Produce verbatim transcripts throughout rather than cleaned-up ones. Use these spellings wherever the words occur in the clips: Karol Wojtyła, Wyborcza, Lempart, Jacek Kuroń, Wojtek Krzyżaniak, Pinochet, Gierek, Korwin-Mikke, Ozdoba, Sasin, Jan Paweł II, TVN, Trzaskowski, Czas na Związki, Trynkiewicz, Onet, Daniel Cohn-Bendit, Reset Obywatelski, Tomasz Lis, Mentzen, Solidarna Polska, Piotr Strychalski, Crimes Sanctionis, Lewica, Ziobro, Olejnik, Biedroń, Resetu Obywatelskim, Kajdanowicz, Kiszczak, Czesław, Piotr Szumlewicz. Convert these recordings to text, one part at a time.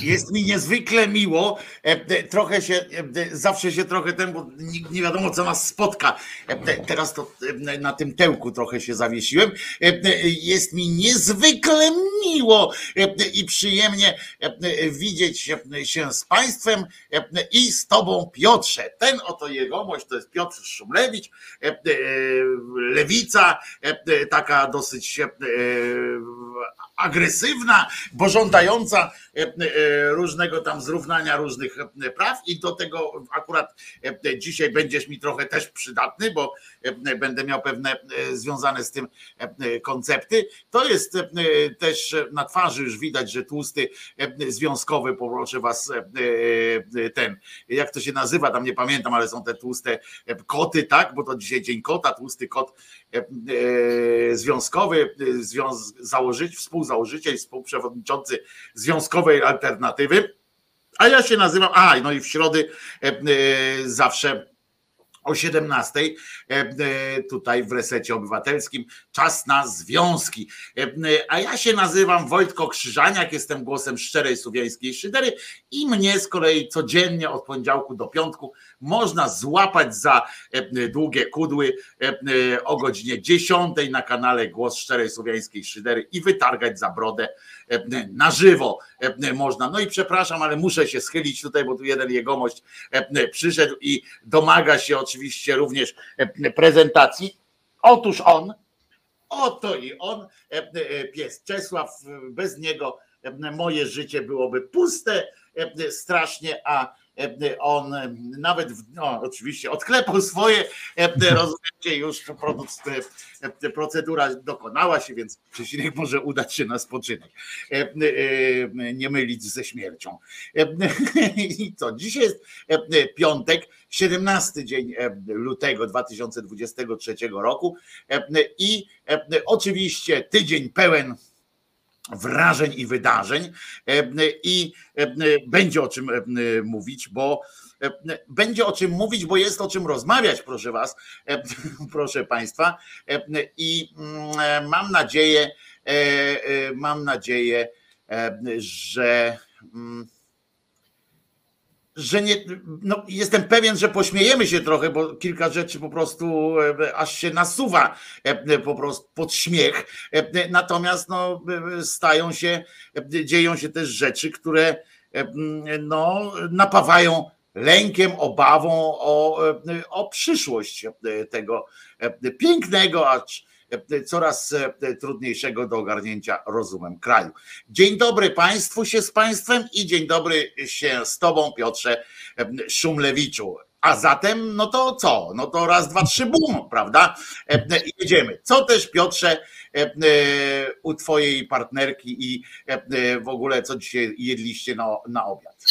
Jest mi niezwykle miło, trochę się, zawsze się trochę temu, nie wiadomo co nas spotka, teraz to na tym tełku trochę się zawiesiłem. Jest mi niezwykle miło i przyjemnie widzieć się z Państwem i z Tobą, Piotrze. Ten oto jegomość to jest Piotr Szumlewicz, Lewica, taka dosyć agresywna, bo żądająca różnego tam zrównania różnych praw, i do tego akurat dzisiaj będziesz mi trochę też przydatny, bo będę miał pewne związane z tym koncepty. To jest też na twarzy już widać, że tłusty związkowy, poproszę was, ten, jak to się nazywa, tam nie pamiętam, ale są te tłuste koty, tak, bo to dzisiaj Dzień Kota, tłusty kot związkowy, związ, założyć, współzałożyciel, współprzewodniczący Związkowej Alternatywy, a ja się nazywam, a no i w środy zawsze o siedemnastej tutaj w Resecie Obywatelskim Czas na Związki. A ja się nazywam Wojtek Krzyżaniak, jestem głosem szczerej słowiańskiej szydery i mnie z kolei codziennie od poniedziałku do piątku można złapać za długie kudły o godzinie dziesiątej na kanale Głos Szczerej Słowiańskiej Szydery i wytargać za brodę na żywo można. No i przepraszam, ale muszę się schylić tutaj, bo tu jeden jegomość przyszedł i domaga się oczywiście również prezentacji. Otóż on, oto i on, pies Czesław, bez niego moje życie byłoby puste strasznie, a on nawet, no oczywiście odklepał swoje, rozumiecie, już procedura dokonała się, więc Czesinek może udać się na spoczynek. Nie mylić ze śmiercią. I co, dzisiaj jest piątek, siedemnasty dzień lutego dwa tysiące dwudziestego trzeciego roku i oczywiście tydzień pełen wrażeń i wydarzeń i będzie o czym mówić, bo będzie o czym mówić, bo jest o czym rozmawiać, proszę was, proszę państwa, i mam nadzieję, mam nadzieję, że że nie, no jestem pewien, że pośmiejemy się trochę, bo kilka rzeczy po prostu aż się nasuwa po prostu pod śmiech. Natomiast no, stają się, dzieją się też rzeczy, które no, napawają lękiem, obawą o, o przyszłość tego pięknego, acz coraz trudniejszego do ogarnięcia rozumem kraju. Dzień dobry Państwu się z Państwem i dzień dobry się z Tobą, Piotrze Szumlewiczu. A zatem, no to co? No to raz, dwa, trzy, bum, prawda? Jedziemy. Co też, Piotrze, u twojej partnerki i w ogóle co dzisiaj jedliście na, na obiad?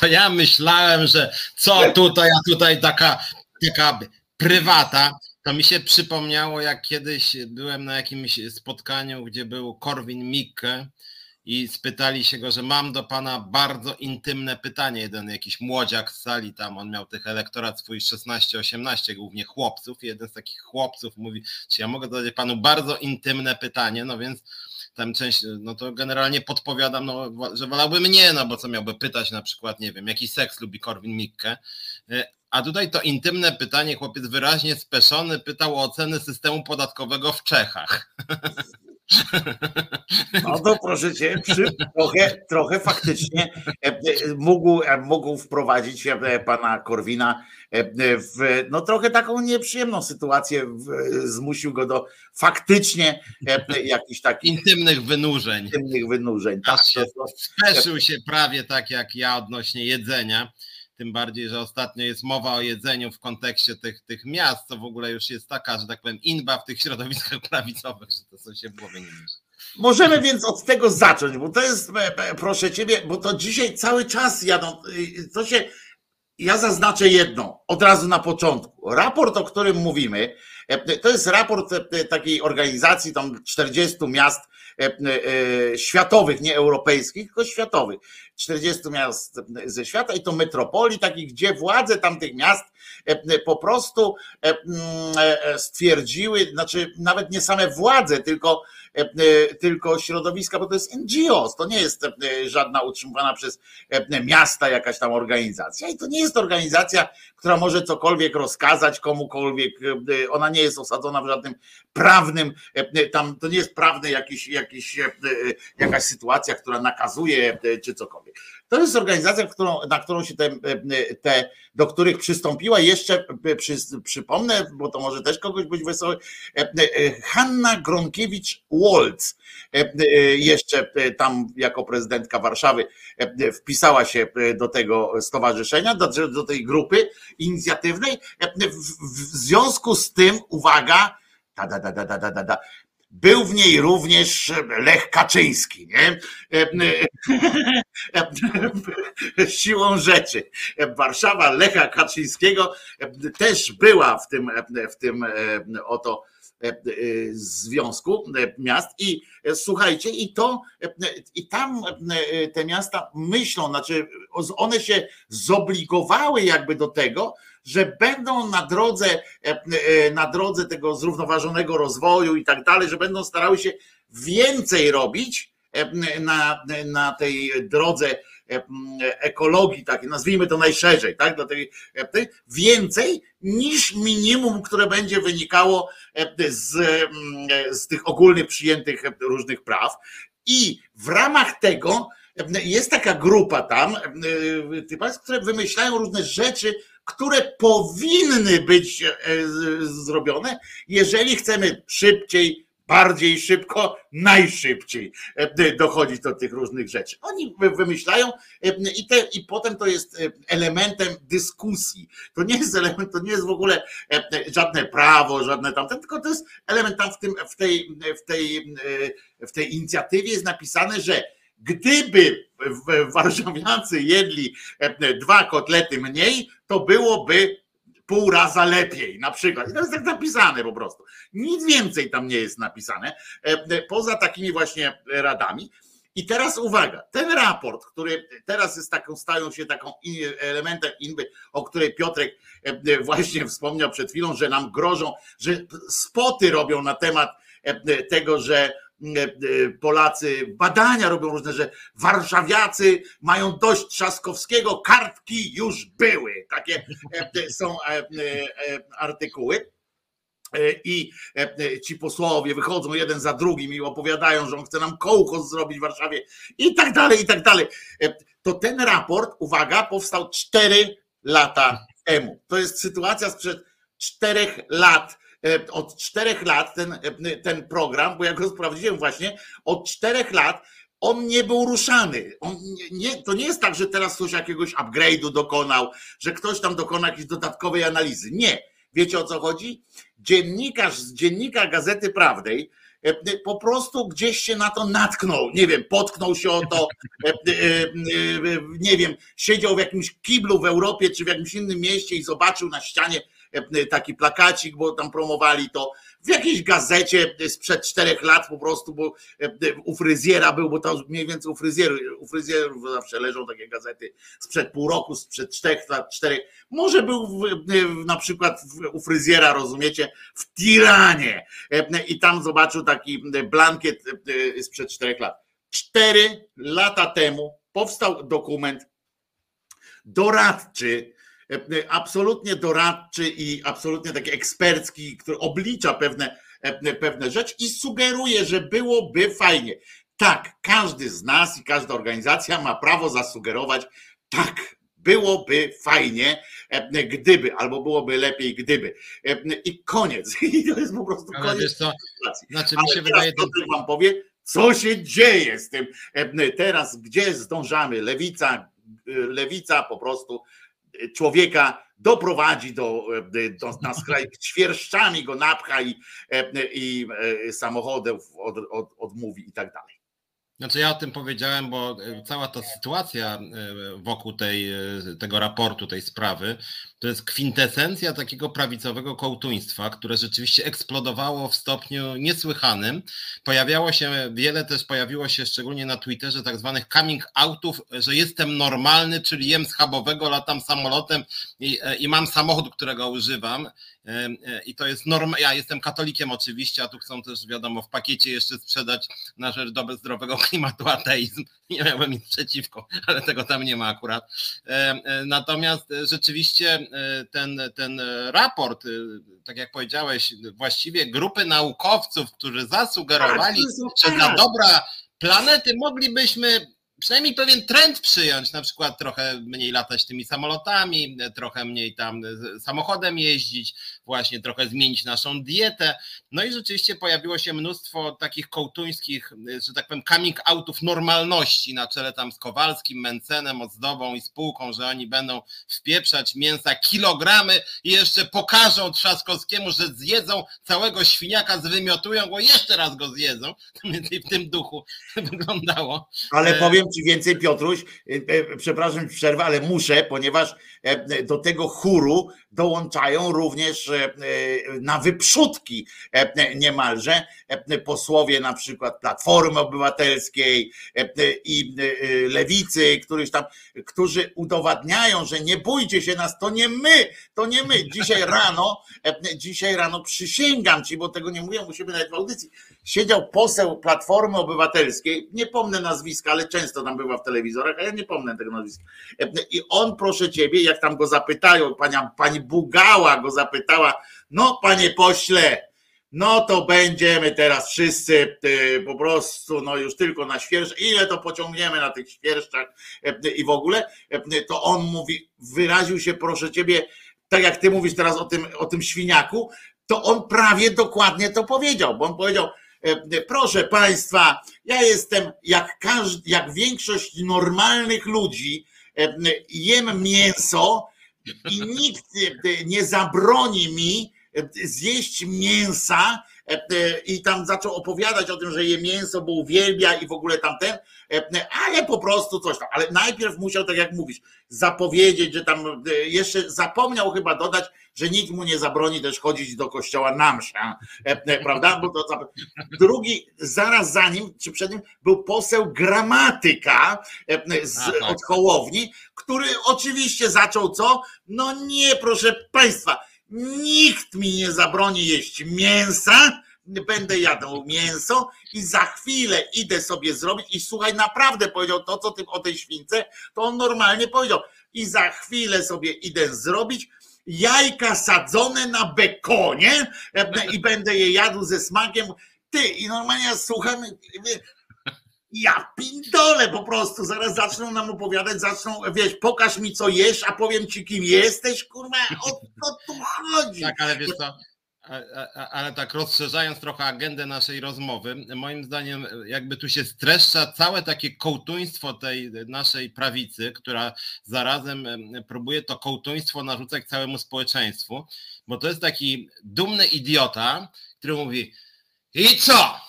To ja myślałem, że co tutaj, a tutaj taka, taka prywata. To mi się przypomniało, jak kiedyś byłem na jakimś spotkaniu, gdzie był Korwin-Mikke i spytali się go, że mam do pana bardzo intymne pytanie. Jeden jakiś młodziak z sali tam, on miał tych elektorat swój szesnaście osiemnaście, głównie chłopców. Jeden z takich chłopców mówi, czy ja mogę zadać panu bardzo intymne pytanie, no więc tam część, no to generalnie podpowiadam, no, że wolałbym nie, no bo co miałby pytać na przykład, nie wiem, jaki seks lubi Korwin-Mikke. A tutaj to intymne pytanie, chłopiec wyraźnie speszony pytał o ocenę systemu podatkowego w Czechach. No to proszę cię, trochę, trochę faktycznie mógł, mógł wprowadzić pana Korwina w no trochę taką nieprzyjemną sytuację, zmusił go do faktycznie jakichś takich intymnych wynurzeń. Intymnych wynurzeń. Tak, się to, speszył się prawie tak jak ja odnośnie jedzenia. Tym bardziej, że ostatnio jest mowa o jedzeniu w kontekście tych, tych miast, co w ogóle już jest taka, że tak powiem, inba w tych środowiskach prawicowych, że to są się w głowie nie mieści. Możemy więc od tego zacząć, bo to jest, proszę ciebie, bo to dzisiaj cały czas jadą, to się, ja zaznaczę jedno, od razu na początku. Raport, o którym mówimy, to jest raport takiej organizacji, tam czterdziestu miast światowych, nie europejskich, tylko światowych. czterdziestu miast ze świata i to metropolii, takich, gdzie władze tamtych miast po prostu stwierdziły, znaczy nawet nie same władze, tylko tylko środowiska, bo to jest N G Os, to nie jest żadna utrzymywana przez miasta jakaś tam organizacja i to nie jest organizacja, która może cokolwiek rozkazać komukolwiek, ona nie jest osadzona w żadnym prawnym, tam to nie jest prawny jakiś, jakiś, jakaś sytuacja, która nakazuje czy cokolwiek. To jest organizacja, którą, na którą się te, te, do których przystąpiła jeszcze, przy, przypomnę, bo to może też kogoś być wesoły, Hanna Gronkiewicz-Waltz jeszcze tam jako prezydentka Warszawy wpisała się do tego stowarzyszenia, do, do tej grupy inicjatywnej. W, w związku z tym, uwaga, da, da, da, da, da, da, da, był w niej również Lech Kaczyński, nie? Siłą rzeczy. Warszawa Lecha Kaczyńskiego też była w tym, w tym oto związku miast i słuchajcie, i to i tam te miasta myślą, znaczy one się zobligowały jakby do tego, że będą na drodze, na drodze tego zrównoważonego rozwoju i tak dalej, że będą starały się więcej robić na, na tej drodze ekologii, tak, nazwijmy to najszerzej, tak, dla tej, więcej niż minimum, które będzie wynikało z, z tych ogólnie przyjętych różnych praw. I w ramach tego jest taka grupa tam, które wymyślają różne rzeczy, które powinny być zrobione, jeżeli chcemy szybciej, bardziej szybko, najszybciej dochodzić do tych różnych rzeczy. Oni wymyślają i, te, i potem to jest elementem dyskusji. To nie jest element, to nie jest w ogóle żadne prawo, żadne tamte, tylko to jest element tam w, tym, w, tej, w, tej, w tej inicjatywie jest napisane, że gdyby warszawiacy jedli dwa kotlety mniej, to byłoby pół raza lepiej, na przykład. I to jest tak napisane po prostu. Nic więcej tam nie jest napisane, poza takimi właśnie radami. I teraz uwaga, ten raport, który teraz jest taką, stają się taką elementem inby, o której Piotrek właśnie wspomniał przed chwilą, że nam grożą, że spoty robią na temat tego, że Polacy badania robią różne, że warszawiacy mają dość Trzaskowskiego, kartki już były. Takie są artykuły. I ci posłowie wychodzą jeden za drugim i opowiadają, że on chce nam kołchoz zrobić w Warszawie i tak dalej, i tak dalej. To ten raport, uwaga, powstał cztery lata temu. To jest sytuacja sprzed czterech lat. Od czterech lat ten, ten program, bo jak go sprawdziłem właśnie, od czterech lat on nie był ruszany. On nie, to nie jest tak, że teraz ktoś jakiegoś upgrade'u dokonał, że ktoś tam dokona jakiejś dodatkowej analizy. Nie. Wiecie, o co chodzi? Dziennikarz z Dziennika Gazety Prawnej po prostu gdzieś się na to natknął. Nie wiem, potknął się o to, nie wiem, siedział w jakimś kiblu w Europie czy w jakimś innym mieście i zobaczył na ścianie taki plakacik, bo tam promowali to w jakiejś gazecie sprzed czterech lat po prostu, bo u fryzjera był, bo tam mniej więcej u fryzjerów, u fryzjerów zawsze leżą takie gazety sprzed pół roku, sprzed czterech lat, czterech. Może był w, na przykład u fryzjera, rozumiecie, w Tiranie i tam zobaczył taki blankiet sprzed czterech lat. Cztery lata temu powstał dokument doradczy, absolutnie doradczy i absolutnie taki ekspercki, który oblicza pewne, pewne rzeczy i sugeruje, że byłoby fajnie. Tak, każdy z nas i każda organizacja ma prawo zasugerować, tak, byłoby fajnie, gdyby, albo byłoby lepiej, gdyby. I koniec. I to jest po prostu ale koniec. To, znaczy mi się wydaje, to ten wam powie, co się dzieje z tym. Teraz gdzie zdążamy? Lewica, Lewica po prostu człowieka doprowadzi do, do na skraj, świerszczami go napcha i, i samochodów od, od, odmówi i tak dalej. Znaczy ja o tym powiedziałem, bo cała ta sytuacja wokół tej, tego raportu, tej sprawy, to jest kwintesencja takiego prawicowego kołtuństwa, które rzeczywiście eksplodowało w stopniu niesłychanym. Pojawiało się, wiele też pojawiło się szczególnie na Twitterze tak zwanych coming outów, że jestem normalny, czyli jem schabowego, latam samolotem i, i mam samochód, którego używam. I to jest norma. Ja jestem katolikiem oczywiście, a tu chcą też, wiadomo, w pakiecie jeszcze sprzedać na rzecz doby zdrowego klimatu ateizm. Nie miałem nic przeciwko, ale tego tam nie ma akurat. Natomiast rzeczywiście ten, ten raport, tak jak powiedziałeś, właściwie grupy naukowców, którzy zasugerowali, że dla dobra planety moglibyśmy przynajmniej pewien trend przyjąć, na przykład trochę mniej latać tymi samolotami, trochę mniej tam samochodem jeździć, właśnie trochę zmienić naszą dietę. No i rzeczywiście pojawiło się mnóstwo takich kołtuńskich, że tak powiem, coming outów normalności na czele tam z Kowalskim, Mentzenem, Ozdobą i spółką, że oni będą wpieprzać mięsa kilogramy i jeszcze pokażą Trzaskowskiemu, że zjedzą całego świniaka, zwymiotują go, jeszcze raz go zjedzą. W tym duchu wyglądało. Ale powiem ci więcej, Piotruś, przepraszam, przerwę, ale muszę, ponieważ do tego chóru dołączają również na wyprzódki niemalże posłowie na przykład Platformy Obywatelskiej i Lewicy, któryś tam, którzy udowadniają, że nie bójcie się nas, to nie my, to nie my. Dzisiaj rano, dzisiaj rano przysięgam ci, bo tego nie mówię, musimy nawet w audycji, siedział poseł Platformy Obywatelskiej, nie pomnę nazwiska, ale często tam była w telewizorach, a ja nie pomnę tego nazwiska. I on, proszę ciebie, jak tam go zapytają, pani, pani Bugała go zapytała, no panie pośle, no to będziemy teraz wszyscy po prostu, no już tylko na świerszczach, ile to pociągniemy na tych świerszczach i w ogóle, to on mówi, wyraził się, proszę ciebie, tak jak ty mówisz teraz o tym, o tym świniaku, to on prawie dokładnie to powiedział, bo on powiedział, proszę państwa, ja jestem jak każdy, jak większość normalnych ludzi, jem mięso i nikt nie zabroni mi zjeść mięsa i tam zaczął opowiadać o tym, że je mięso, bo uwielbia i w ogóle tamten, ale po prostu coś tam, ale najpierw musiał, tak jak mówisz, zapowiedzieć, że tam jeszcze zapomniał chyba dodać, że nikt mu nie zabroni też chodzić do kościoła na mszę, prawda? Bo to... Drugi, zaraz za nim, czy przed nim, był poseł Gramatyka z, od Hołowni, który oczywiście zaczął co? No nie, proszę państwa, nikt mi nie zabroni jeść mięsa, będę jadł mięso i za chwilę idę sobie zrobić i słuchaj, naprawdę powiedział to, co ty o tej śwince, to on normalnie powiedział i za chwilę sobie idę zrobić jajka sadzone na bekonie i będę je jadł ze smakiem. Ty, i normalnie ja słucham, ja pindolę po prostu, zaraz zaczną nam opowiadać, zaczną, wiesz, pokaż mi co jesz, a powiem ci kim jesteś, kurwa, o co tu chodzi? Tak, ale wiesz co, ale tak rozszerzając trochę agendę naszej rozmowy, moim zdaniem jakby tu się streszcza całe takie kołtuństwo tej naszej prawicy, która zarazem próbuje to kołtuństwo narzucać całemu społeczeństwu, bo to jest taki dumny idiota, który mówi i co?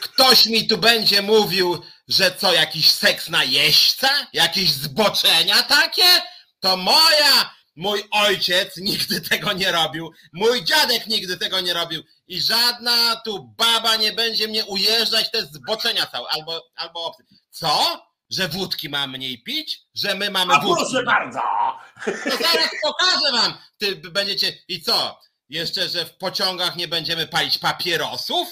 Ktoś mi tu będzie mówił, że co, jakiś seks na jeźdźca? Jakieś zboczenia takie? To moja, mój ojciec nigdy tego nie robił, mój dziadek nigdy tego nie robił i żadna tu baba nie będzie mnie ujeżdżać, te zboczenia całe, albo, albo obcy. Co? Że wódki mam mniej pić? Że my mamy wódki? A proszę bardzo! To zaraz pokażę wam, ty będziecie, i co? Jeszcze, że w pociągach nie będziemy palić papierosów?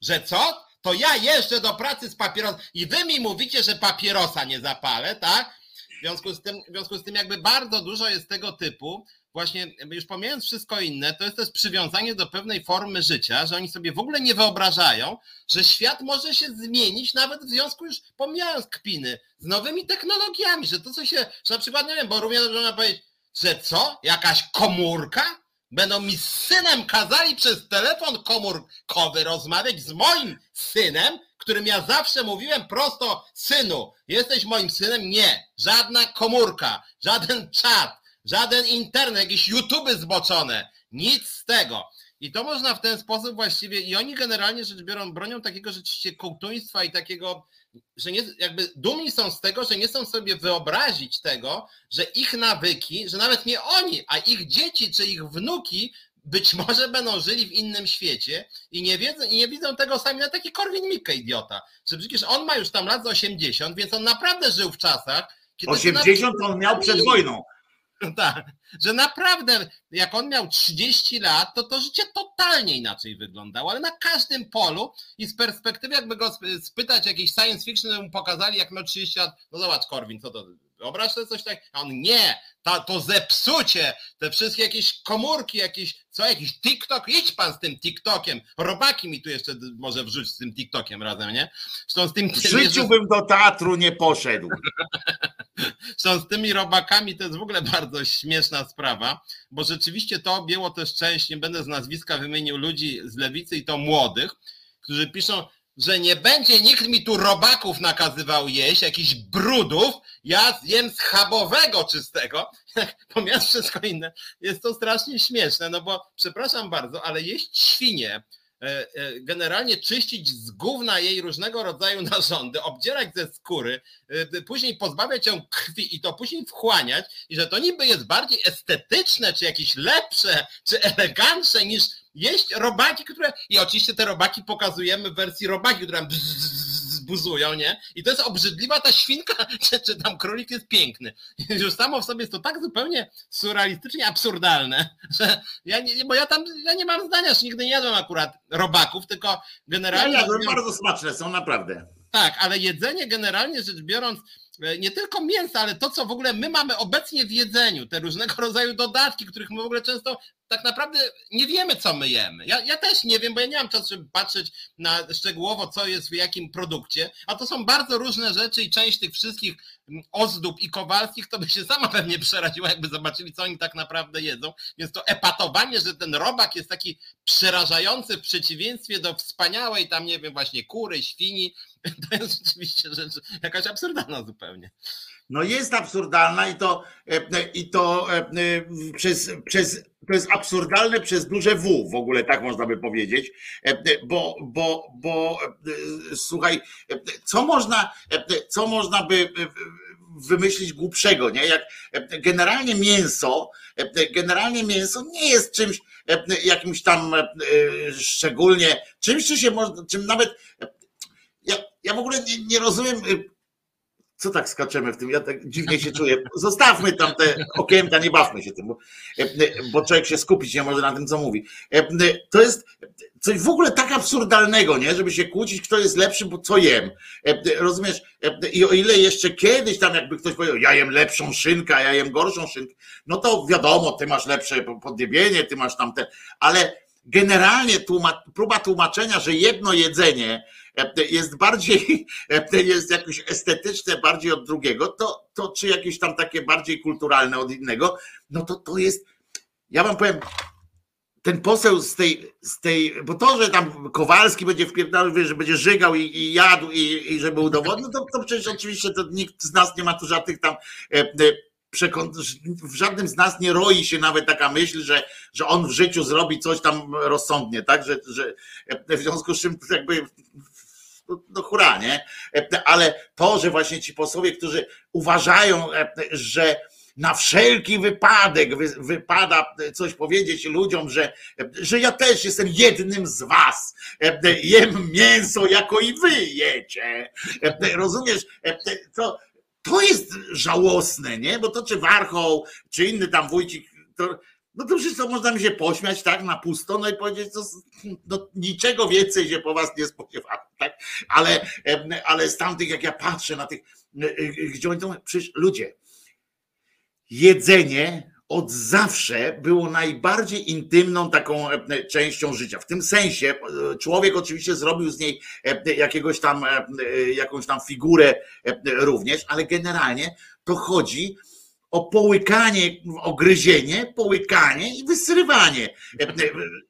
Że co? To ja jeżdżę do pracy z papierosem i wy mi mówicie, że papierosa nie zapalę, tak? W związku z tym, w związku z tym jakby bardzo dużo jest tego typu, właśnie już pomijając wszystko inne, to jest też przywiązanie do pewnej formy życia, że oni sobie w ogóle nie wyobrażają, że świat może się zmienić nawet w związku, już pomijając kpiny, z nowymi technologiami, że to co się, że na przykład, nie wiem, bo równie dobrze można powiedzieć, że co? Jakaś komórka? Będą mi z synem kazali przez telefon komórkowy rozmawiać z moim synem, którym ja zawsze mówiłem prosto, synu, jesteś moim synem? Nie, żadna komórka, żaden czat, żaden internet, jakieś YouTuby zboczone, nic z tego. I to można w ten sposób właściwie, i oni generalnie rzecz biorąc bronią takiego rzeczywiście kołtuństwa i takiego że nie, jakby dumni są z tego, że nie są sobie wyobrazić tego, że ich nawyki, że nawet nie oni, a ich dzieci czy ich wnuki być może będą żyli w innym świecie i nie wiedzą, i nie widzą tego sami, na taki Korwin-Mikke idiota, że przecież on ma już tam lat z osiemdziesiąt, więc on naprawdę żył w czasach, kiedy osiemdziesiąt on miał przed wojną. Tak, że naprawdę jak on miał trzydzieści lat, to to życie totalnie inaczej wyglądało, ale na każdym polu i z perspektywy jakby go spytać jakiś science fiction, żeby mu pokazali jak miał trzydzieści lat, no zobacz Korwin, co to, wyobraź sobie coś tak, a on nie, ta, to zepsucie, te wszystkie jakieś komórki, jakieś, co, jakiś TikTok, idź pan z tym TikTokiem, robaki mi tu jeszcze może wrzuć z tym TikTokiem razem, nie? Zresztą z tym, w życiu jeszcze... bym do teatru nie poszedł. Zresztą z tymi robakami to jest w ogóle bardzo śmieszna sprawa, bo rzeczywiście to objęło też część, nie będę z nazwiska wymienił ludzi z lewicy i to młodych, którzy piszą, że nie będzie nikt mi tu robaków nakazywał jeść, jakichś brudów, ja jem schabowego czystego, pomijając wszystko inne. Jest to strasznie śmieszne, no bo przepraszam bardzo, ale jeść świnie, generalnie czyścić z gówna jej różnego rodzaju narządy, obdzierać ze skóry, później pozbawiać ją krwi i to później wchłaniać i że to niby jest bardziej estetyczne, czy jakieś lepsze, czy elegancsze niż jeść robaki, które... I oczywiście te robaki pokazujemy w wersji robaki, które buzują, nie? I to jest obrzydliwa ta świnka, czy, czy tam królik jest piękny. Już samo w sobie jest to tak zupełnie surrealistycznie absurdalne, że ja nie, bo ja tam ja nie mam zdania, że nigdy nie jadłem akurat robaków, tylko generalnie... Ja jadłem, bardzo smaczne są, naprawdę. Tak, ale jedzenie generalnie rzecz biorąc, nie tylko mięsa, ale to, co w ogóle my mamy obecnie w jedzeniu, te różnego rodzaju dodatki, których my w ogóle często tak naprawdę nie wiemy, co my jemy. Ja, ja też nie wiem, bo ja nie mam czasu, żeby patrzeć na szczegółowo, co jest w jakim produkcie, a to są bardzo różne rzeczy i część tych wszystkich ozdób i Kowalskich to by się sama pewnie przeraziła, jakby zobaczyli, co oni tak naprawdę jedzą. Więc to epatowanie, że ten robak jest taki przerażający w przeciwieństwie do wspaniałej tam, nie wiem, właśnie kury, świni, to jest rzeczywiście rzecz jakaś absurdalna zupełnie. No jest absurdalna i to, i to przez, przez, to jest absurdalne przez duże W w ogóle, tak można by powiedzieć, bo, bo, bo słuchaj, co można, co można by wymyślić głupszego, nie? Jak generalnie mięso, generalnie mięso nie jest czymś jakimś tam szczególnie, czymś, czym się można, czym nawet, ja, ja w ogóle nie, nie rozumiem. Co tak skaczemy w tym? Ja tak dziwnie się czuję. Zostawmy tam te okienka, nie bawmy się tym, bo, bo człowiek się skupić nie może na tym, co mówi. To jest coś w ogóle tak absurdalnego, nie? Żeby się kłócić, kto jest lepszy, bo co jem. Rozumiesz? I o ile jeszcze kiedyś tam jakby ktoś powiedział, ja jem lepszą szynkę, ja jem gorszą szynkę, no to wiadomo, ty masz lepsze podniebienie, ty masz tamte, ale generalnie tłuma, próba tłumaczenia, że jedno jedzenie jest bardziej, jest jakoś estetyczne bardziej od drugiego, to, to czy jakieś tam takie bardziej kulturalne od innego, no to to jest, ja wam powiem, ten poseł z tej, z tej bo to, że tam Kowalski będzie wpierdalał, że będzie żygał i, i jadł i, i żeby udowodnił, to, to przecież oczywiście to nikt z nas nie ma tu żadnych tam w żadnym z nas nie roi się nawet taka myśl, że, że on w życiu zrobi coś tam rozsądnie, tak? Że, że w związku z czym jakby no hura, nie? Ale to, że właśnie ci posłowie, którzy uważają, że na wszelki wypadek wy, wypada coś powiedzieć ludziom, że, że ja też jestem jednym z was, jem mięso jako i wy jecie. Rozumiesz? To, to jest żałosne, nie? Bo to czy Warchoł, czy inny tam Wójcik, to, no to wszystko można mi się pośmiać, tak? Na pusto, no i powiedzieć, to, no, niczego więcej się po was nie spodziewam, tak? Ale, ale z tamtych, jak ja patrzę na tych, gdzie oni to, przecież ludzie, jedzenie od zawsze było najbardziej intymną taką częścią życia. W tym sensie człowiek oczywiście zrobił z niej jakiegoś tam, jakąś tam figurę również, ale generalnie to chodzi o połykanie, o gryzienie, połykanie i wysrywanie.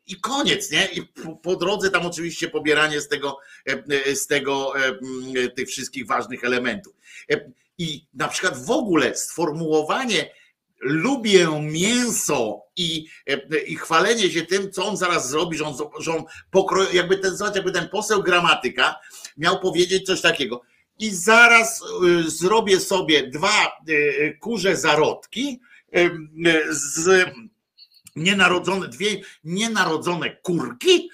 I koniec, nie? I po drodze tam oczywiście pobieranie z tego, z tego tych wszystkich ważnych elementów. I na przykład w ogóle sformułowanie lubię mięso i, i chwalenie się tym, co on zaraz zrobi, że on, że on pokro... jakby, ten, jakby ten poseł gramatyka miał powiedzieć coś takiego. i zaraz zrobię sobie dwa kurze zarodki z nienarodzone, dwie nienarodzone kurki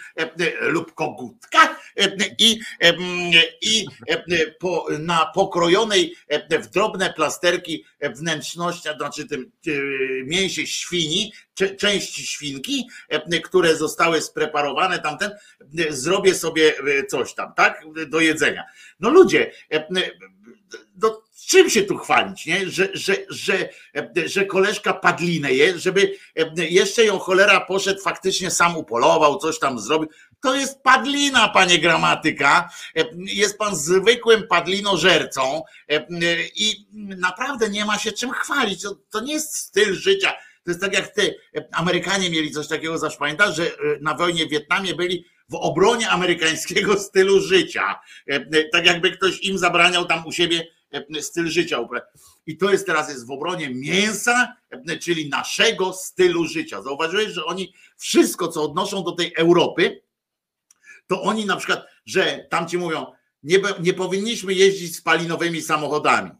lub kogutka i, i po, na pokrojonej w drobne plasterki wnętrzności, znaczy tym mięsie świni, części świnki, które zostały spreparowane tamten, zrobię sobie coś tam, tak? Do jedzenia. No ludzie, do, czym się tu chwalić, nie? Że, że, że, że koleżka padlinę je, żeby jeszcze ją cholera poszedł, faktycznie sam upolował, coś tam zrobił. To jest padlina, panie gramatyka. Jest pan zwykłym padlinożercą i naprawdę nie ma się czym chwalić. To, to nie jest styl życia. To jest tak jak ty, Amerykanie mieli coś takiego, zaś pamiętasz, że na wojnie w Wietnamie byli w obronie amerykańskiego stylu życia. Tak jakby ktoś im zabraniał tam u siebie styl życia. I to jest teraz jest w obronie mięsa, czyli naszego stylu życia. Zauważyłeś, że oni wszystko, co odnoszą do tej Europy, to oni na przykład, że tam ci mówią, nie, nie powinniśmy jeździć spalinowymi samochodami.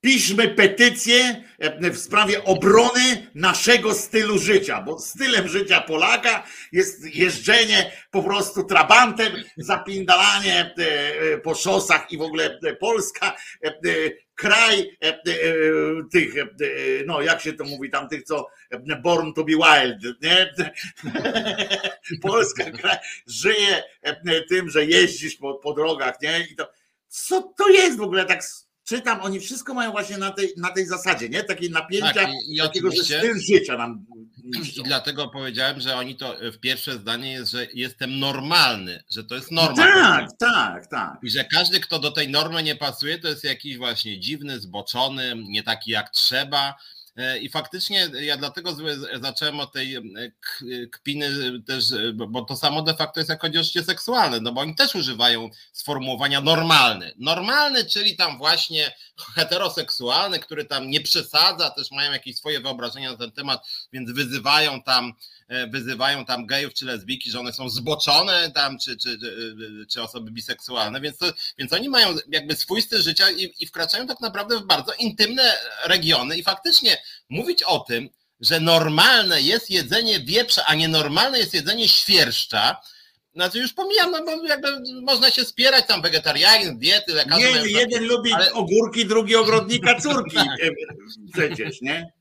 Piszmy petycję w sprawie obrony naszego stylu życia, bo stylem życia Polaka jest jeżdżenie po prostu trabantem, zapindalanie po szosach i w ogóle Polska, kraj tych, no jak się to mówi, tam tych, co born to be wild, nie? Polska kraj żyje tym, że jeździsz po, po drogach, nie? I to, co to jest w ogóle tak... Czytam, oni wszystko mają właśnie na tej, na tej zasadzie, nie? Takiej napięcia, tak, i, i takiego, że styl życia nam niszczą. I dlatego powiedziałem, że oni to w pierwsze zdanie jest, że jestem normalny, że to jest norma. Tak, tak, tak. I że każdy, kto do tej normy nie pasuje, to jest jakiś właśnie dziwny, zboczony, nie taki jak trzeba. I faktycznie ja dlatego zacząłem od tej kpiny też, bo to samo de facto jest, jak chodzi o życie seksualne, no bo oni też używają sformułowania normalny. Normalny, czyli tam właśnie heteroseksualny, który tam nie przesadza, też mają jakieś swoje wyobrażenia na ten temat, więc wyzywają tam wyzywają tam gejów czy lesbijki, że one są zboczone tam, czy, czy, czy osoby biseksualne, więc, to, więc oni mają jakby swój styl życia i, i wkraczają tak naprawdę w bardzo intymne regiony i faktycznie mówić o tym, że normalne jest jedzenie wieprza, a nienormalne jest jedzenie świerszcza, znaczy już pomijam, no bo jakby można się spierać tam wegetarianizm, diety, lekarze. Nie, jeden tak, lubi ale... ogórki, drugi ogrodnika córki przecież, nie?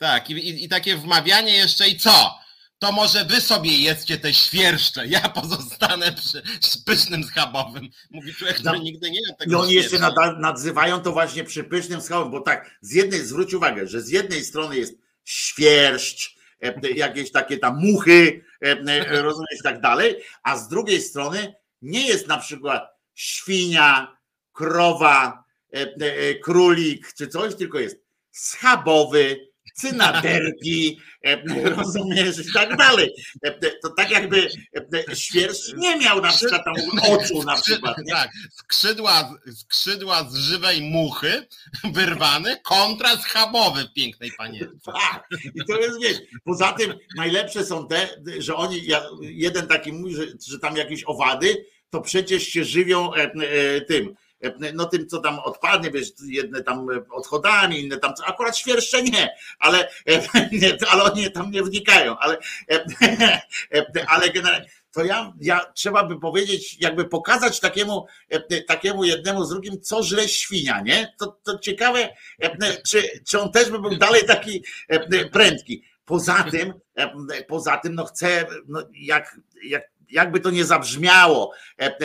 Tak, i, i takie wmawianie jeszcze i co? To może wy sobie jedzcie te świerszcze, ja pozostanę przy, przy pysznym schabowym. Mówi człowiek, który no, nigdy nie jadł tego. I oni świerszcza. Jeszcze nad, nadzywają to właśnie przy pysznym schabowym, bo tak, z jednej, zwróć uwagę, że z jednej strony jest świerszcz, jakieś takie tam muchy, rozumiesz, i tak dalej, a z drugiej strony nie jest na przykład świnia, krowa, królik czy coś, tylko jest schabowy, cynaderki, rozumiesz, i tak dalej. To tak jakby świerszcz nie miał na przykład tam oczu na przykład. Nie? Tak, skrzydła, skrzydła z żywej muchy wyrwany, kontrast schabowy pięknej panienki. Tak, i to jest, wiesz, poza tym najlepsze są te, że oni, jeden taki mówi, że, że tam jakieś owady, to przecież się żywią tym, no tym, co tam odpadnie, wiesz, jedne tam odchodami, inne tam, akurat świerszcze nie, ale, ale oni tam nie wnikają, ale, ale generalnie, to ja, ja trzeba by powiedzieć, jakby pokazać takiemu, takiemu jednemu z drugim, co źle świnia, nie? To, to ciekawe, czy, czy on też by był dalej taki prędki. Poza tym, poza tym, no chcę, no jak, jak jakby to nie zabrzmiało,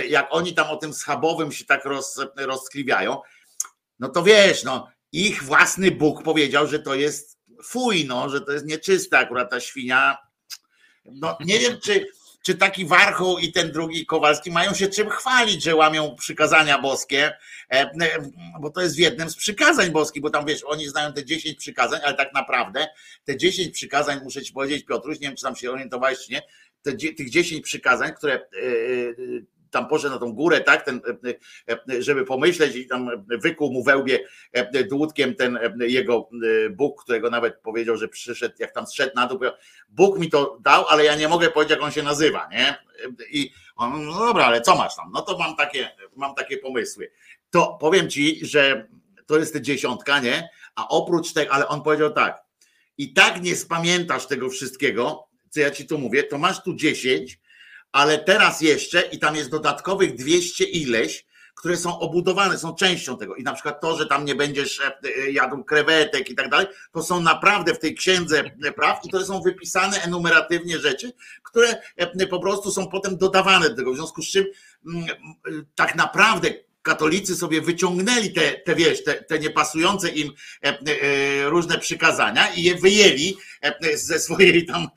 jak oni tam o tym schabowym się tak roz, rozskliwiają, no to wiesz, no ich własny Bóg powiedział, że to jest fuj, no, że to jest nieczysta akurat ta świnia. No nie wiem, czy, czy taki Warchoł i ten drugi Kowalski mają się czym chwalić, że łamią przykazania boskie, bo to jest w jednym z przykazań boskich, bo tam wiesz, oni znają te dziesięć przykazań, ale tak naprawdę te dziesięć przykazań, muszę ci powiedzieć, Piotruś, nie wiem, czy tam się orientowałeś, czy nie, tych dziesięć przykazań, które tam poszedł na tą górę, tak, ten, żeby pomyśleć, i tam wykuł mu we łbie dłutkiem ten jego Bóg, którego nawet powiedział, że przyszedł, jak tam zszedł na dół, Bóg mi to dał, ale ja nie mogę powiedzieć, jak on się nazywa, nie? I on, no dobra, ale co masz tam? No to mam takie, mam takie pomysły. To powiem ci, że to jest dziesiątka, nie? A oprócz tego, ale on powiedział tak, i tak nie spamiętasz tego wszystkiego, co ja ci tu mówię, to masz tu dziesięć, ale teraz jeszcze i tam jest dodatkowych dwieście ileś, które są obudowane, są częścią tego. I na przykład to, że tam nie będziesz jadł krewetek i tak dalej, to są naprawdę w tej księdze praw i to są wypisane enumeratywnie rzeczy, które po prostu są potem dodawane do tego. W związku z czym tak naprawdę katolicy sobie wyciągnęli te, te wiesz, te, te niepasujące im różne przykazania i je wyjęli ze swojej tam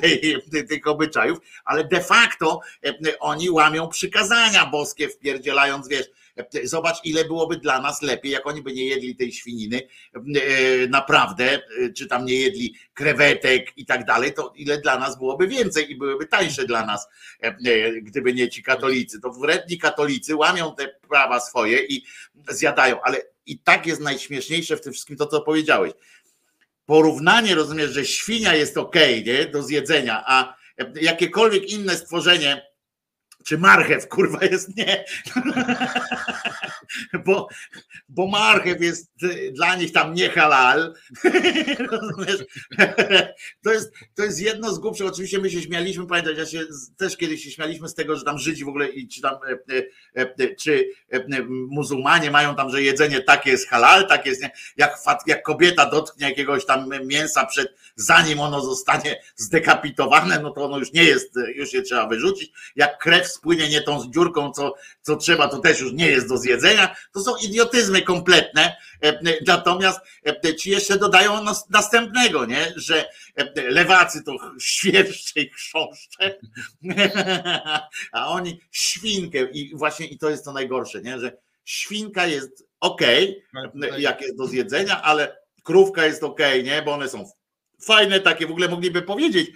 tej, tych obyczajów, ale de facto oni łamią przykazania boskie, wpierdzielając, wiesz, zobacz, ile byłoby dla nas lepiej, jak oni by nie jedli tej świniny naprawdę, czy tam nie jedli krewetek i tak dalej, to ile dla nas byłoby więcej i byłyby tańsze dla nas, gdyby nie ci katolicy. To wredni katolicy łamią te prawa swoje i zjadają, ale i tak jest najśmieszniejsze w tym wszystkim to, co powiedziałeś. Porównanie, rozumiesz, że świnia jest okej, nie, do zjedzenia, a jakiekolwiek inne stworzenie, czy marchew, kurwa, jest nie. Bo, bo marchew jest dla nich tam nie halal. To jest, to jest jedno z głupszych. Oczywiście my się śmialiśmy, pamiętaj, ja się też kiedyś się śmialiśmy z tego, że tam Żydzi w ogóle, i czy tam czy muzułmanie mają tam, że jedzenie takie jest halal, takie jest nie. Jak, jak kobieta dotknie jakiegoś tam mięsa przed, zanim ono zostanie zdekapitowane, no to ono już nie jest, już je trzeba wyrzucić. Jak krew spłynie nie tą z dziurką, co, co trzeba, to też już nie jest do zjedzenia. To są idiotyzmy kompletne. Natomiast ci jeszcze dodają następnego, nie? Że lewacy to świerszcze i chrząszcze, a oni świnkę. I właśnie i to jest to najgorsze, nie? Że świnka jest okej, okay, jak jest do zjedzenia, ale krówka jest okej, okay, nie? Bo one są fajne takie, w ogóle mogliby powiedzieć.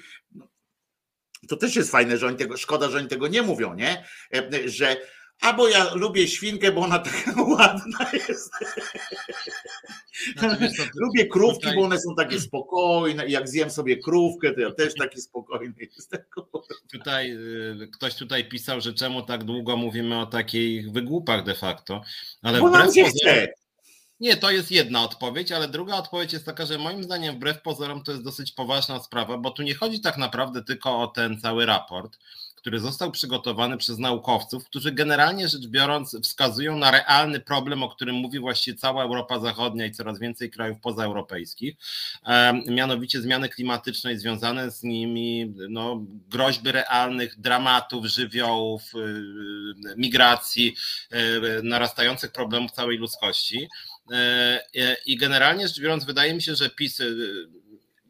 To też jest fajne, że oni tego, szkoda, że oni tego nie mówią, nie? Że a bo ja lubię świnkę, bo ona taka ładna jest. Znaczy, co, lubię krówki, tutaj... bo one są takie spokojne. Jak zjem sobie krówkę, to ja też taki spokojny jestem. Tutaj, ktoś tutaj pisał, że czemu tak długo mówimy o takich wygłupach de facto. Ale bo nam się chce. Nie, to jest jedna odpowiedź, ale druga odpowiedź jest taka, że moim zdaniem wbrew pozorom to jest dosyć poważna sprawa, bo tu nie chodzi tak naprawdę tylko o ten cały raport, który został przygotowany przez naukowców, którzy generalnie rzecz biorąc wskazują na realny problem, o którym mówi właściwie cała Europa Zachodnia i coraz więcej krajów pozaeuropejskich, mianowicie zmiany klimatyczne i związane z nimi no, groźby realnych dramatów, żywiołów, migracji, narastających problemów całej ludzkości. I generalnie rzecz biorąc wydaje mi się, że PiS,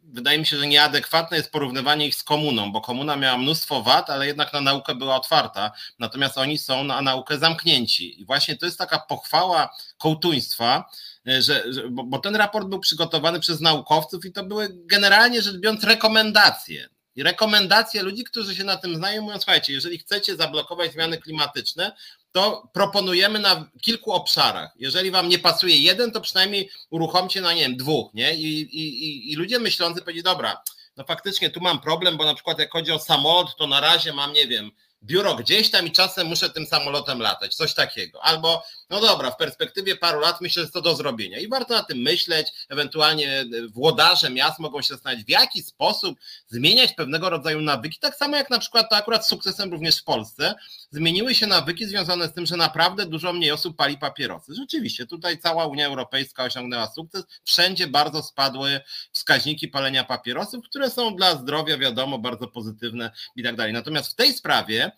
wydaje mi się, że nieadekwatne jest porównywanie ich z komuną, bo komuna miała mnóstwo wad, ale jednak na naukę była otwarta, natomiast oni są na naukę zamknięci. I właśnie to jest taka pochwała kołtuństwa, Że, że, bo, bo ten raport był przygotowany przez naukowców i to były generalnie rzecz biorąc rekomendacje. I rekomendacje ludzi, którzy się na tym znają, mówią, słuchajcie, jeżeli chcecie zablokować zmiany klimatyczne, to proponujemy na kilku obszarach. Jeżeli wam nie pasuje jeden, to przynajmniej uruchomcie na, nie wiem, dwóch, nie? I, i, i ludzie myślący powiedzieli, dobra, no faktycznie tu mam problem, bo na przykład jak chodzi o samolot, to na razie mam, nie wiem, biuro gdzieś tam i czasem muszę tym samolotem latać, coś takiego. Albo, no dobra, w perspektywie paru lat myślę, że to do zrobienia. I warto na tym myśleć, ewentualnie włodarze miast mogą się zastanawiać, w jaki sposób zmieniać pewnego rodzaju nawyki. Tak samo jak na przykład, to akurat z sukcesem również w Polsce, zmieniły się nawyki związane z tym, że naprawdę dużo mniej osób pali papierosy. Rzeczywiście, tutaj cała Unia Europejska osiągnęła sukces. Wszędzie bardzo spadły wskaźniki palenia papierosów, które są dla zdrowia, wiadomo, bardzo pozytywne i tak dalej. Natomiast w tej sprawie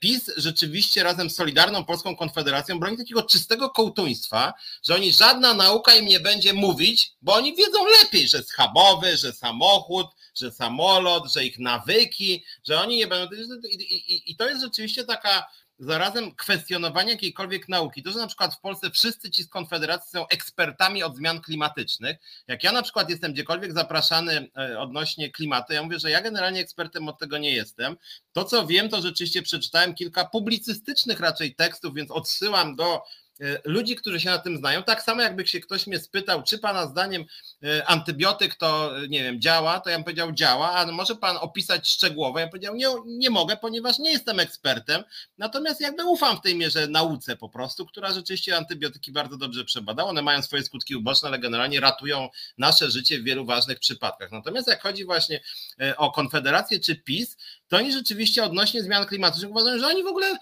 PiS rzeczywiście razem z Solidarną Polską Konfederacją broni takiego czystego kołtuństwa, że oni żadna nauka im nie będzie mówić, bo oni wiedzą lepiej, że schabowy, że samochód, że samolot, że ich nawyki, że oni nie będą... I, i, i to jest rzeczywiście taka zarazem kwestionowanie jakiejkolwiek nauki. To, że na przykład w Polsce wszyscy ci z Konfederacji są ekspertami od zmian klimatycznych. Jak ja na przykład jestem gdziekolwiek zapraszany odnośnie klimatu, ja mówię, że ja generalnie ekspertem od tego nie jestem. To, co wiem, to rzeczywiście przeczytałem kilka publicystycznych raczej tekstów, więc odsyłam do ludzi, którzy się na tym znają. Tak samo jakby się ktoś mnie spytał, czy pana zdaniem antybiotyk to, nie wiem, działa, to ja bym powiedział działa, a może pan opisać szczegółowo? Ja bym powiedział nie, nie mogę, ponieważ nie jestem ekspertem, natomiast jakby ufam w tej mierze nauce po prostu, która rzeczywiście antybiotyki bardzo dobrze przebadała. One mają swoje skutki uboczne, ale generalnie ratują nasze życie w wielu ważnych przypadkach. Natomiast jak chodzi właśnie o Konfederację czy PiS, to oni rzeczywiście odnośnie zmian klimatycznych uważają, że oni w ogóle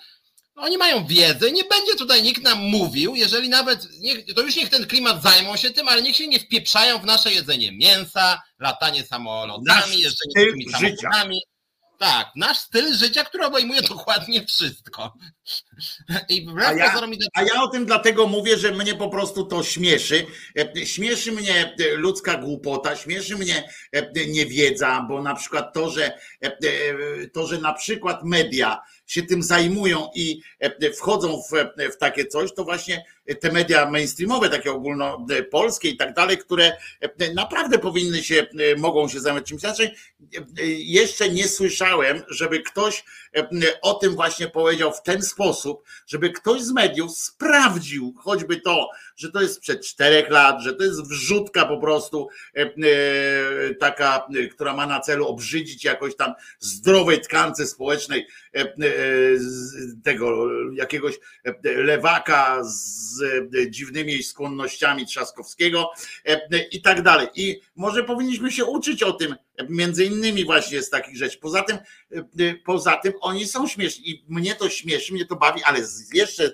Oni mają wiedzę i nie będzie tutaj nikt nam mówił, jeżeli nawet, niech, to już niech ten klimat zajmą się tym, ale niech się nie wpieprzają w nasze jedzenie mięsa, latanie samolotami, jeżdżenie tymi samochodami. Tak, nasz styl życia, który obejmuje dokładnie wszystko. I a, ja, a ja o tym dlatego mówię, że mnie po prostu to śmieszy. Śmieszy mnie ludzka głupota, śmieszy mnie niewiedza, bo na przykład to, że to, że na przykład media się tym zajmują i wchodzą w, w takie coś, to właśnie te media mainstreamowe, takie ogólnopolskie i tak dalej, które naprawdę powinny się, mogą się zajmować czymś inaczej. Jeszcze nie słyszałem, żeby ktoś o tym właśnie powiedział w ten sposób, żeby ktoś z mediów sprawdził choćby to, że to jest sprzed czterech lat, że to jest wrzutka po prostu taka, która ma na celu obrzydzić jakoś tam zdrowej tkance społecznej tego jakiegoś lewaka z dziwnymi skłonnościami Trzaskowskiego i tak dalej. I może powinniśmy się uczyć o tym, między innymi właśnie z takich rzeczy. Poza tym, poza tym oni są śmieszni i mnie to śmieszy, mnie to bawi, ale jeszcze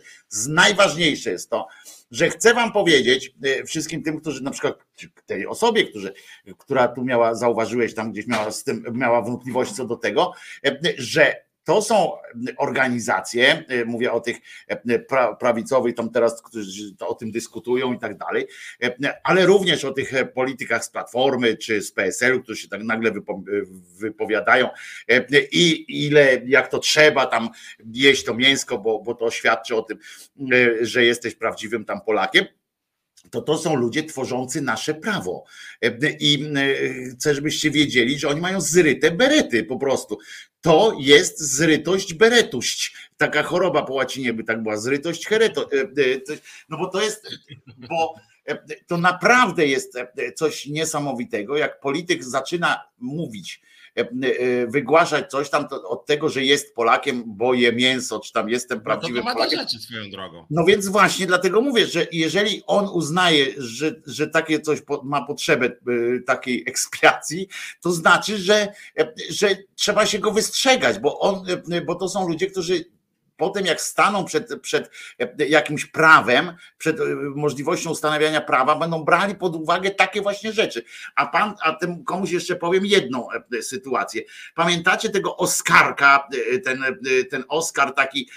najważniejsze jest to, że chcę wam powiedzieć wszystkim tym, którzy na przykład tej osobie, którzy, która tu miała, zauważyłeś tam gdzieś miała, z tym, miała wątpliwość co do tego, że to są organizacje, mówię o tych prawicowych, tam teraz, którzy o tym dyskutują i tak dalej, ale również o tych politykach z Platformy czy z P S L u, którzy się tak nagle wypowiadają i ile, jak to trzeba tam jeść to mięsko, bo, bo to świadczy o tym, że jesteś prawdziwym tam Polakiem. To to są ludzie tworzący nasze prawo. I chcę, żebyście wiedzieli, że oni mają zryte berety po prostu. To jest zrytość beretuść. Taka choroba po łacinie by tak była, zrytość hereto. No bo to jest, bo to naprawdę jest coś niesamowitego, jak polityk zaczyna mówić, wygłaszać coś tam od tego, że jest Polakiem, bo je mięso, czy tam jestem prawdziwym no to Polakiem. Rzeczy swoją drogą. No więc właśnie dlatego mówię, że jeżeli on uznaje, że, że takie coś ma potrzebę takiej ekspiacji, to znaczy, że, że trzeba się go wystrzegać, bo, on, bo to są ludzie, którzy potem jak staną przed, przed jakimś prawem, przed możliwością ustanawiania prawa, będą brali pod uwagę takie właśnie rzeczy. A pan, a tym komuś jeszcze powiem jedną sytuację. Pamiętacie tego Oskarka, ten, ten Oskar taki,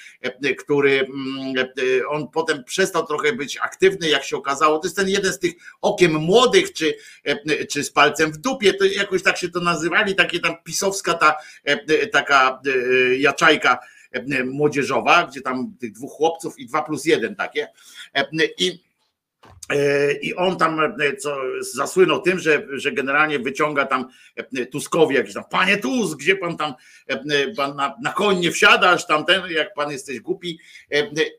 który on potem przestał trochę być aktywny, jak się okazało. To jest ten jeden z tych okiem młodych, czy, czy z palcem w dupie, to jakoś tak się to nazywali, takie tam pisowska ta taka jaczajka młodzieżowa, gdzie tam tych dwóch chłopców i dwa plus jeden takie. I, i on tam co, zasłynął tym, że, że generalnie wyciąga tam Tuskowi jakiś tam, panie Tusk, gdzie pan tam pan na, na koń nie wsiadasz, tamten, jak pan jesteś głupi.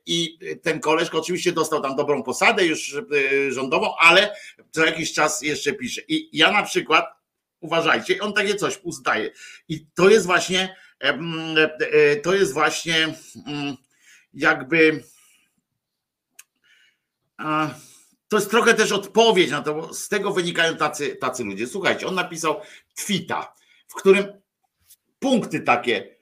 I ten koleżko oczywiście dostał tam dobrą posadę już rządową, ale co jakiś czas jeszcze pisze. I ja na przykład, uważajcie, on takie coś uznaje. I to jest właśnie To jest właśnie jakby, to jest trochę też odpowiedź na to, bo z tego wynikają tacy, tacy ludzie. Słuchajcie, on napisał tweeta, w którym punkty takie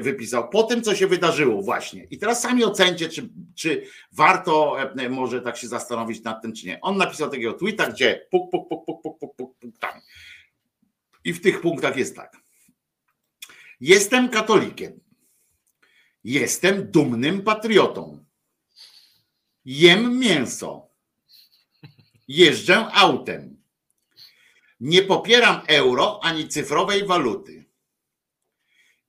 wypisał po tym, co się wydarzyło właśnie. I teraz sami ocencie, czy, czy warto może tak się zastanowić nad tym, czy nie. On napisał takiego tweeta, gdzie puk, puk, puk, puk, puk, puk, puk, puk tam. I w tych punktach jest tak. Jestem katolikiem. Jestem dumnym patriotą. Jem mięso. Jeżdżę autem. Nie popieram euro ani cyfrowej waluty.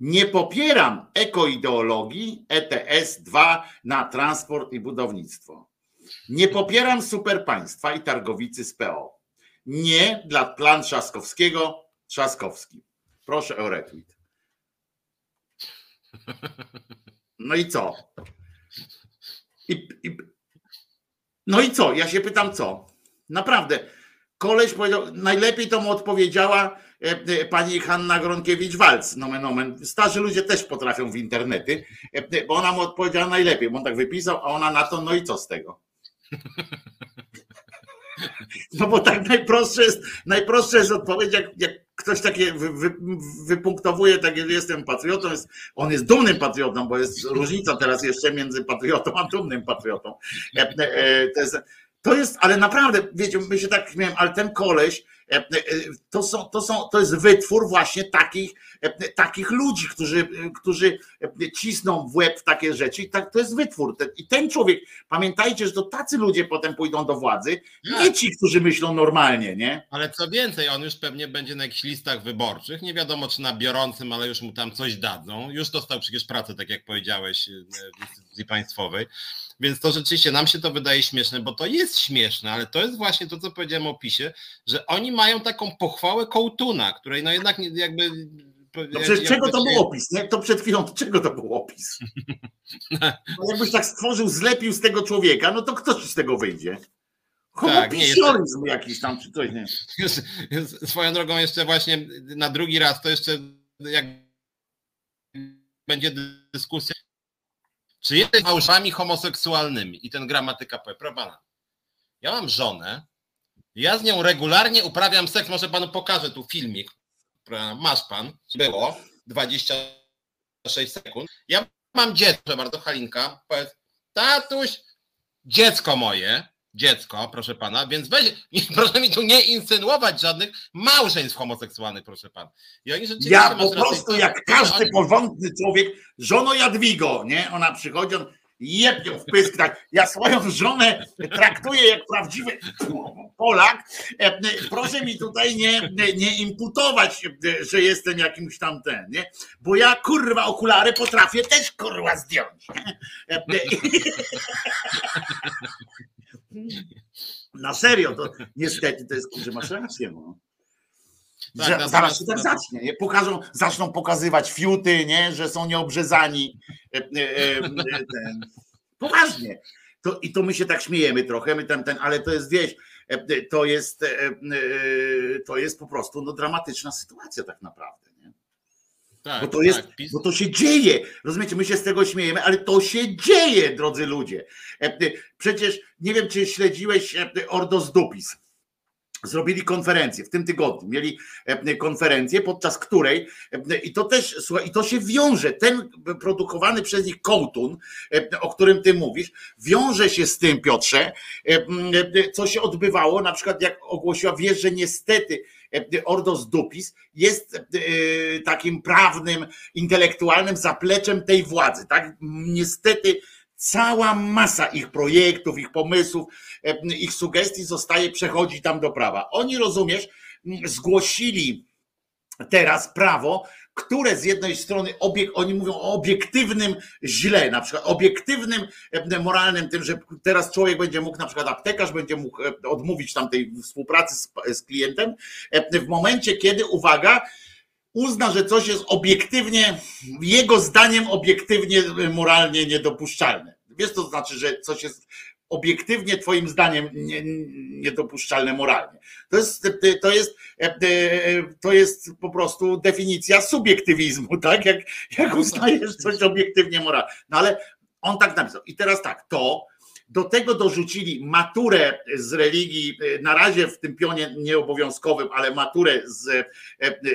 Nie popieram ekoideologii E T S dwa na transport i budownictwo. Nie popieram superpaństwa i targowicy z P O. Nie dla plan Trzaskowskiego, Trzaskowski. Proszę o retweet. No i co? I, i, no i co? Ja się pytam co? Naprawdę. Koleś powiedział, najlepiej to mu odpowiedziała pani Hanna Gronkiewicz-Waltz. Nomen omen. Starzy ludzie też potrafią w internety, bo ona mu odpowiedziała najlepiej, bo on tak wypisał, a ona na to, no i co z tego? No bo tak najprostsze jest, najprostsze jest odpowiedź, jak, jak ktoś takie wy, wy, wypunktowuje, tak że jestem patriotą, jest, on jest dumnym patriotą, bo jest różnica teraz jeszcze między patriotą a dumnym patriotą. To jest, to jest ale naprawdę, wiecie, my się tak śmiałem, ale ten koleś, to, są, to, są, to jest wytwór właśnie takich, takich ludzi, którzy, którzy cisną w łeb takie rzeczy. I tak, to jest wytwór. I ten człowiek, pamiętajcie, że to tacy ludzie potem pójdą do władzy, nie ci, którzy myślą normalnie, nie? Ale co więcej, on już pewnie będzie na jakichś listach wyborczych, nie wiadomo czy na biorącym, ale już mu tam coś dadzą. Już dostał przecież pracę, tak jak powiedziałeś, w instytucji państwowej. Więc to rzeczywiście nam się to wydaje śmieszne, bo to jest śmieszne, ale to jest właśnie to, co powiedziałem o PiSie, że oni mają taką pochwałę Kołtuna, której no jednak jakby... No przecież czego to był opis? Nie? To przed chwilą czego to był opis? No jakbyś tak stworzył, zlepił z tego człowieka, no to ktoś z tego wyjdzie. Homopisioryzm tak, jakiś tam, czy coś, nie? Swoją drogą jeszcze właśnie na drugi raz to jeszcze jak będzie dyskusja, czy jesteś małżami homoseksualnymi? I ten gramatyka powie, proszę pana, ja mam żonę, ja z nią regularnie uprawiam seks, może panu pokażę tu filmik, masz pan, było dwadzieścia sześć sekund. Ja mam dziecko, bardzo Halinka, powiedz, tatuś, dziecko moje, dziecko, proszę pana, więc weź, proszę mi tu nie insynuować żadnych małżeństw homoseksualnych, proszę pana. Ja, ja po prostu jak to, każdy oni... porządny człowiek, żono Jadwigo, nie, ona przychodzi, on... Jeb ją w pysk, tak. Ja swoją żonę traktuję jak prawdziwy Polak. Proszę mi tutaj nie, nie imputować, że jestem jakimś tam ten, nie? Bo ja kurwa okulary potrafię też kurwa zdjąć. Na serio, to niestety to jest kurwa, masz rację, no. Tak, że, zaraz nas, się tak zacznie, nie? Pokażą, zaczną pokazywać fiuty, nie? Że są nieobrzezani. E, e, e, ten. Poważnie. To, I to my się tak śmiejemy trochę, my tam, ten, ale to jest, wieś, e, to jest, e, e, to jest po prostu no, dramatyczna sytuacja tak naprawdę. Nie? Tak, bo, to jest, tak. Bo to się dzieje. Rozumiecie, my się z tego śmiejemy, ale to się dzieje, drodzy ludzie. E, przecież nie wiem, czy śledziłeś e, Ordo Iuris. Zrobili konferencję w tym tygodniu, mieli konferencję, podczas której i to też, słuchaj, i to się wiąże, ten produkowany przez nich kołtun, o którym ty mówisz, wiąże się z tym, Piotrze, co się odbywało, na przykład jak ogłosiła, wiesz, że niestety Ordo Iuris jest takim prawnym, intelektualnym zapleczem tej władzy, tak? Niestety cała masa ich projektów, ich pomysłów, ich sugestii zostaje, przechodzi tam do prawa. Oni, rozumiesz, zgłosili teraz prawo, które z jednej strony, obiek, oni mówią o obiektywnym źle, na przykład obiektywnym, moralnym tym, że teraz człowiek będzie mógł, na przykład aptekarz będzie mógł odmówić tam tej współpracy z, z klientem w momencie, kiedy, uwaga, uzna, że coś jest obiektywnie, jego zdaniem obiektywnie, moralnie niedopuszczalne. Wiesz, to znaczy, że coś jest obiektywnie twoim zdaniem niedopuszczalne moralnie. To jest, to jest, to jest po prostu definicja subiektywizmu, tak? Jak, jak uznajesz coś obiektywnie moralnie. No ale on tak napisał. I teraz tak, to do tego dorzucili maturę z religii, na razie w tym pionie nieobowiązkowym, ale maturę z,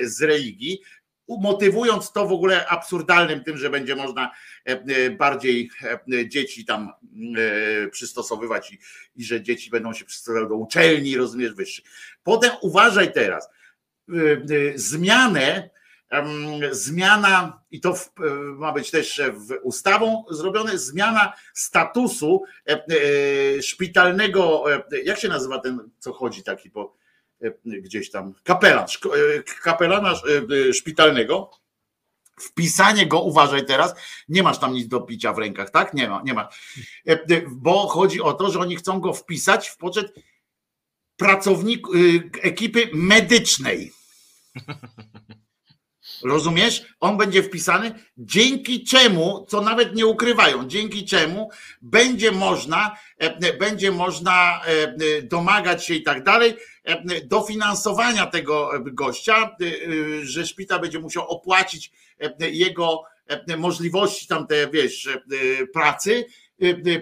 z religii, motywując to w ogóle absurdalnym tym, że będzie można bardziej dzieci tam przystosowywać i, i że dzieci będą się przystosowywać do uczelni, rozumiesz, wyższych. Potem uważaj teraz, zmianę, zmiana, i to ma być też ustawą zrobione, zmiana statusu szpitalnego, jak się nazywa ten, co chodzi taki po gdzieś tam, kapelan, kapelana szpitalnego, wpisanie go, uważaj teraz, nie masz tam nic do picia w rękach, tak? Nie ma, nie ma. Bo chodzi o to, że oni chcą go wpisać w poczet pracowników ekipy medycznej. Rozumiesz? On będzie wpisany, dzięki czemu, co nawet nie ukrywają, dzięki czemu będzie można, będzie można domagać się i tak dalej dofinansowania tego gościa, że szpital będzie musiał opłacić jego możliwości tam te, wiesz, pracy,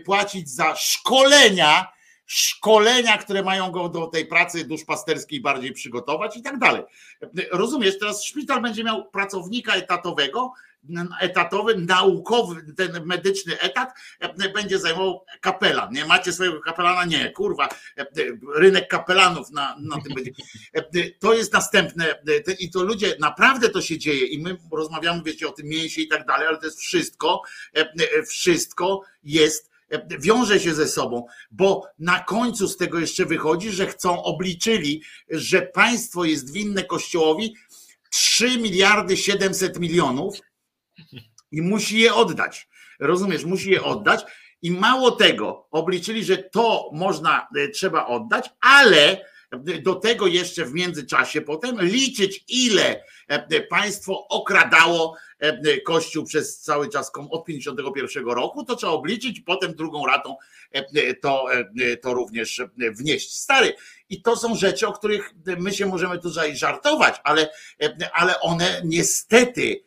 płacić za szkolenia, szkolenia, które mają go do tej pracy duszpasterskiej bardziej przygotować i tak dalej. Rozumiesz, teraz szpital będzie miał pracownika etatowego, etatowy, naukowy, ten medyczny etat będzie zajmował kapelan. Nie macie swojego kapelana? Nie, kurwa, rynek kapelanów na, na tym będzie. To jest następne i to ludzie, naprawdę to się dzieje i my rozmawiamy, wiecie, o tym mięsie i tak dalej, ale to jest wszystko, wszystko jest wiąże się ze sobą, bo na końcu z tego jeszcze wychodzi, że chcą, obliczyli, że państwo jest winne Kościołowi trzy miliardy siedemset milionów i musi je oddać. Rozumiesz, musi je oddać i mało tego, obliczyli, że to można, trzeba oddać, ale do tego jeszcze w międzyczasie potem liczyć, ile państwo okradało Kościół przez cały czas od pięćdziesiątego pierwszego roku, to trzeba obliczyć, potem drugą ratą to, to również wnieść. Stary, i to są rzeczy, o których my się możemy tutaj żartować, ale, ale one niestety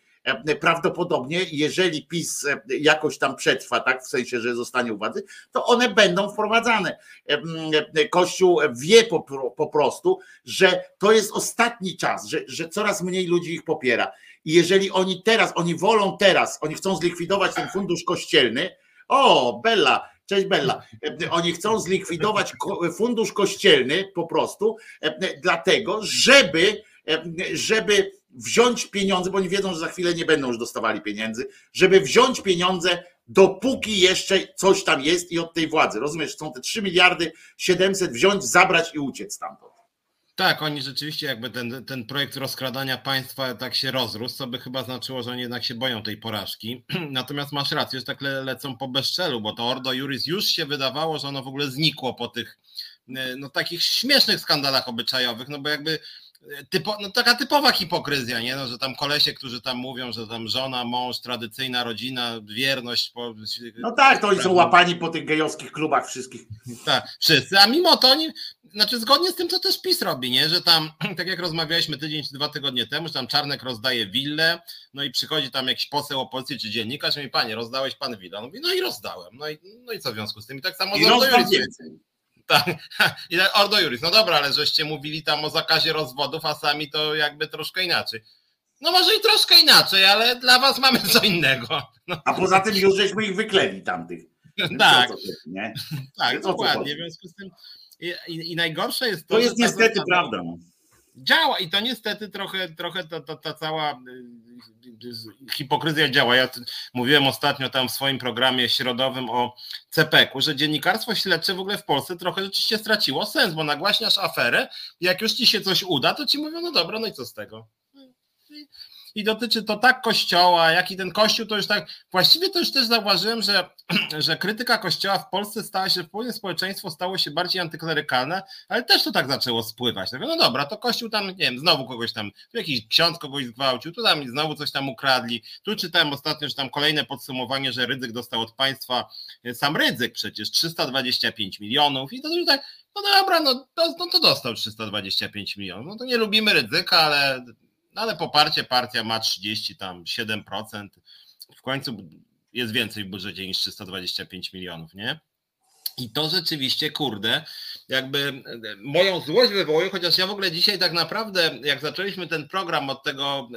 prawdopodobnie, jeżeli PiS jakoś tam przetrwa, tak, w sensie, że zostanie u władzy, to one będą wprowadzane. Kościół wie po, po prostu, że to jest ostatni czas, że, że coraz mniej ludzi ich popiera. I jeżeli oni teraz, oni wolą teraz, oni chcą zlikwidować ten fundusz kościelny. O, Bella, cześć Bella. Oni chcą zlikwidować fundusz kościelny po prostu, dlatego, żeby, żeby wziąć pieniądze, bo oni wiedzą, że za chwilę nie będą już dostawali pieniędzy, żeby wziąć pieniądze, dopóki jeszcze coś tam jest i od tej władzy. Rozumiesz, chcą te trzy miliardy siedemset wziąć, zabrać i uciec stamtąd. Tak, oni rzeczywiście jakby ten, ten projekt rozkradania państwa tak się rozrósł, co by chyba znaczyło, że oni jednak się boją tej porażki. Natomiast masz rację, że tak le, lecą po bezczelu, bo to Ordo Iuris już się wydawało, że ono w ogóle znikło po tych no, takich śmiesznych skandalach obyczajowych, no bo jakby Typo, no taka typowa hipokryzja, nie? No, że tam kolesie, którzy tam mówią, że tam żona, mąż, tradycyjna rodzina, wierność. Po... No tak, to oni są łapani po tych gejowskich klubach wszystkich. Tak, wszyscy, a mimo to oni, znaczy zgodnie z tym, co też PiS robi, nie? Że tam, tak jak rozmawialiśmy tydzień czy dwa tygodnie temu, że tam Czarnek rozdaje willę, no i przychodzi tam jakiś poseł opozycji czy dziennikarz i mówi, panie, rozdałeś pan willę? On mówi, no i rozdałem, no i, no i co w związku z tym? I tak samo I Tak. I Ordo Iuris, no dobra, ale żeście mówili tam o zakazie rozwodów, a sami to jakby troszkę inaczej. No może i troszkę inaczej, ale dla was mamy co innego. No. A poza tym już żeśmy ich wykleli tamtych. Tak, nie? Tak, dokładnie. W związku z tym i, i, i najgorsze jest to, to jest niestety ta... prawda. Działa i to niestety trochę, trochę ta, ta, ta cała hipokryzja działa. Ja mówiłem ostatnio tam w swoim programie środowym o C P K u, że dziennikarstwo śledcze w ogóle w Polsce trochę rzeczywiście straciło sens, bo nagłaśniasz aferę, jak już ci się coś uda, to ci mówią, no dobra, no i co z tego? I dotyczy to tak Kościoła, jak i ten Kościół, to już tak, właściwie to już też zauważyłem, że, że krytyka Kościoła w Polsce stała się, w społeczeństwo stało się bardziej antyklerykalne, ale też to tak zaczęło spływać. No dobra, to Kościół tam, nie wiem, znowu kogoś tam, tu jakiś ksiądz kogoś zgwałcił, tu tam znowu coś tam ukradli, tu czytałem ostatnio, że tam kolejne podsumowanie, że Rydzyk dostał od państwa, sam Rydzyk przecież, trzysta dwadzieścia pięć milionów i to już tak, no dobra, no to, no to dostał trzysta dwadzieścia pięć milionów, no to nie lubimy Rydzyka, ale... ale poparcie partia ma trzydzieści siedem procent, w końcu jest więcej w budżecie niż trzysta dwadzieścia pięć milionów, nie? I to rzeczywiście, kurde, jakby moją złość wywołuje, chociaż ja w ogóle dzisiaj tak naprawdę, jak zaczęliśmy ten program od tego,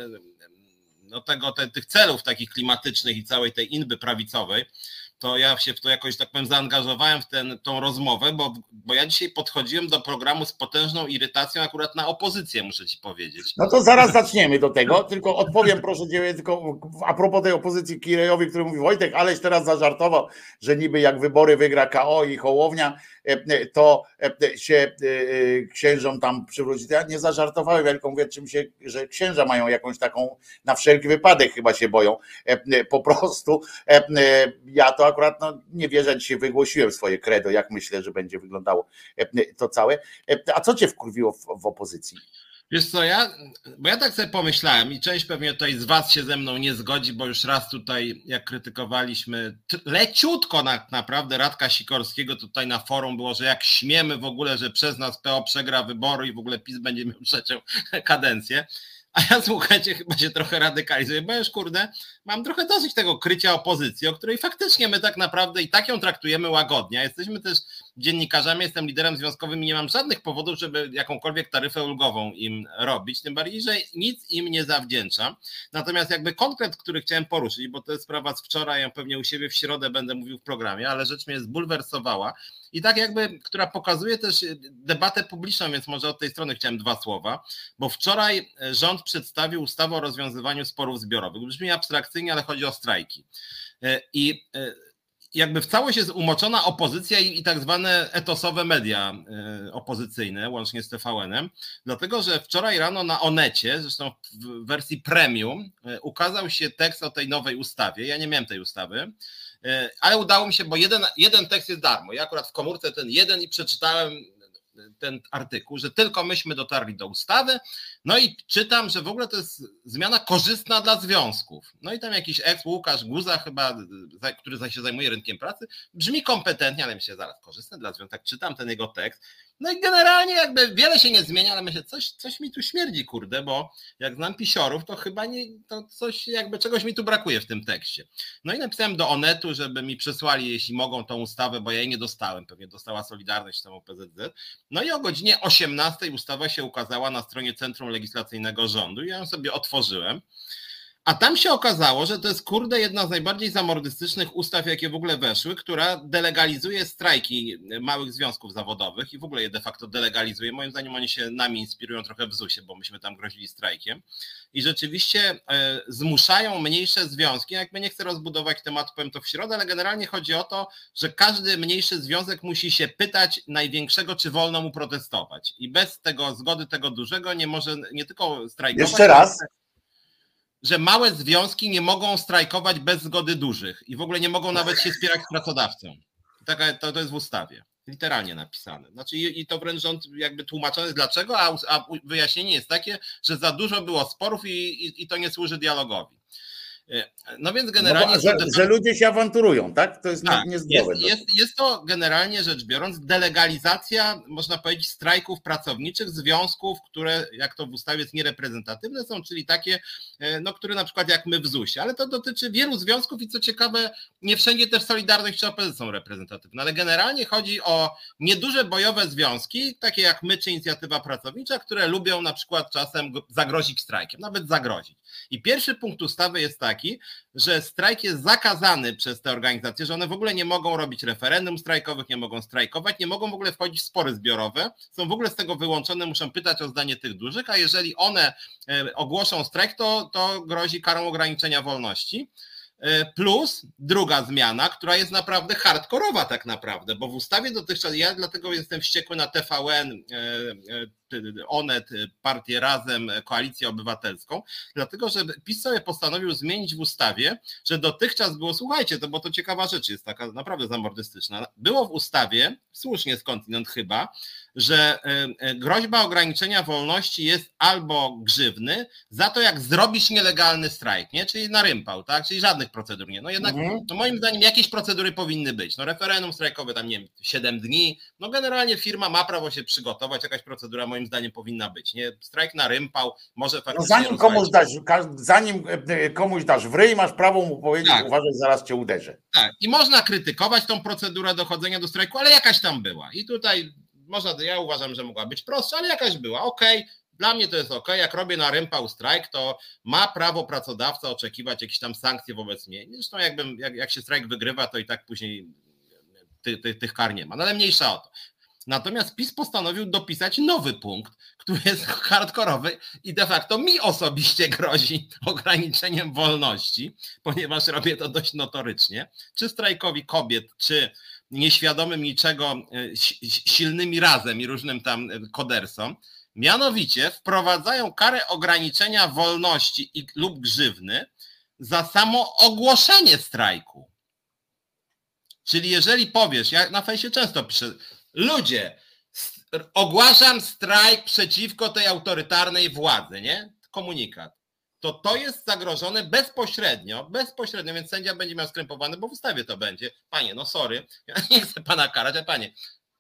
od tego te, tych celów takich klimatycznych i całej tej inby prawicowej, to ja się w to jakoś, tak powiem, zaangażowałem w tę rozmowę, bo, bo ja dzisiaj podchodziłem do programu z potężną irytacją akurat na opozycję, muszę ci powiedzieć. No to zaraz zaczniemy do tego, tylko odpowiem proszę ciebie, tylko a propos tej opozycji Kirejowi, który mówi Wojtek, aleś teraz zażartował, że niby jak wybory wygra K O i Hołownia, to się księżom tam przywróci. Ja nie zażartowałem, tylko mówię, czym się, że księża mają jakąś taką, na wszelki wypadek chyba się boją, po prostu. Ja to akurat no, nie wierzę, dzisiaj wygłosiłem swoje credo, jak myślę, że będzie wyglądało to całe. A co cię wkurwiło w, w opozycji? Wiesz co, ja, bo ja tak sobie pomyślałem i część pewnie tutaj z was się ze mną nie zgodzi, bo już raz tutaj jak krytykowaliśmy leciutko na, naprawdę Radka Sikorskiego, tutaj na forum było, że jak śmiemy w ogóle, że przez nas P O przegra wybory i w ogóle PiS będzie miał trzecią kadencję. A ja, słuchajcie, chyba się trochę radykalizuję, bo już kurde, mam trochę dosyć tego krycia opozycji, o której faktycznie my tak naprawdę i tak ją traktujemy łagodnie. A jesteśmy też dziennikarzami, jestem liderem związkowym i nie mam żadnych powodów, żeby jakąkolwiek taryfę ulgową im robić, tym bardziej, że nic im nie zawdzięczam. Natomiast jakby konkret, który chciałem poruszyć, bo to jest sprawa z wczoraj, ja pewnie u siebie w środę będę mówił w programie, ale rzecz mnie zbulwersowała i tak jakby, która pokazuje też debatę publiczną, więc może od tej strony chciałem dwa słowa, bo wczoraj rząd przedstawił ustawę o rozwiązywaniu sporów zbiorowych. Brzmi abstrakcyjnie, ale chodzi o strajki. I jakby w całość jest umoczona opozycja i tak zwane etosowe media opozycyjne, łącznie z T V N-em, dlatego że wczoraj rano na Onecie, zresztą w wersji premium, ukazał się tekst o tej nowej ustawie. Ja nie miałem tej ustawy, ale udało mi się, bo jeden, jeden tekst jest darmo. Ja akurat w komórce ten jeden i przeczytałem ten artykuł, że tylko myśmy dotarli do ustawy, no i czytam, że w ogóle to jest zmiana korzystna dla związków. No i tam jakiś eks Łukasz Guza chyba, który się zajmuje rynkiem pracy, brzmi kompetentnie, ale myślę, zaraz, korzystne dla związków, tak czytam ten jego tekst. No i generalnie jakby wiele się nie zmienia, ale myślę, coś, coś mi tu śmierdzi, kurde, bo jak znam pisiorów, to chyba nie, to coś jakby czegoś mi tu brakuje w tym tekście. No i napisałem do Onetu, żeby mi przysłali, jeśli mogą, tą ustawę, bo ja jej nie dostałem, pewnie dostała Solidarność, tam O P Z Z. No i o godzinie osiemnastej ustawa się ukazała na stronie Centrum Legislacyjnego Rządu i ja ją sobie otworzyłem. A tam się okazało, że to jest kurde jedna z najbardziej zamordystycznych ustaw, jakie w ogóle weszły, która delegalizuje strajki małych związków zawodowych i w ogóle je de facto delegalizuje. Moim zdaniem oni się nami inspirują trochę w zusie, bo myśmy tam grozili strajkiem i rzeczywiście e, zmuszają mniejsze związki. Jakby nie chcę rozbudować tematu, powiem to w środę, ale generalnie chodzi o to, że każdy mniejszy związek musi się pytać największego, czy wolno mu protestować i bez tego zgody tego dużego nie może nie tylko strajkować. Jeszcze raz. Że małe związki nie mogą strajkować bez zgody dużych i w ogóle nie mogą nawet się spierać z pracodawcą. Taka, to, to jest w ustawie, literalnie napisane. Znaczy i, i to wręcz rząd jakby tłumaczony jest dlaczego, a, a wyjaśnienie jest takie, że za dużo było sporów i, i, i to nie służy dialogowi. No więc generalnie... No bo, że, że ludzie się awanturują, tak? To jest tak, niezdrowe. Jest, jest, jest to generalnie rzecz biorąc delegalizacja, można powiedzieć, strajków pracowniczych, związków, które jak to w ustawie jest niereprezentatywne są, czyli takie, no które na przykład jak my w zusie, ale to dotyczy wielu związków i co ciekawe, nie wszędzie też Solidarność czy O P Z Z są reprezentatywne, ale generalnie chodzi o nieduże bojowe związki, takie jak my czy Inicjatywa Pracownicza, które lubią na przykład czasem zagrozić strajkiem, nawet zagrozić. I pierwszy punkt ustawy jest taki, że strajk jest zakazany przez te organizacje, że one w ogóle nie mogą robić referendum strajkowych, nie mogą strajkować, nie mogą w ogóle wchodzić w spory zbiorowe, są w ogóle z tego wyłączone, muszą pytać o zdanie tych dużych, a jeżeli one ogłoszą strajk, to, to grozi karą ograniczenia wolności. Plus druga zmiana, która jest naprawdę hardkorowa tak naprawdę, bo w ustawie dotychczas, ja dlatego jestem wściekły na T V N, Onet, Partię Razem, Koalicję Obywatelską, dlatego że PiS sobie postanowił zmienić w ustawie, że dotychczas było, słuchajcie, to bo to ciekawa rzecz jest taka naprawdę zamordystyczna, było w ustawie, słusznie skądinąd chyba, że groźba ograniczenia wolności jest albo grzywny za to, jak zrobisz nielegalny strajk, nie? Czyli narympał, tak? Czyli żadnych procedur nie. No jednak mhm. to moim zdaniem jakieś procedury powinny być. No referendum strajkowe tam nie wiem, siedem dni, no generalnie firma ma prawo się przygotować, jakaś procedura moim zdaniem powinna być, nie? Strajk narympał, może faktycznie... No zanim komuś dasz, zanim komuś dasz w ryj, masz prawo mu powiedzieć, tak. Uważaj, zaraz cię uderzę. Tak, i można krytykować tą procedurę dochodzenia do strajku, ale jakaś tam była. I tutaj można, ja uważam, że mogła być prostsza, ale jakaś była, okej. Okay. Dla mnie to jest okej, okay. Jak robię na rympał strajk, to ma prawo pracodawca oczekiwać jakichś tam sankcji wobec mnie. Zresztą jakbym, jak, jak się strajk wygrywa, to i tak później ty, ty, tych kar nie ma, no ale mniejsza o to. Natomiast PiS postanowił dopisać nowy punkt, który jest hardkorowy i de facto mi osobiście grozi ograniczeniem wolności, ponieważ robię to dość notorycznie, czy strajkowi kobiet, czy nieświadomym niczego silnymi razem i różnym tam kodersom, mianowicie wprowadzają karę ograniczenia wolności i, lub grzywny za samo ogłoszenie strajku. Czyli jeżeli powiesz, ja na fejsie często piszę, ludzie, ogłaszam strajk przeciwko tej autorytarnej władzy, nie? Komunikat. To to jest zagrożone bezpośrednio, bezpośrednio, więc sędzia będzie miał skrępowany, bo w ustawie to będzie. Panie, no sorry, ja nie chcę pana karać, ale panie,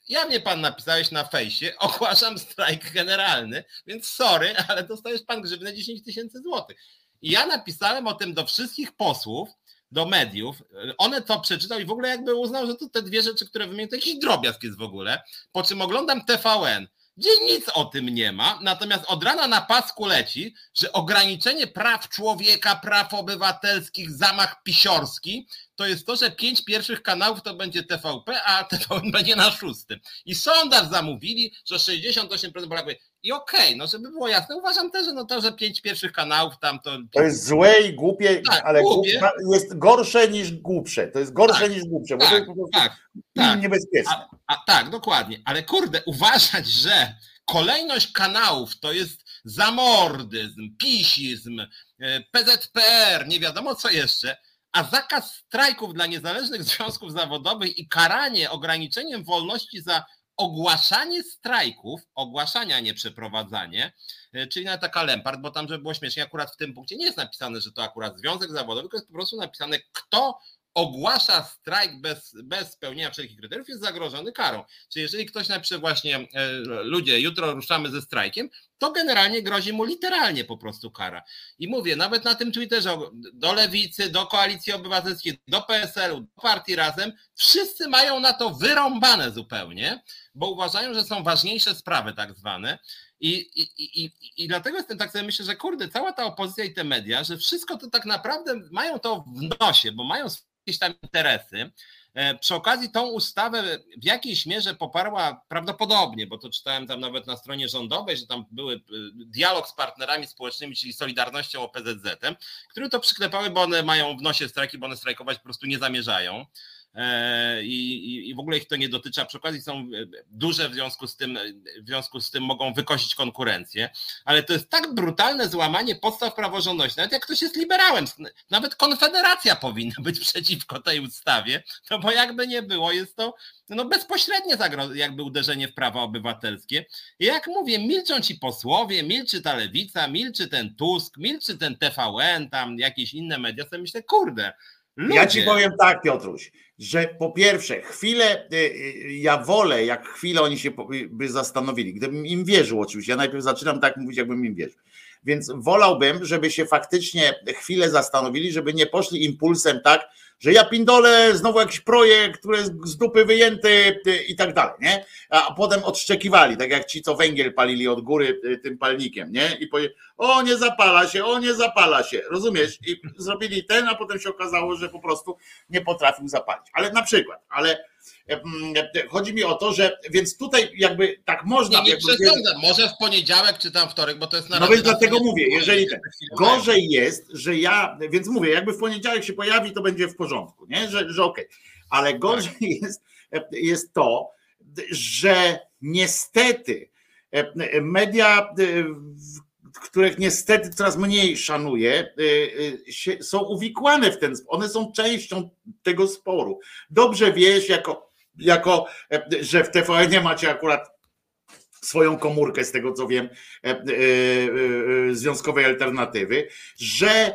ja mnie pan napisałeś na fejsie, ogłaszam strajk generalny, więc sorry, ale dostajesz pan grzywnę dziesięć tysięcy złotych. I ja napisałem o tym do wszystkich posłów, do mediów, Onet to przeczytał i w ogóle jakby uznał, że to te dwie rzeczy, które wymienię, to jakiś drobiazg jest w ogóle, po czym oglądam T V N, gdzie nic o tym nie ma, natomiast od rana na pasku leci, że ograniczenie praw człowieka, praw obywatelskich, zamach pisiorski, to jest to, że pięć pierwszych kanałów to będzie T V P, a T V N będzie na szóstym. I sondaż zamówili, że sześćdziesiąt osiem procent Polaków. I okej, okay, no żeby było jasne, uważam też, że no to, że pięć pierwszych kanałów tam to... To jest złe i głupie, tak, ale głupie. Jest gorsze niż głupsze. To jest gorsze tak, niż głupsze, bo tak, to jest po prostu tak, tak, niebezpieczne. A, a, tak, dokładnie. Ale kurde, uważać, że kolejność kanałów to jest zamordyzm, pisizm, P Z P R, nie wiadomo co jeszcze, a zakaz strajków dla niezależnych związków zawodowych i karanie ograniczeniem wolności za ogłaszanie strajków, ogłaszania, nie przeprowadzanie, czyli nawet taka Lempart, bo tam, żeby było śmiesznie, akurat w tym punkcie nie jest napisane, że to akurat związek zawodowy, tylko jest po prostu napisane, kto ogłasza strajk bez, bez spełnienia wszelkich kryteriów, jest zagrożony karą. Czyli jeżeli ktoś napisze właśnie, ludzie, jutro ruszamy ze strajkiem, to generalnie grozi mu literalnie po prostu kara. I mówię, nawet na tym Twitterze do Lewicy, do Koalicji Obywatelskiej, do P S L u, do Partii Razem, wszyscy mają na to wyrąbane zupełnie, bo uważają, że są ważniejsze sprawy tak zwane. I, i, i, i dlatego jestem tak sobie myślę, że kurde, cała ta opozycja i te media, że wszystko to tak naprawdę mają to w nosie, bo mają jakieś tam interesy. Przy okazji tą ustawę w jakiejś mierze poparła prawdopodobnie, bo to czytałem tam nawet na stronie rządowej, że tam były dialog z partnerami społecznymi, czyli Solidarnością, O P Z Z em, które to przyklepały, bo one mają w nosie strajki, bo one strajkować po prostu nie zamierzają. I, i, i w ogóle ich to nie dotyczy, a przy okazji są duże w związku z tym, w związku z tym mogą wykosić konkurencję, ale to jest tak brutalne złamanie podstaw praworządności, nawet jak ktoś jest liberałem, nawet Konfederacja powinna być przeciwko tej ustawie, no bo jakby nie było, jest to no bezpośrednie zagro- jakby uderzenie w prawa obywatelskie. I jak mówię, milczą ci posłowie, milczy ta Lewica, milczy ten Tusk, milczy ten T V N, tam jakieś inne media, sobie myślę, kurde, ludzie. Ja ci powiem tak, Piotruś, że po pierwsze, chwilę, ja wolę, jak chwilę oni się by zastanowili, gdybym im wierzył oczywiście, ja najpierw zaczynam tak mówić, jakbym im wierzył, więc wolałbym, żeby się faktycznie chwilę zastanowili, żeby nie poszli impulsem tak, że ja pindolę, znowu jakiś projekt, który jest z dupy wyjęty i tak dalej, nie? A potem odszczekiwali, tak jak ci, co węgiel palili od góry tym palnikiem, nie? I powiedzieli, o nie zapala się, o nie zapala się, rozumiesz? I zrobili ten, a potem się okazało, że po prostu nie potrafił zapalić. Ale na przykład, ale chodzi mi o to, że, więc tutaj jakby tak można... Nie, nie przesądzam, może w poniedziałek czy tam wtorek, bo to jest... Na no więc dlatego mówię, jeżeli ten, gorzej jest, że ja, więc mówię, jakby w poniedziałek się pojawi, to będzie w porządku, nie? Że, że okej, okay. Ale gorzej tak jest, jest to, że niestety media, których niestety coraz mniej szanuję, są uwikłane w ten spór. One są częścią tego sporu. Dobrze wiesz, jako, jako że w T V N macie akurat swoją komórkę, z tego co wiem, związkowej alternatywy, że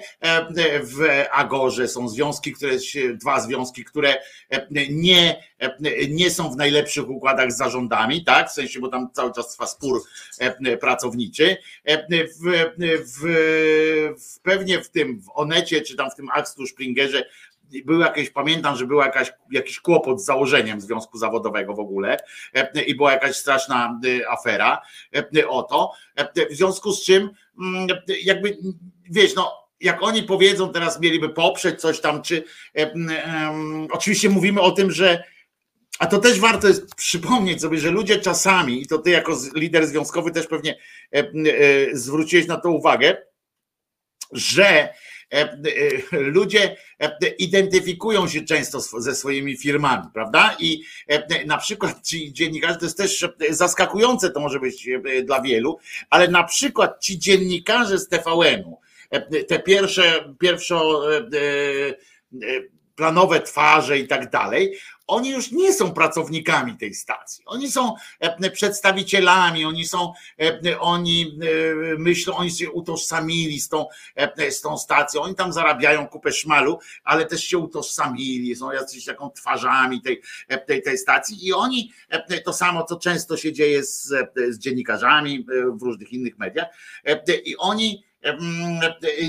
w Agorze są związki, które dwa związki, które nie, nie są w najlepszych układach z zarządami, tak? W sensie, bo tam cały czas trwa spór pracowniczy. W, w, w, pewnie w tym, w Onecie, czy tam w tym Axlu Springerze był jakieś, pamiętam, że był jakaś, jakiś kłopot z założeniem związku zawodowego w ogóle i była jakaś straszna afera o to, w związku z czym jakby, wiesz, no jak oni powiedzą teraz, mieliby poprzeć coś tam, czy um, oczywiście mówimy o tym, że a to też warto jest przypomnieć sobie, że ludzie czasami, i to ty jako lider związkowy też pewnie e, e, zwróciłeś na to uwagę, że ludzie identyfikują się często ze swoimi firmami, prawda? I na przykład ci dziennikarze, to jest też zaskakujące, to może być dla wielu, ale na przykład ci dziennikarze z T V N-u, te pierwsze, pierwszoplanowe twarze i tak dalej, oni już nie są pracownikami tej stacji. Oni są przedstawicielami, oni są, oni myślą, oni się utożsamili z tą, z tą stacją. Oni tam zarabiają kupę szmalu, ale też się utożsamili, są jacyś taką twarzami tej, tej, tej stacji i oni, to samo co często się dzieje z, z dziennikarzami w różnych innych mediach, i oni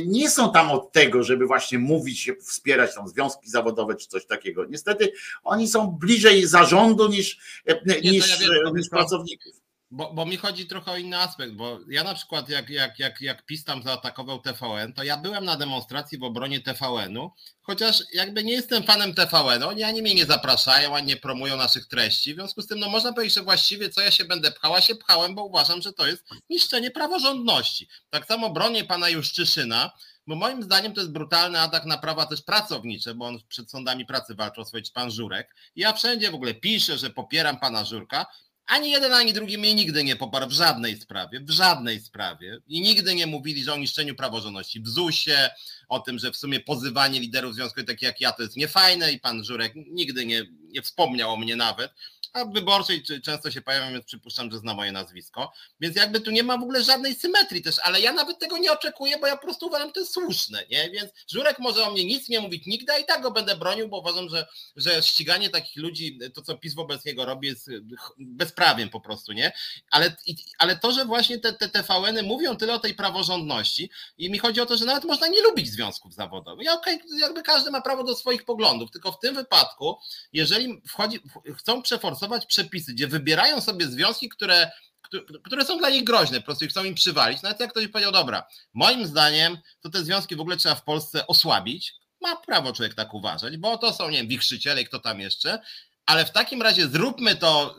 nie są tam od tego, żeby właśnie mówić, wspierać tam związki zawodowe czy coś takiego. Niestety oni są bliżej zarządu niż, nie, niż, ja wiem, niż pracowników. Bo, bo mi chodzi trochę o inny aspekt, bo ja na przykład jak, jak, jak, jak PiS tam zaatakował T V N, to ja byłem na demonstracji w obronie T V N-u, chociaż jakby nie jestem fanem T V N-u, oni ani mnie nie zapraszają, ani nie promują naszych treści, w związku z tym no można powiedzieć, że właściwie co ja się będę pchała, się pchałem, bo uważam, że to jest niszczenie praworządności. Tak samo bronię pana Juszczyszyna, bo moim zdaniem to jest brutalny atak na prawa też pracownicze, bo on przed sądami pracy walczył o swoje, pan Żurek. Ja wszędzie w ogóle piszę, że popieram pana Żurka. Ani jeden, ani drugi mnie nigdy nie poparł w żadnej sprawie, w żadnej sprawie i nigdy nie mówili, że o niszczeniu praworządności w zusie, o tym, że w sumie pozywanie liderów związkowych takich jak ja to jest niefajne i pan Żurek nigdy nie, nie wspomniał o mnie nawet, a w Wyborczej często się pojawiam, więc przypuszczam, że zna moje nazwisko, więc jakby tu nie ma w ogóle żadnej symetrii też, ale ja nawet tego nie oczekuję, bo ja po prostu uważam, że to jest słuszne, nie? Więc Żurek może o mnie nic nie mówić nigdy, a i tak go będę bronił, bo uważam, że, że ściganie takich ludzi, to co PiS wobec niego robi, jest bezprawiem po prostu, nie? Ale, ale to, że właśnie te, te T V N-y mówią tyle o tej praworządności i mi chodzi o to, że nawet można nie lubić związków zawodowych. Ja okej, okay, jakby każdy ma prawo do swoich poglądów, tylko w tym wypadku, jeżeli wchodzi, chcą przeforsować przepisy, gdzie wybierają sobie związki, które, które są dla nich groźne, po prostu i chcą im przywalić. Nawet jak ktoś powiedział, dobra, moim zdaniem to te związki w ogóle trzeba w Polsce osłabić, ma prawo człowiek tak uważać, bo to są, nie wiem, wichrzyciele i kto tam jeszcze, ale w takim razie zróbmy to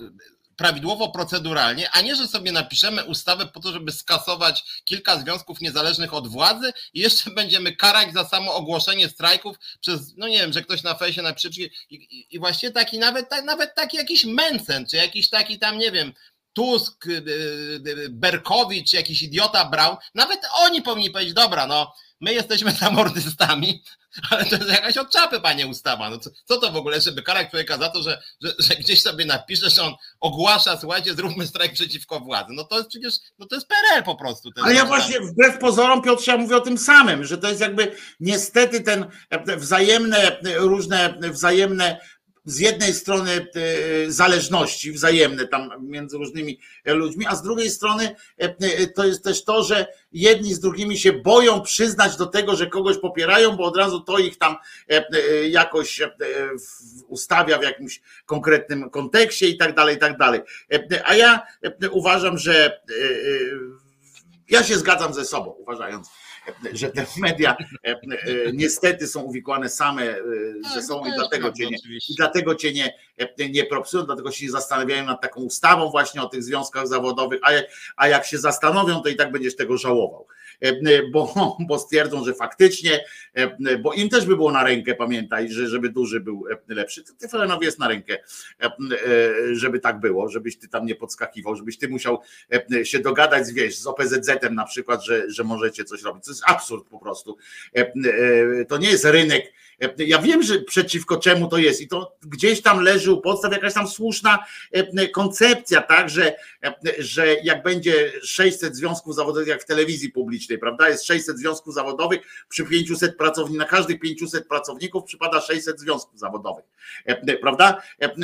prawidłowo, proceduralnie, a nie, że sobie napiszemy ustawę po to, żeby skasować kilka związków niezależnych od władzy i jeszcze będziemy karać za samo ogłoszenie strajków przez, no nie wiem, że ktoś na fejsie napisze i, i, i właśnie taki, nawet, ta, nawet taki jakiś Mentzen, czy jakiś taki tam, nie wiem, Tusk, Berkowicz, jakiś idiota Braun, nawet oni powinni powiedzieć, dobra, no my jesteśmy zamordystami, ale to jest jakaś od czapy, panie, ustawa. No co, co to w ogóle, żeby karać człowieka za to, że, że, że gdzieś sobie napisze, że on ogłasza, słuchajcie, zróbmy strajk przeciwko władzy. No to jest przecież, no to jest P R L po prostu. Ale ja właśnie wbrew pozorom, Piotrze, ja mówię o tym samym, że to jest jakby niestety ten wzajemne, różne wzajemne z jednej strony zależności wzajemne tam między różnymi ludźmi, a z drugiej strony to jest też to, że jedni z drugimi się boją przyznać do tego, że kogoś popierają, bo od razu to ich tam jakoś ustawia w jakimś konkretnym kontekście i tak dalej, i tak dalej. A ja uważam, że ja się zgadzam ze sobą, uważając, że te media niestety są uwikłane same ze sobą i dlatego cię, nie, i dlatego cię nie, nie propsują, dlatego się nie zastanawiają nad taką ustawą właśnie o tych związkach zawodowych, a, a jak się zastanowią, to i tak będziesz tego żałował, bo, bo stwierdzą, że faktycznie, bo im też by było na rękę, pamiętaj, że żeby duży był lepszy, to T V N-owi jest na rękę, żeby tak było, żebyś ty tam nie podskakiwał, żebyś ty musiał się dogadać z, wiesz, z O P Z Z-em na przykład, że, że możecie coś robić. To jest absurd po prostu. To nie jest rynek. Ja wiem, że przeciwko czemu to jest i to gdzieś tam leży u podstaw jakaś tam słuszna koncepcja, tak, że, że jak będzie sześćset związków zawodowych, jak w telewizji publicznej, prawda, jest sześćset związków zawodowych przy pięciuset pracowników, na każdych pięciuset pracowników przypada sześćset związków zawodowych, prawda,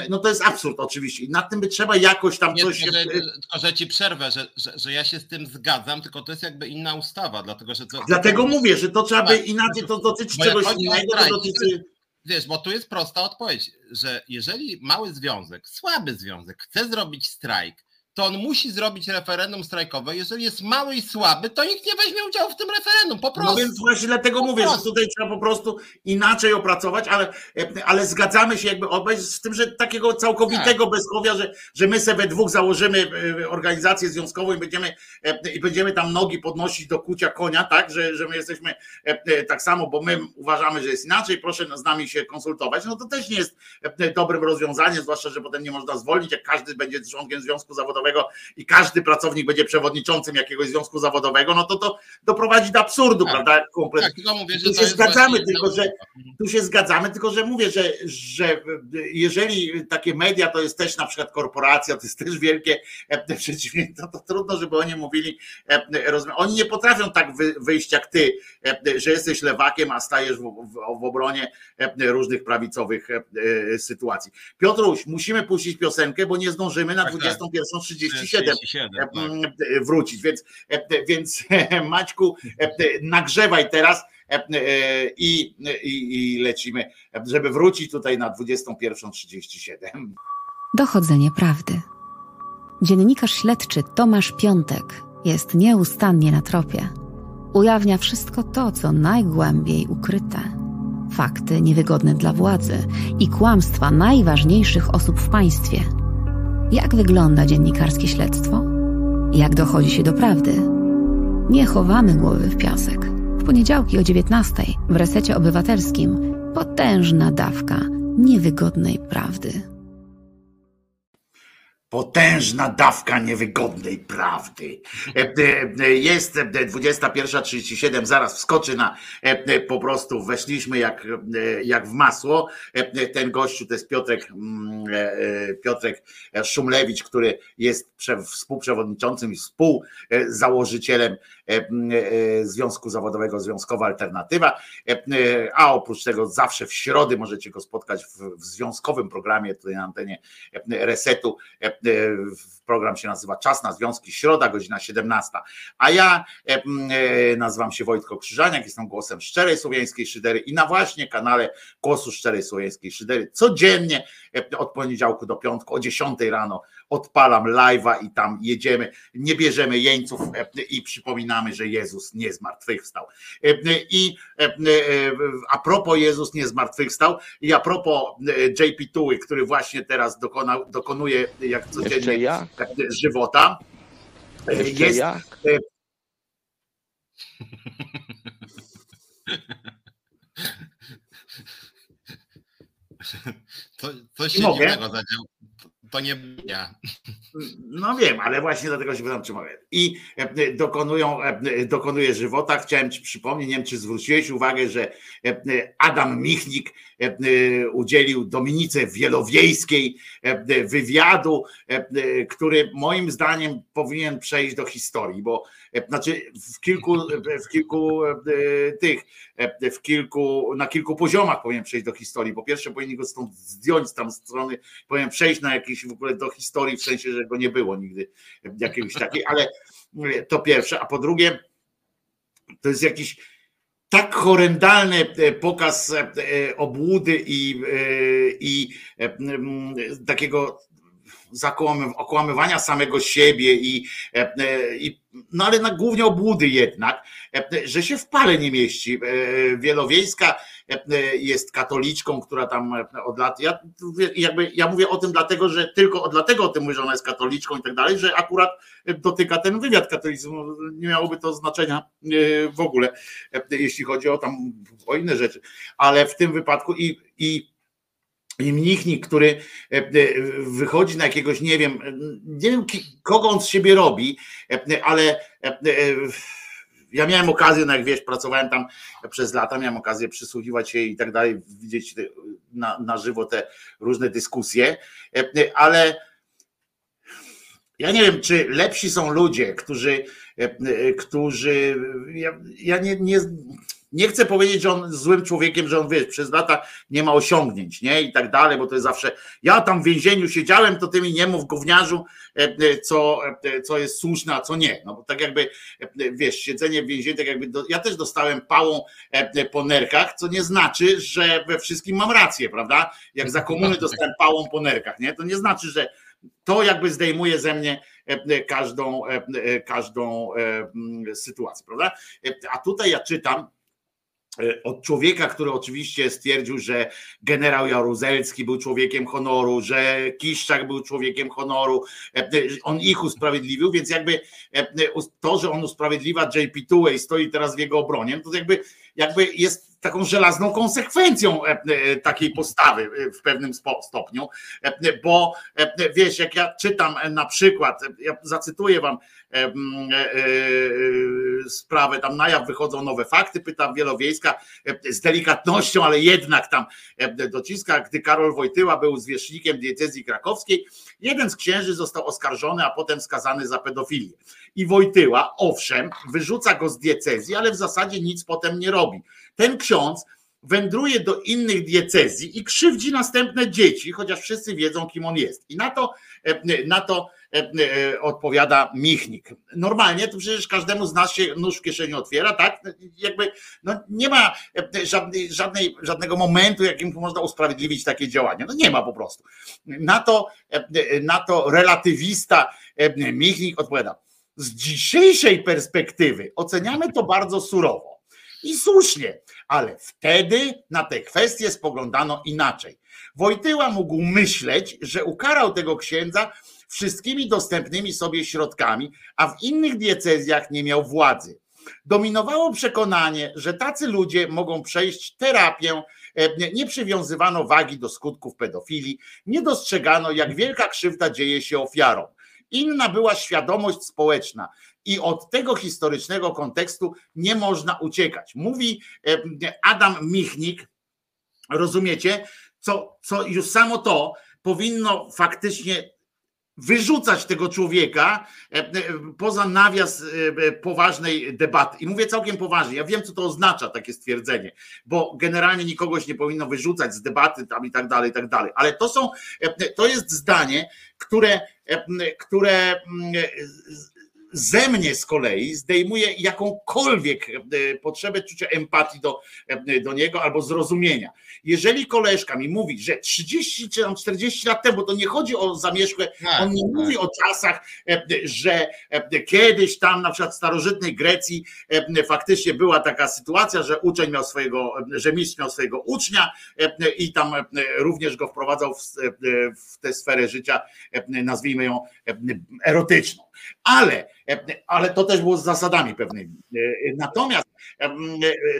no to jest absurd oczywiście i nad tym by trzeba jakoś tam coś... Nie, że, tylko, że ci przerwę, że, że, że ja się z tym zgadzam, tylko to jest jakby inna ustawa, dlatego że... To... Dlatego mówię, że to trzeba by inaczej, to dotyczy czegoś innego, to dotyczy... Wiesz, bo tu jest prosta odpowiedź, że jeżeli mały związek, słaby związek chce zrobić strajk, to on musi zrobić referendum strajkowe. Jeżeli jest mały i słaby, to nikt nie weźmie udziału w tym referendum, po prostu. No więc właśnie dlatego po mówię, prostu. że tutaj trzeba po prostu inaczej opracować, ale, ale zgadzamy się jakby obaj z tym, że takiego całkowitego tak. bezchowia, że, że my sobie we dwóch założymy organizację związkową i będziemy, i będziemy tam nogi podnosić do kucia konia, tak, że, że my jesteśmy tak samo, bo my uważamy, że jest inaczej, proszę z nami się konsultować. No to też nie jest dobrym rozwiązaniem, zwłaszcza, że potem nie można zwolnić, jak każdy będzie członkiem związku zawodowego i każdy pracownik będzie przewodniczącym jakiegoś związku zawodowego, no to to doprowadzi do absurdu, tak, prawda? Kompletnie. Tak, mówię, że tu się zgadzamy, tylko że tu się zgadzamy, tylko że mówię, że, że jeżeli takie media to jest też na przykład korporacja, to jest też wielkie przedsięwzięcie, to trudno, żeby oni mówili, oni nie potrafią tak wyjść jak ty, że jesteś lewakiem, a stajesz w, w, w obronie różnych prawicowych sytuacji. Piotruś, musimy puścić piosenkę, bo nie zdążymy na tak, dwudziestą pierwszą trzydzieści siedem wrócić, więc, więc Maćku, nagrzewaj teraz i, i, i lecimy, żeby wrócić tutaj na dwudziestą pierwszą trzydzieści siedem. Dochodzenie prawdy. Dziennikarz śledczy Tomasz Piątek jest nieustannie na tropie. Ujawnia wszystko to, co najgłębiej ukryte. Fakty niewygodne dla władzy i kłamstwa najważniejszych osób w państwie. Jak wygląda dziennikarskie śledztwo? Jak dochodzi się do prawdy? Nie chowamy głowy w piasek. W poniedziałki o dziewiętnastej w Resecie Obywatelskim potężna dawka niewygodnej prawdy. Potężna dawka niewygodnej prawdy. Jest dwudziesta pierwsza trzydzieści siedem, zaraz wskoczy na, po prostu weszliśmy jak, jak w masło. Ten gościu to jest Piotrek, Piotrek Szumlewicz, który jest współprzewodniczącym i współzałożycielem Związku Zawodowego Związkowa Alternatywa, a oprócz tego zawsze w środę możecie go spotkać w, w związkowym programie tutaj na antenie Resetu. Program się nazywa Czas na Związki, środa, godzina siedemnasta. A ja nazywam się Wojtek Krzyżaniak, jestem głosem Szczerej Słowiańskiej Szydery i na właśnie kanale Głosu Szczerej Słowiańskiej Szydery codziennie od poniedziałku do piątku o dziesiątej rano odpalam live'a i tam jedziemy, nie bierzemy jeńców i przypominamy, że Jezus nie zmartwychwstał. I a propos Jezus nie zmartwychwstał i a propos J P Tuły, który właśnie teraz dokonał, dokonuje jak codziennie jak? żywota. Jeszcze jest jak? To, to się dziwnego zadziało. To nie ja. No wiem, ale właśnie dlatego się pytam, czy mogę. I dokonują, dokonuje żywota. Chciałem ci przypomnieć, nie wiem, czy zwróciłeś uwagę, że Adam Michnik udzielił Dominice Wielowiejskiej wywiadu, który moim zdaniem powinien przejść do historii, bo znaczy w kilku, w kilku tych, w kilku, na kilku poziomach powinien przejść do historii, bo pierwsze powinien go stąd zdjąć z tam strony, powinien przejść na jakiś w ogóle do historii, w sensie, że go nie było nigdy jakiegoś takiej, ale to pierwsze, a po drugie to jest jakiś tak horrendalny pokaz obłudy i, i takiego okłamywania samego siebie i, i no ale na, głównie obłudy jednak, że się w pale nie mieści. Wielowiejska jest katoliczką, która tam od lat, ja, jakby, ja mówię o tym dlatego, że tylko dlatego o tym mówię, że ona jest katoliczką i tak dalej, że akurat dotyka ten wywiad katolicyzmu, nie miałoby to znaczenia w ogóle, jeśli chodzi o tam o inne rzeczy, ale w tym wypadku i, i I Michnik, który wychodzi na jakiegoś, nie wiem, nie wiem kogo on z siebie robi, ale ja miałem okazję, no jak wiesz, pracowałem tam przez lata, miałem okazję przysłuchiwać się i tak dalej, widzieć na, na żywo te różne dyskusje, ale ja nie wiem, czy lepsi są ludzie, którzy, którzy ja, ja nie... nie Nie chcę powiedzieć, że on złym człowiekiem, że on wiesz, przez lata nie ma osiągnięć, nie i tak dalej, bo to jest zawsze, ja tam w więzieniu siedziałem, to ty mi nie mów gówniarzu, co, co jest słuszne, a co nie. No bo tak jakby, wiesz, siedzenie w więzieniu, tak jakby, do, ja też dostałem pałą po nerkach, co nie znaczy, że we wszystkim mam rację, prawda? Jak za komuny dostałem pałą po nerkach, nie? To nie znaczy, że to jakby zdejmuje ze mnie każdą, każdą sytuację, prawda? A tutaj ja czytam od człowieka, który oczywiście stwierdził, że generał Jaruzelski był człowiekiem honoru, że Kiszczak był człowiekiem honoru, on ich usprawiedliwił, więc jakby to, że on usprawiedliwia J P dwa i stoi teraz w jego obronie, to jakby, jakby jest taką żelazną konsekwencją takiej postawy w pewnym stopniu, bo wiesz, jak ja czytam na przykład, ja zacytuję wam sprawę, tam na jaw wychodzą nowe fakty, pytam Wielowiejska z delikatnością, ale jednak tam dociska, gdy Karol Wojtyła był zwierzchnikiem diecezji krakowskiej, jeden z księży został oskarżony, a potem skazany za pedofilię. I Wojtyła, owszem, wyrzuca go z diecezji, ale w zasadzie nic potem nie robi. Ten ksiądz wędruje do innych diecezji i krzywdzi następne dzieci, chociaż wszyscy wiedzą, kim on jest. I na to, na to odpowiada Michnik. Normalnie to przecież każdemu z nas się nóż w kieszeni otwiera, tak? Jakby no nie ma żadnej, żadnej, żadnego momentu, jakim można usprawiedliwić takie działania. No nie ma po prostu. Na to, na to relatywista Michnik odpowiada: z dzisiejszej perspektywy oceniamy to bardzo surowo. I słusznie, ale wtedy na te kwestie spoglądano inaczej. Wojtyła mógł myśleć, że ukarał tego księdza wszystkimi dostępnymi sobie środkami, a w innych diecezjach nie miał władzy. Dominowało przekonanie, że tacy ludzie mogą przejść terapię, nie przywiązywano wagi do skutków pedofilii, nie dostrzegano, jak wielka krzywda dzieje się ofiarom. Inna była świadomość społeczna i od tego historycznego kontekstu nie można uciekać. Mówi Adam Michnik, rozumiecie, co, co już samo to powinno faktycznie wyrzucać tego człowieka poza nawias poważnej debaty. I mówię całkiem poważnie, ja wiem, co to oznacza takie stwierdzenie, bo generalnie nikogoś nie powinno wyrzucać z debaty tam i tak dalej, i tak dalej. Ale to są, to jest zdanie, które, które ze mnie z kolei zdejmuje jakąkolwiek potrzebę czucia empatii do, do niego albo zrozumienia. Jeżeli koleżka mi mówi, że trzydzieści czy czterdzieści lat temu, bo to nie chodzi o zamierzchłe, on nie mówi o czasach, że kiedyś tam na przykład w starożytnej Grecji faktycznie była taka sytuacja, że uczeń miał swojego, że mistrz miał swojego ucznia i tam również go wprowadzał w, w tę sferę życia, nazwijmy ją erotyczną. Ale, ale to też było z zasadami pewnymi. Natomiast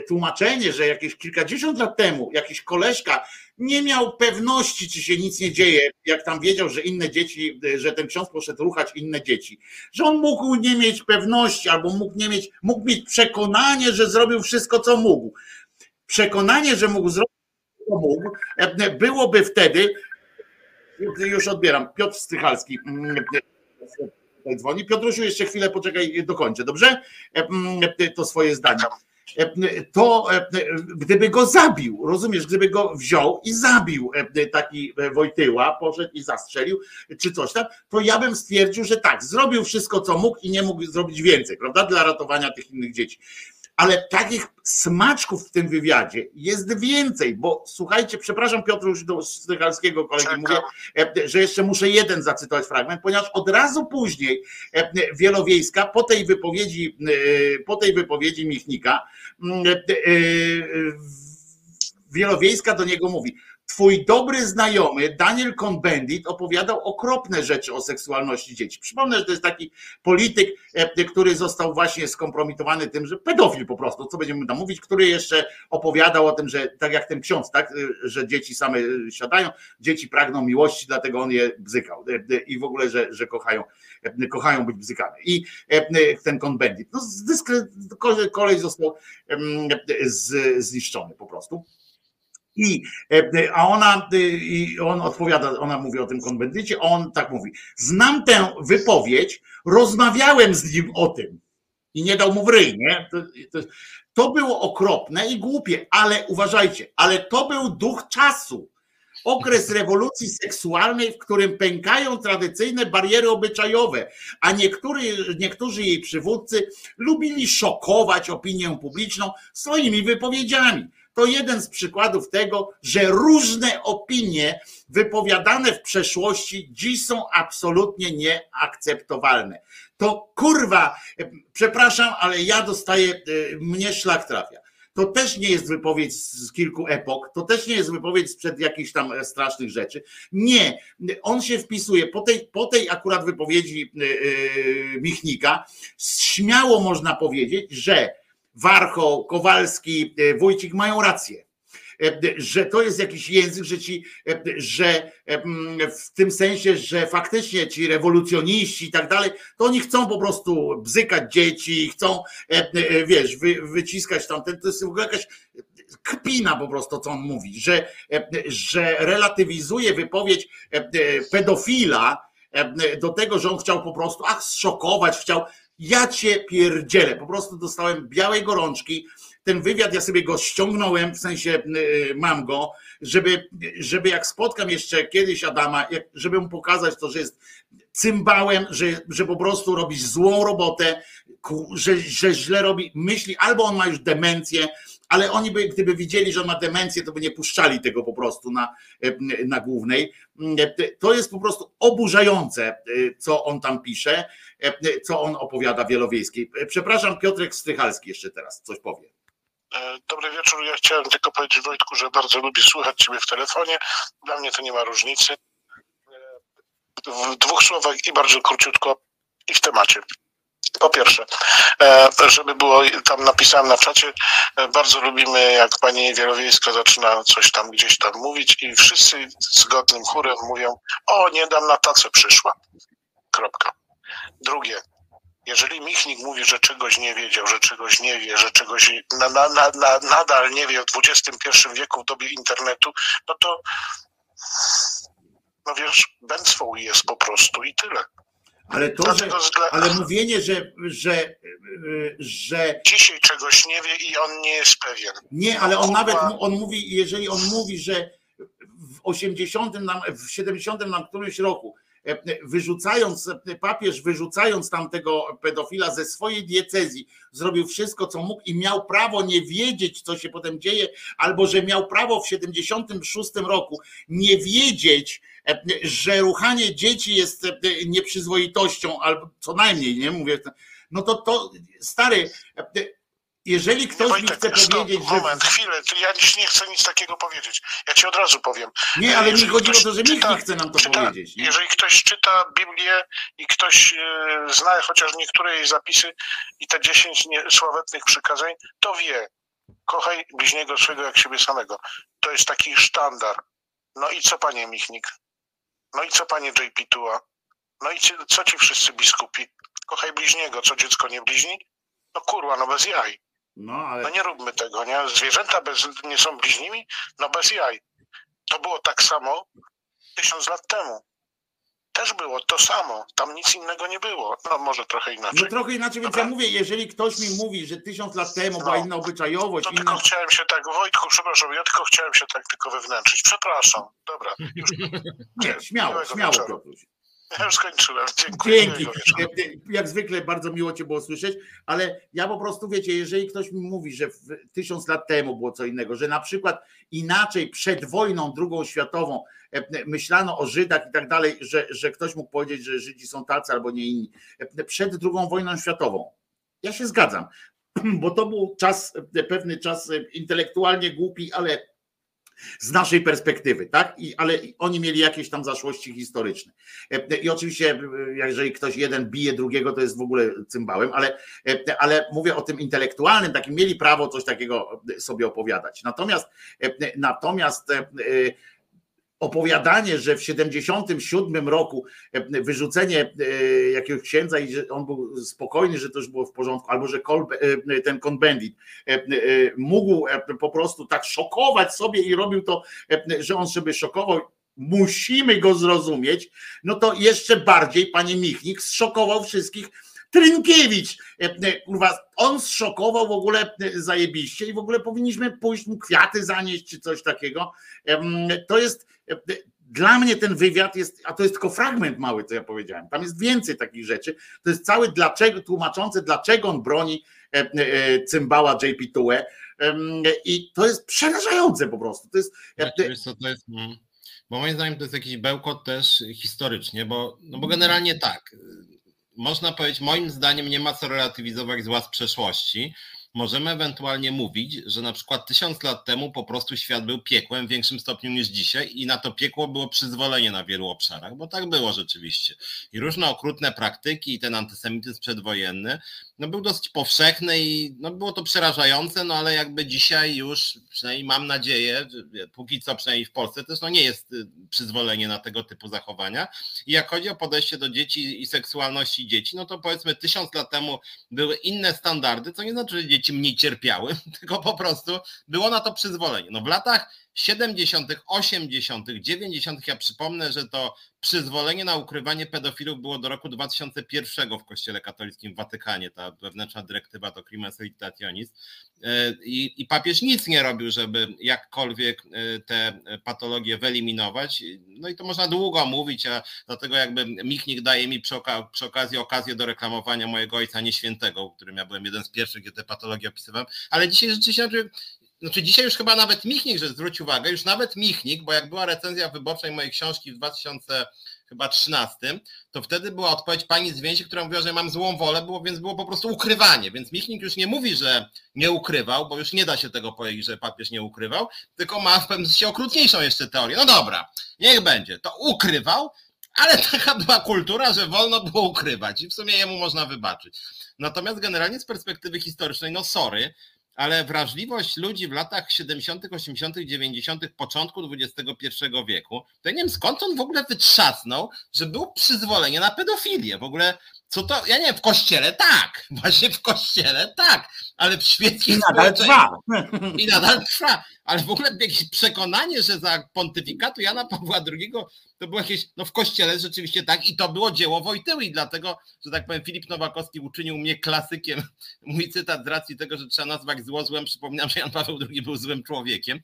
tłumaczenie, że jakieś kilkadziesiąt lat temu jakiś koleżka nie miał pewności, czy się nic nie dzieje, jak tam wiedział, że inne dzieci, że ten ksiądz poszedł ruchać inne dzieci, że on mógł nie mieć pewności albo mógł nie mieć, mógł mieć przekonanie, że zrobił wszystko, co mógł. Przekonanie, że mógł zrobić wszystko, co mógł, byłoby wtedy, już odbieram, Piotr Strychalski dzwoni. Piotrusiu, jeszcze chwilę poczekaj, dokończę, dobrze? To swoje zdania. To gdyby go zabił, rozumiesz, gdyby go wziął i zabił taki Wojtyła, poszedł i zastrzelił, czy coś tam, to ja bym stwierdził, że tak, zrobił wszystko, co mógł i nie mógł zrobić więcej, prawda, dla ratowania tych innych dzieci. Ale takich smaczków w tym wywiadzie jest więcej, bo słuchajcie, przepraszam Piotra już do Strychalskiego kolegi, mówię, że jeszcze muszę jeden zacytować fragment, ponieważ od razu później Wielowiejska po tej wypowiedzi, po tej wypowiedzi Michnika, Wielowiejska do niego mówi: twój dobry znajomy Daniel Cohn-Bendit opowiadał okropne rzeczy o seksualności dzieci. Przypomnę, że to jest taki polityk, który został właśnie skompromitowany tym, że pedofil po prostu, co będziemy tam mówić, który jeszcze opowiadał o tym, że tak jak ten ksiądz, tak, że dzieci same siadają, dzieci pragną miłości, dlatego on je bzykał i w ogóle, że, że kochają, kochają być bzykane. I ten Cohn-Bendit, no dyskre- koleś został zniszczony po prostu. I, a ona, i on odpowiada, ona mówi o tym Cohn-Bendicie, on tak mówi: znam tę wypowiedź, rozmawiałem z nim o tym i nie dał mu w ryj, nie? To, to, to było okropne i głupie, ale uważajcie, ale to był duch czasu, okres rewolucji seksualnej, w którym pękają tradycyjne bariery obyczajowe, a niektóry, niektórzy jej przywódcy lubili szokować opinię publiczną swoimi wypowiedziami. to jeden z przykładów tego, że różne opinie wypowiadane w przeszłości dziś są absolutnie nieakceptowalne. To kurwa, przepraszam, ale ja dostaję, mnie szlak trafia. To też nie jest wypowiedź z kilku epok, to też nie jest wypowiedź sprzed jakichś tam strasznych rzeczy. Nie, on się wpisuje, po tej, po tej akurat wypowiedzi yy, Michnika, śmiało można powiedzieć, że Warchoł, Kowalski, Wójcik mają rację. Że to jest jakiś język, że ci, że w tym sensie, że faktycznie ci rewolucjoniści i tak dalej, to oni chcą po prostu bzykać dzieci, chcą, wiesz, wyciskać tamten, to jest w ogóle jakaś kpina po prostu, co on mówi, że, że relatywizuje wypowiedź pedofila do tego, że on chciał po prostu, ach, zszokować, chciał, ja cię pierdzielę, po prostu dostałem białej gorączki. Ten wywiad, ja sobie go ściągnąłem, w sensie mam go, żeby, żeby jak spotkam jeszcze kiedyś Adama, żeby mu pokazać to, że jest cymbałem, że, że po prostu robi złą robotę, że, że źle robi myśli, albo on ma już demencję, ale oni by, gdyby widzieli, że on ma demencję, to by nie puszczali tego po prostu na, na głównej. To jest po prostu oburzające, co on tam pisze, co on opowiada Wielowiejskiej. Przepraszam, Piotrek Strychalski jeszcze teraz coś powie. Dobry wieczór, ja chciałem tylko powiedzieć Wojtku, że bardzo lubię słuchać Ciebie w telefonie, dla mnie to nie ma różnicy. W dwóch słowach i bardzo króciutko i w temacie. Po pierwsze, żeby było, tam napisałem na czacie, bardzo lubimy jak pani Wielowiejska zaczyna coś tam gdzieś tam mówić i wszyscy zgodnym chórem mówią, o nie dam na tacę przyszła, kropka. Drugie. Jeżeli Michnik mówi, że czegoś nie wiedział, że czegoś nie wie, że czegoś na, na, na, nadal nie wie w dwudziestym pierwszym wieku w dobie internetu, no to no wiesz, bęctwą jest po prostu i tyle. Ale to, Dlatego, że, dla... ale mówienie, że, że, że... Dzisiaj czegoś nie wie i on nie jest pewien. Nie, ale on nawet, on mówi, jeżeli on mówi, że w osiemdziesiątym, w siedemdziesiątym na którymś roku wyrzucając, papież wyrzucając tamtego pedofila ze swojej diecezji, zrobił wszystko, co mógł i miał prawo nie wiedzieć, co się potem dzieje, albo że miał prawo w siedemdziesiątym szóstym roku nie wiedzieć, że ruchanie dzieci jest nieprzyzwoitością, albo co najmniej, nie mówię, no to to, stary, jeżeli ktoś Wojtek, mi chce powiedzieć, stop, że... moment, chwilę, ja nie chcę nic takiego powiedzieć. Ja ci od razu powiem. Nie, ale jeżeli mi chodzi o to, że nikt nie chce nam to czyta, powiedzieć. Nie? Jeżeli ktoś czyta Biblię i ktoś yy, zna chociaż niektóre jej zapisy i te dziesięć sławetnych przykazań, to wie, kochaj bliźniego swego jak siebie samego. To jest taki sztandar. No i co panie Michnik? No i co panie J P Tua? No i co ci wszyscy biskupi? Kochaj bliźniego, co dziecko nie bliźni? No kurwa, no bez jaj. No, ale... no nie róbmy tego, nie? Zwierzęta bez, nie są bliźnimi? No bez jaj. To było tak samo tysiąc lat temu. Też było to samo. Tam nic innego nie było. No może trochę inaczej. No trochę inaczej, więc Dobra. Ja mówię, jeżeli ktoś mi mówi, że tysiąc lat temu była no, inna obyczajowość... To inna... tylko chciałem się tak, Wojtku, przepraszam, ja tylko chciałem się tak tylko wewnętrzyć. Przepraszam. Dobra. Już... nie, śmiało, śmiało. Ja już skończyłem. Dziękuję. Dzięki. Jak zwykle bardzo miło Cię było słyszeć, ale ja po prostu wiecie, jeżeli ktoś mi mówi, że tysiąc lat temu było co innego, że na przykład inaczej przed wojną drugą światową myślano o Żydach i tak dalej, że, że ktoś mógł powiedzieć, że Żydzi są tacy albo nie inni. Przed drugą wojną światową. Ja się zgadzam, bo to był czas, pewny czas intelektualnie głupi, ale z naszej perspektywy, tak? I, ale oni mieli jakieś tam zaszłości historyczne. I oczywiście, jeżeli ktoś jeden bije drugiego, to jest w ogóle cymbałem, ale, ale mówię o tym intelektualnym, takim mieli prawo coś takiego sobie opowiadać. Natomiast, natomiast opowiadanie, że w siedemdziesiątym siódmym roku wyrzucenie jakiegoś księdza i że on był spokojny, że to już było w porządku, albo że ten Cohn-Bendit mógł po prostu tak szokować sobie i robił to, że on sobie szokował, musimy go zrozumieć, no to jeszcze bardziej, panie Michnik, zszokował wszystkich. Trynkiewicz, kurwa, on zszokował w ogóle zajebiście i w ogóle powinniśmy pójść mu kwiaty zanieść czy coś takiego. To jest, dla mnie ten wywiad jest, a to jest tylko fragment mały, co ja powiedziałem, tam jest więcej takich rzeczy, to jest cały dlaczego, tłumaczące dlaczego on broni cymbała J P Tue, I to jest przerażające po prostu. To jest, jak ty... Wiesz co, to jest, bo moim zdaniem to jest jakiś bełkot też historycznie, bo, no bo generalnie tak, można powiedzieć, moim zdaniem nie ma co relatywizować zła z przeszłości. Możemy ewentualnie mówić, że na przykład tysiąc lat temu po prostu świat był piekłem w większym stopniu niż dzisiaj i na to piekło było przyzwolenie na wielu obszarach, bo tak było rzeczywiście. I różne okrutne praktyki i ten antysemityzm przedwojenny no był dosyć powszechny i no było to przerażające, no ale jakby dzisiaj już, przynajmniej mam nadzieję, póki co przynajmniej w Polsce też no nie jest przyzwolenie na tego typu zachowania. I jak chodzi o podejście do dzieci i seksualności dzieci, no to powiedzmy tysiąc lat temu były inne standardy, co nie znaczy, że dzieci mniej cierpiały, tylko po prostu było na to przyzwolenie. No w latach siedemdziesiątych, osiemdziesiątych, dziewięćdziesiątych ja przypomnę, że to przyzwolenie na ukrywanie pedofilów było do roku dwa tysiące pierwszego w Kościele Katolickim w Watykanie, ta wewnętrzna dyrektywa to Crimes Sanctionis i, i papież nic nie robił, żeby jakkolwiek te patologie wyeliminować. No i to można długo mówić, a dlatego jakby Michnik daje mi przy, oka- przy okazji okazję do reklamowania mojego ojca nieświętego, którym ja byłem jeden z pierwszych, gdzie te patologie opisywałem, ale dzisiaj rzeczywiście... Znaczy dzisiaj już chyba nawet Michnik, że zwróć uwagę, już nawet Michnik, bo jak była recenzja wyborczej mojej książki w dwa tysiące trzynastym, to wtedy była odpowiedź pani z Więzi, która mówiła, że mam złą wolę, było, więc było po prostu ukrywanie. Więc Michnik już nie mówi, że nie ukrywał, bo już nie da się tego powiedzieć, że papież nie ukrywał, tylko ma w pewnym sensie okrutniejszą jeszcze teorię. No dobra, niech będzie. To ukrywał, ale taka była kultura, że wolno było ukrywać i w sumie jemu można wybaczyć. Natomiast generalnie z perspektywy historycznej, no sorry, ale wrażliwość ludzi w latach siedemdziesiątych, osiemdziesiątych, dziewięćdziesiątych, początku dwudziestego pierwszego wieku, to ja nie wiem skąd on w ogóle wytrzasnął, że było przyzwolenie na pedofilię. W ogóle, co to, ja nie wiem, w kościele tak, właśnie w kościele tak, ale w świeckich społeczeństwach i nadal trwa. Ale w ogóle jakieś przekonanie, że za pontyfikatu Jana Pawła drugiego to było jakieś, no w kościele rzeczywiście tak i to było dzieło Wojtyły i dlatego, że tak powiem, Filip Nowakowski uczynił mnie klasykiem, mój cytat z racji tego, że trzeba nazwać zło złem, przypominam, że Jan Paweł drugi był złym człowiekiem,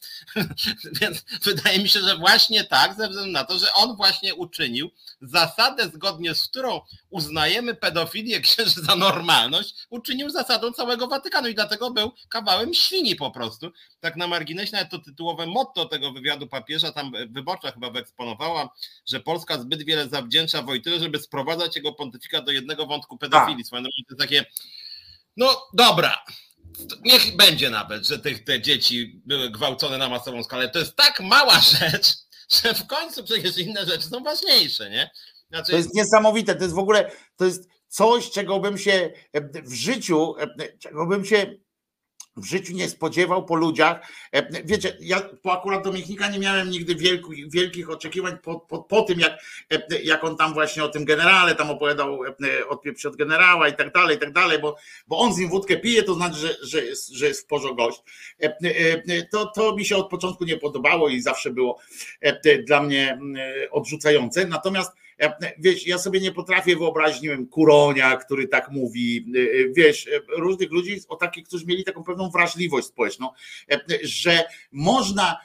więc wydaje mi się, że właśnie tak, ze względu na to, że on właśnie uczynił zasadę, zgodnie z którą uznajemy pedofilię księży za normalność, uczynił zasadą całego Watykanu i dlatego był kawałem świni po prostu, tak na marginesie. Nawet to tytułowe motto tego wywiadu papieża, tam Wyborcza chyba wyeksponowała, że Polska zbyt wiele zawdzięcza Wojtyle, żeby sprowadzać jego pontyfika do jednego wątku pedofilii. To jest takie, no dobra, niech będzie nawet, że te, te dzieci były gwałcone na masową skalę. To jest tak mała rzecz, że w końcu przecież inne rzeczy są ważniejsze, nie? Znaczy... To jest niesamowite, to jest w ogóle, to jest coś, czego bym się w życiu, czego bym się... w życiu nie spodziewał po ludziach. Wiecie, ja po akurat do Michnika nie miałem nigdy wielkich, wielkich oczekiwań po, po, po tym, jak, jak on tam właśnie o tym generale tam opowiadał, odpieprz od generała i tak dalej, i tak dalej, bo, bo on z nim wódkę pije, to znaczy, że, że, jest, że jest w porządku gość. To, to mi się od początku nie podobało i zawsze było dla mnie odrzucające. Natomiast wiesz, ja sobie nie potrafię wyobrazić, nie wiem, Kuronia, który tak mówi, wiesz, różnych ludzi, o takich, którzy mieli taką pewną wrażliwość społeczną, że można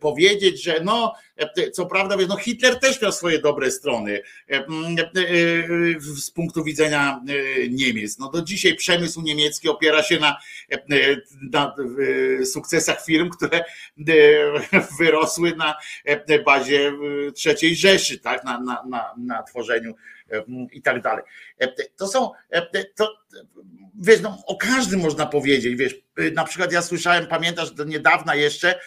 powiedzieć, że no, co prawda, wiesz, no Hitler też miał swoje dobre strony z punktu widzenia Niemiec. No do dzisiaj przemysł niemiecki opiera się na, na sukcesach firm, które wyrosły na bazie trzeciej Rzeszy, tak, na, na, na Na, na tworzeniu i tak dalej. To są, to, wiesz, no, o każdym można powiedzieć, wiesz, na przykład ja słyszałem, pamiętasz, do niedawna jeszcze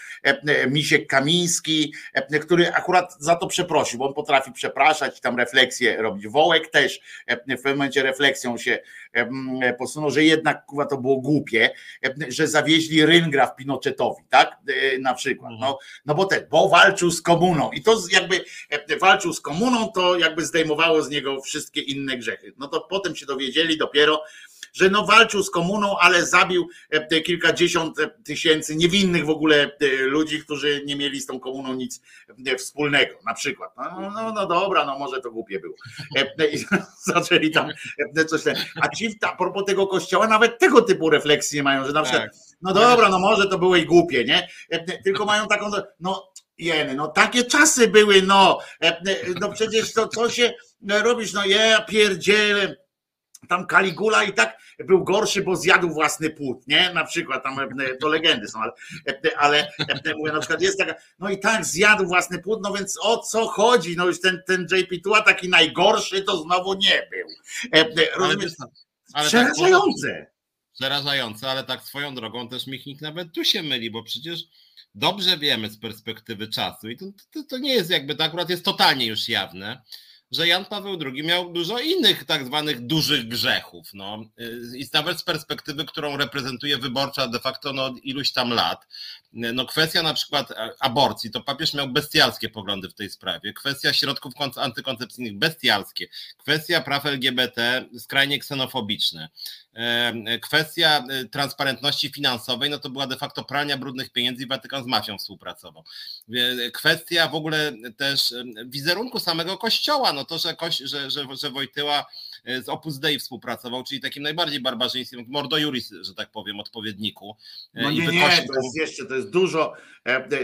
Misiek Kamiński, który akurat za to przeprosił, bo on potrafi przepraszać, tam refleksję robić. Wołek też w pewnym momencie refleksją się posunął, że jednak kurwa, to było głupie, że zawieźli Ryngra w Pinochetowi, tak, na przykład, no, no bo ten, bo walczył z komuną i to jakby walczył z komuną, to jakby zdejmowało z niego wszystkie inne grzechy. No to potem się dowiedzieli dopiero, że no walczył z komuną, ale zabił kilkadziesiąt tysięcy niewinnych w ogóle ludzi, którzy nie mieli z tą komuną nic wspólnego, na przykład. No, no, no dobra, no może to głupie było. I zaczęli tam coś tam. A ci a propos tego kościoła nawet tego typu refleksji nie mają, że na przykład, no dobra, no może to było i głupie, nie? Tylko mają taką, no jeny, no takie czasy były, no, no przecież to co się robisz, no ja pierdzielę. tam Kaligula i tak był gorszy, bo zjadł własny płód, nie? Na przykład, tam to legendy są, ale, ale mówię, na przykład jest taka, no i tak zjadł własny płód, no więc o co chodzi? No już ten, ten J P Tua taki najgorszy to znowu nie był. Rozumiesz? Przerażające. Przerażające, ale tak swoją drogą też Michnik nawet tu się myli, bo przecież dobrze wiemy z perspektywy czasu i to, to, to nie jest jakby, to akurat jest totalnie już jawne, że Jan Paweł drugi miał dużo innych tak zwanych dużych grzechów. No. I nawet z perspektywy, którą reprezentuje Wyborcza de facto no, od iluś tam lat. No, kwestia na przykład aborcji, to papież miał bestialskie poglądy w tej sprawie. Kwestia środków antykoncepcyjnych bestialskie. Kwestia praw L G B T skrajnie ksenofobiczne. Kwestia transparentności finansowej, no to była de facto prania brudnych pieniędzy i Watykan z mafią współpracował. Kwestia w ogóle też wizerunku samego Kościoła, no to, że, Koś, że, że, że Wojtyła z Opus Dei współpracował, czyli takim najbardziej barbarzyńskim, Ordo Iuris, że tak powiem, odpowiedniku. No nie, I nie, to jest jeszcze, to jest dużo,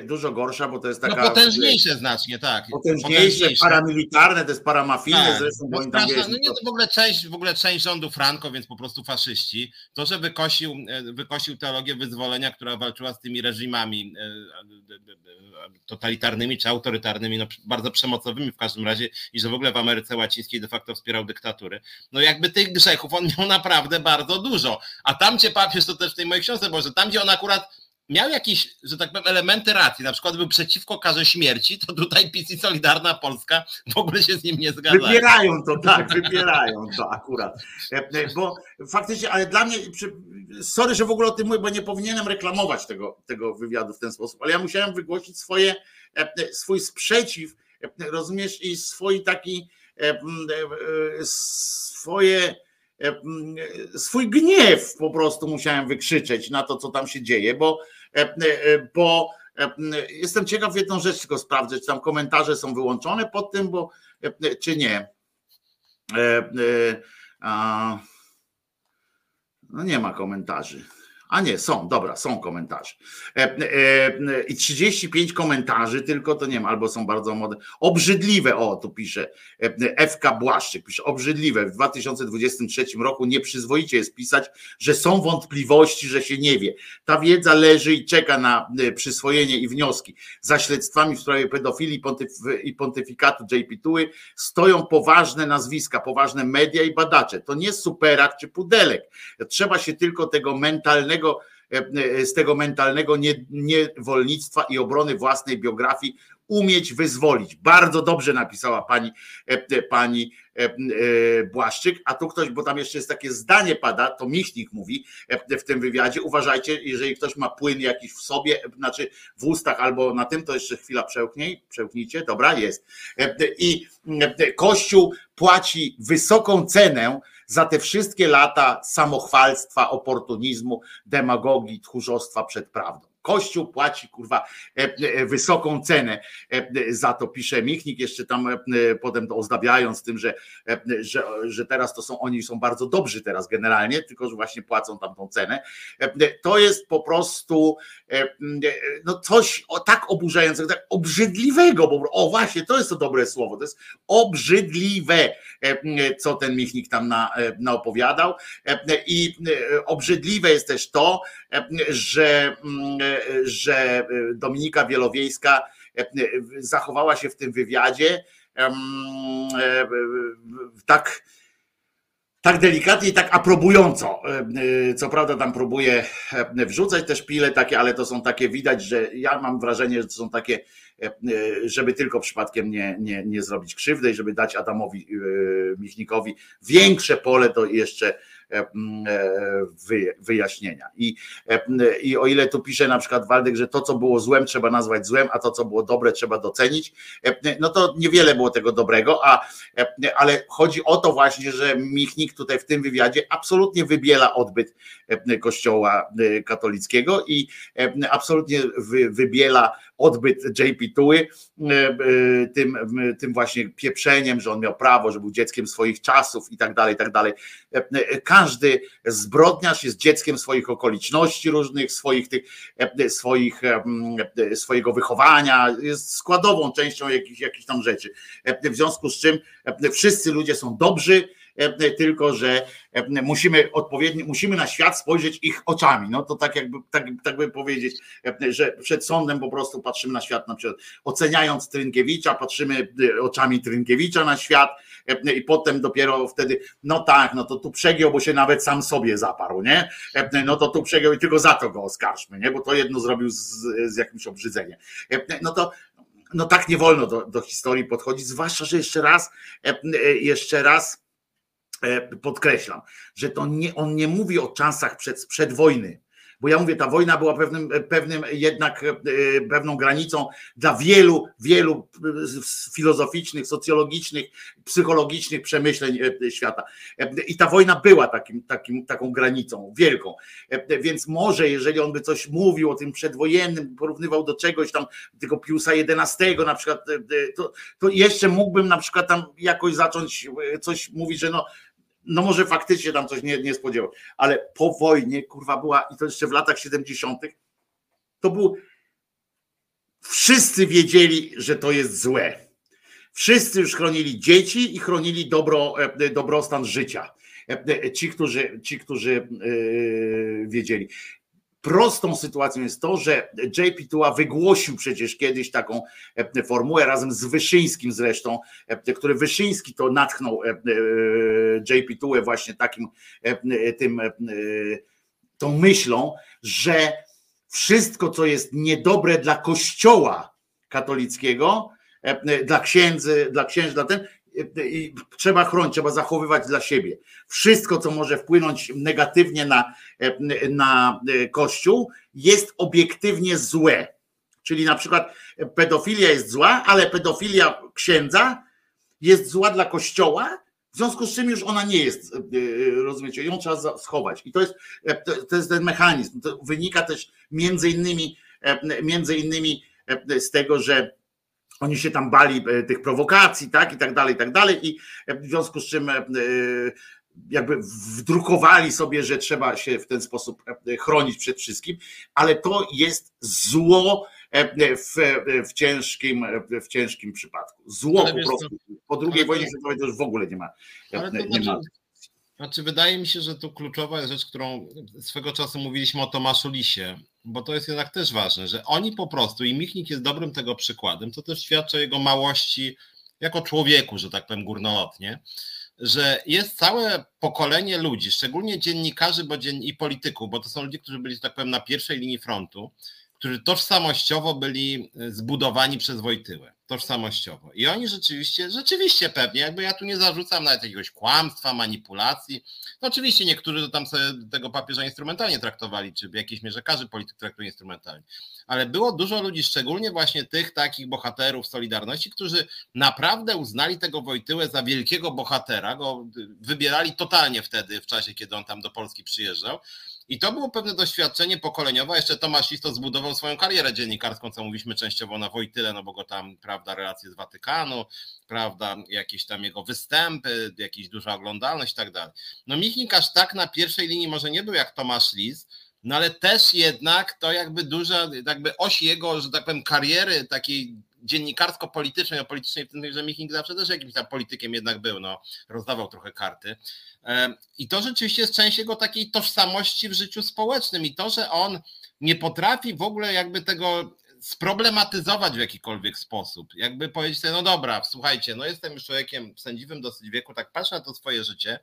dużo gorsza, bo to jest taka... No potężniejsze znacznie, tak. Potężniejsze, potężniejsze. Paramilitarne, to jest paramafijne, tak. Zresztą, bo oni tam wiesz, no nie, to w ogóle część, w ogóle część rządu Franco, więc po prostu faszyści. To, że wykosił, wykosił teologię wyzwolenia, która walczyła z tymi reżimami totalitarnymi czy autorytarnymi, no bardzo przemocowymi w każdym razie i że w ogóle w Ameryce Łacińskiej de facto wspierał dyktatury. No jakby tych grzechów on miał naprawdę bardzo dużo. A tam cię papież, to też w tej mojej książce, bo że tam gdzie on akurat miał jakieś, że tak powiem, elementy racji, na przykład był przeciwko karze śmierci, to tutaj PiS i Solidarna Polska w ogóle się z nim nie zgadzają. Wybierają to, tak, wybierają to akurat. Bo faktycznie, ale dla mnie, sorry, że w ogóle o tym mówię, bo nie powinienem reklamować tego, tego wywiadu w ten sposób, ale ja musiałem wygłosić swoje, swój sprzeciw, rozumiesz, i swój taki, swoje... swój gniew po prostu musiałem wykrzyczeć na to, co tam się dzieje, bo, bo jestem ciekaw, jedną rzecz tylko sprawdzę, czy tam komentarze są wyłączone pod tym, bo czy nie. No nie ma komentarzy. A nie, są, dobra, są komentarze. I trzydzieści pięć komentarzy tylko, to nie ma, albo są bardzo młode. Obrzydliwe, o, tu pisze F K Błaszczyk, pisze, obrzydliwe. W dwa tysiące dwudziestym trzecim roku nieprzyzwoicie jest pisać, że są wątpliwości, że się nie wie. Ta wiedza leży i czeka na przyswojenie i wnioski. Za śledztwami w sprawie pedofilii i pontyfikatu J P dwa stoją poważne nazwiska, poważne media i badacze. To nie superak czy pudelek. Trzeba się tylko tego mentalnego z tego mentalnego niewolnictwa i obrony własnej biografii umieć wyzwolić. Bardzo dobrze napisała pani, pani Błaszczyk, a tu ktoś, bo tam jeszcze jest takie zdanie pada, to Michnik mówi w tym wywiadzie, uważajcie, jeżeli ktoś ma płyn jakiś w sobie, znaczy w ustach albo na tym, to jeszcze chwila przełknij, przełknijcie, dobra, jest. I Kościół płaci wysoką cenę za te wszystkie lata samochwalstwa, oportunizmu, demagogii, tchórzostwa przed prawdą. Kościół płaci, kurwa, wysoką cenę za to, pisze Michnik, jeszcze tam potem to ozdabiając tym, że, że, że teraz to są, oni są bardzo dobrzy teraz generalnie, tylko że właśnie płacą tam tą cenę. To jest po prostu no coś tak oburzającego, tak obrzydliwego, bo o właśnie, to jest to dobre słowo, to jest obrzydliwe, co ten Michnik tam na, na opowiadał. I obrzydliwe jest też to, że że Dominika Wielowiejska zachowała się w tym wywiadzie tak, tak delikatnie i tak aprobująco. Co prawda tam próbuje wrzucać też pile takie, ale to są takie, widać, że ja mam wrażenie, że to są takie, żeby tylko przypadkiem nie, nie, nie zrobić krzywdy i żeby dać Adamowi Michnikowi większe pole do jeszcze wyjaśnienia. I, I o ile tu pisze na przykład Waldek, że to, co było złem, trzeba nazwać złem, a to, co było dobre, trzeba docenić, no to niewiele było tego dobrego, a, ale chodzi o to właśnie, że Michnik tutaj w tym wywiadzie absolutnie wybiela odbyt Kościoła katolickiego i absolutnie wy, wybiela odbyt J P dwa tym, tym właśnie pieprzeniem, że on miał prawo, że był dzieckiem swoich czasów i tak dalej, i tak dalej. Każdy zbrodniarz jest dzieckiem swoich okoliczności różnych, swoich tych, swoich, swojego wychowania, jest składową częścią jakichś, jakichś tam rzeczy. W związku z czym wszyscy ludzie są dobrzy tylko że musimy odpowiednio, musimy na świat spojrzeć ich oczami. No to tak jakby tak, tak by powiedzieć, że przed sądem po prostu patrzymy na świat, na przykład oceniając Trynkiewicza, patrzymy oczami Trynkiewicza na świat i potem dopiero wtedy, no tak, no to tu przegiął, bo się nawet sam sobie zaparł, nie? No to tu przegiął i tylko za to go oskarżmy, nie? Bo to jedno zrobił z, z jakimś obrzydzeniem. No to no tak nie wolno do, do historii podchodzić, zwłaszcza, że jeszcze raz, jeszcze raz podkreślam, że to nie, on nie mówi o czasach przed, przed wojny. Bo ja mówię, ta wojna była pewnym, pewnym jednak pewną granicą dla wielu, wielu filozoficznych, socjologicznych, psychologicznych przemyśleń świata. I ta wojna była takim, takim, taką granicą wielką. Więc może, jeżeli on by coś mówił o tym przedwojennym, porównywał do czegoś tam, tego Piusa jedenastego na przykład, to, to jeszcze mógłbym na przykład tam jakoś zacząć coś mówić, że no, no może faktycznie tam coś nie, nie spodziewał, ale po wojnie, kurwa, była, i to jeszcze w latach siedemdziesiątych, to był, wszyscy wiedzieli, że to jest złe. Wszyscy już chronili dzieci i chronili dobro, dobrostan życia. Ci, którzy, ci, którzy yy, wiedzieli. Prostą sytuacją jest to, że J P Tuła wygłosił przecież kiedyś taką formułę razem z Wyszyńskim zresztą, który Wyszyński to natchnął J P Tułę właśnie takim tym, tą myślą, że wszystko, co jest niedobre dla Kościoła katolickiego, dla księdzy, dla księży, dla ten, i trzeba chronić, trzeba zachowywać dla siebie. Wszystko, co może wpłynąć negatywnie na, na Kościół, jest obiektywnie złe. Czyli na przykład pedofilia jest zła, ale pedofilia księdza jest zła dla Kościoła, w związku z czym już ona nie jest, rozumiecie, ją trzeba schować. I to jest, to jest ten mechanizm. To wynika też między innymi, między innymi z tego, że oni się tam bali tych prowokacji, tak, i tak dalej, i tak dalej, i w związku z czym jakby wdrukowali sobie, że trzeba się w ten sposób chronić przed wszystkim, ale to jest zło w, w, ciężkim, w ciężkim przypadku. Zło ale po prostu. Po drugiej wojnie światowej to już w ogóle nie ma. Ale nie znaczy, ma. Znaczy wydaje mi się, że tu kluczowa jest rzecz, którą swego czasu mówiliśmy o Tomaszu Lisie, bo to jest jednak też ważne, że oni po prostu, i Michnik jest dobrym tego przykładem, to też świadczy o jego małości jako człowieku, że tak powiem górnolotnie, że jest całe pokolenie ludzi, szczególnie dziennikarzy bo dzien... i polityków, bo to są ludzie, którzy byli, że tak powiem, na pierwszej linii frontu, którzy tożsamościowo byli zbudowani przez Wojtyłę, tożsamościowo. I oni rzeczywiście, rzeczywiście pewnie, jakby ja tu nie zarzucam nawet jakiegoś kłamstwa, manipulacji. No oczywiście niektórzy to tam sobie tego papieża instrumentalnie traktowali, czy w jakiejś mierze każdy polityk traktuje instrumentalnie. Ale było dużo ludzi, szczególnie właśnie tych takich bohaterów Solidarności, którzy naprawdę uznali tego Wojtyłę za wielkiego bohatera, go wybierali totalnie wtedy, w czasie, kiedy on tam do Polski przyjeżdżał. I to było pewne doświadczenie pokoleniowe. Jeszcze Tomasz Lis to zbudował swoją karierę dziennikarską, co mówiliśmy częściowo na Wojtyle, no bo go tam, prawda, relacje z Watykanu, prawda, jakieś tam jego występy, jakaś duża oglądalność i tak dalej. No Michnik aż tak na pierwszej linii może nie był jak Tomasz Lis, no ale też jednak to jakby duża, jakby oś jego, że tak powiem, kariery takiej dziennikarsko-politycznej, o politycznej w tym, że Michnik zawsze też jakimś tam politykiem jednak był, no rozdawał trochę karty. I to rzeczywiście jest część jego takiej tożsamości w życiu społecznym i to, że on nie potrafi w ogóle jakby tego sproblematyzować w jakikolwiek sposób. Jakby powiedzieć sobie, no dobra, słuchajcie, no jestem już człowiekiem w sędziwym dosyć wieku, tak patrzę na to swoje życie.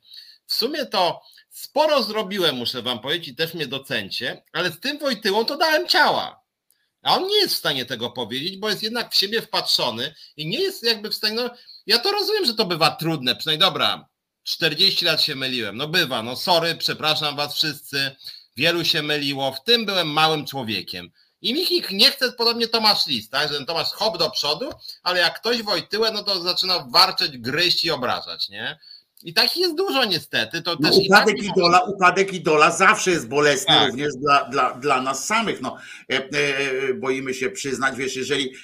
W sumie to sporo zrobiłem, muszę wam powiedzieć, i też mnie docencie, ale z tym Wojtyłą to dałem ciała. A on nie jest w stanie tego powiedzieć, bo jest jednak w siebie wpatrzony i nie jest jakby w stanie, no ja to rozumiem, że to bywa trudne, przynajmniej dobra, czterdzieści lat się myliłem, no bywa, no sorry, przepraszam was wszyscy, wielu się myliło, w tym byłem małym człowiekiem. I Michnik nie chce, podobnie Tomasz Lis, tak, że ten Tomasz hop do przodu, ale jak ktoś Wojtyłę, no to zaczyna warczeć, gryźć i obrażać, nie? I takich jest dużo niestety. To no, też upadek, i tak... idola, upadek idola zawsze jest bolesny, tak, również dla, dla, dla nas samych. No, e, e, boimy się przyznać, wiesz, jeżeli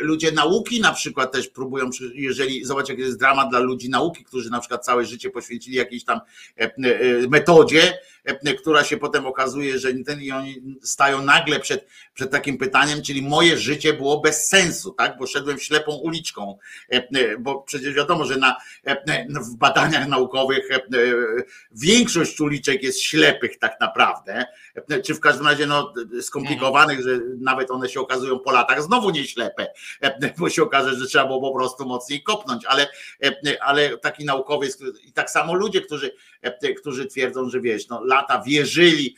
Ludzie nauki na przykład też próbują, jeżeli zobacz, jak jest dramat dla ludzi nauki, którzy na przykład całe życie poświęcili jakiejś tam metodzie, która się potem okazuje, że ten, i oni stają nagle przed, przed takim pytaniem, czyli moje życie było bez sensu, tak? Bo szedłem ślepą uliczką, bo przecież wiadomo, że na, w badaniach naukowych większość uliczek jest ślepych tak naprawdę, czy w każdym razie no, skomplikowanych, że nawet one się okazują po latach znowu nie ślepe, bo się okaże, że trzeba było po prostu mocniej kopnąć, ale, ale taki naukowiec i tak samo ludzie, którzy, którzy twierdzą, że wiesz, no, lata wierzyli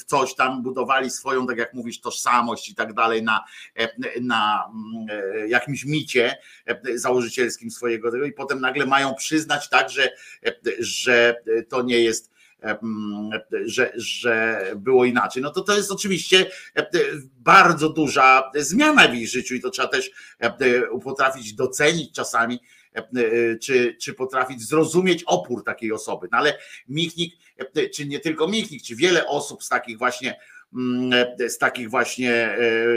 w coś tam, budowali swoją, tak jak mówisz, tożsamość i tak dalej na, na jakimś micie założycielskim swojego tego i potem nagle mają przyznać tak, że, że to nie jest, Że, że było inaczej. No to to jest oczywiście bardzo duża zmiana w ich życiu i to trzeba też potrafić docenić czasami, czy, czy potrafić zrozumieć opór takiej osoby. No ale Michnik, czy nie tylko Michnik, czy wiele osób z takich właśnie z takich właśnie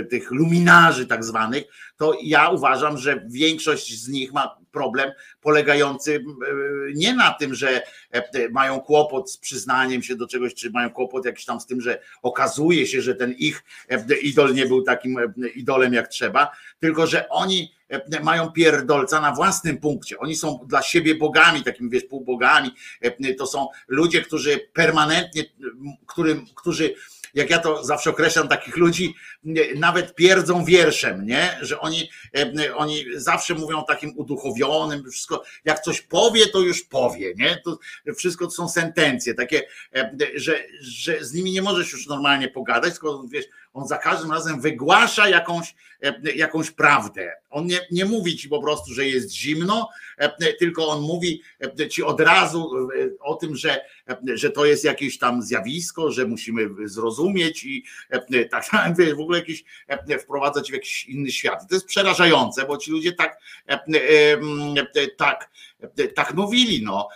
tych luminarzy tak zwanych, to ja uważam, że większość z nich ma problem polegający nie na tym, że mają kłopot z przyznaniem się do czegoś, czy mają kłopot jakiś tam z tym, że okazuje się, że ten ich idol nie był takim idolem jak trzeba, tylko że oni mają pierdolca na własnym punkcie. Oni są dla siebie bogami, takimi wiesz, półbogami. To są ludzie, którzy permanentnie, którym, którzy jak ja to zawsze określam takich ludzi, nawet pierdzą wierszem, nie? Że oni, oni zawsze mówią takim uduchowionym, wszystko, jak coś powie, to już powie, nie? To wszystko to są sentencje, takie, że, że z nimi nie możesz już normalnie pogadać, tylko wiesz, on za każdym razem wygłasza jakąś, jakąś prawdę. On nie, nie mówi ci po prostu, że jest zimno, tylko on mówi ci od razu o tym, że, że to jest jakieś tam zjawisko, że musimy zrozumieć i tak w ogóle jakiś, wprowadza ci w jakiś inny świat. I to jest przerażające, bo ci ludzie tak, tak, tak mówili. No.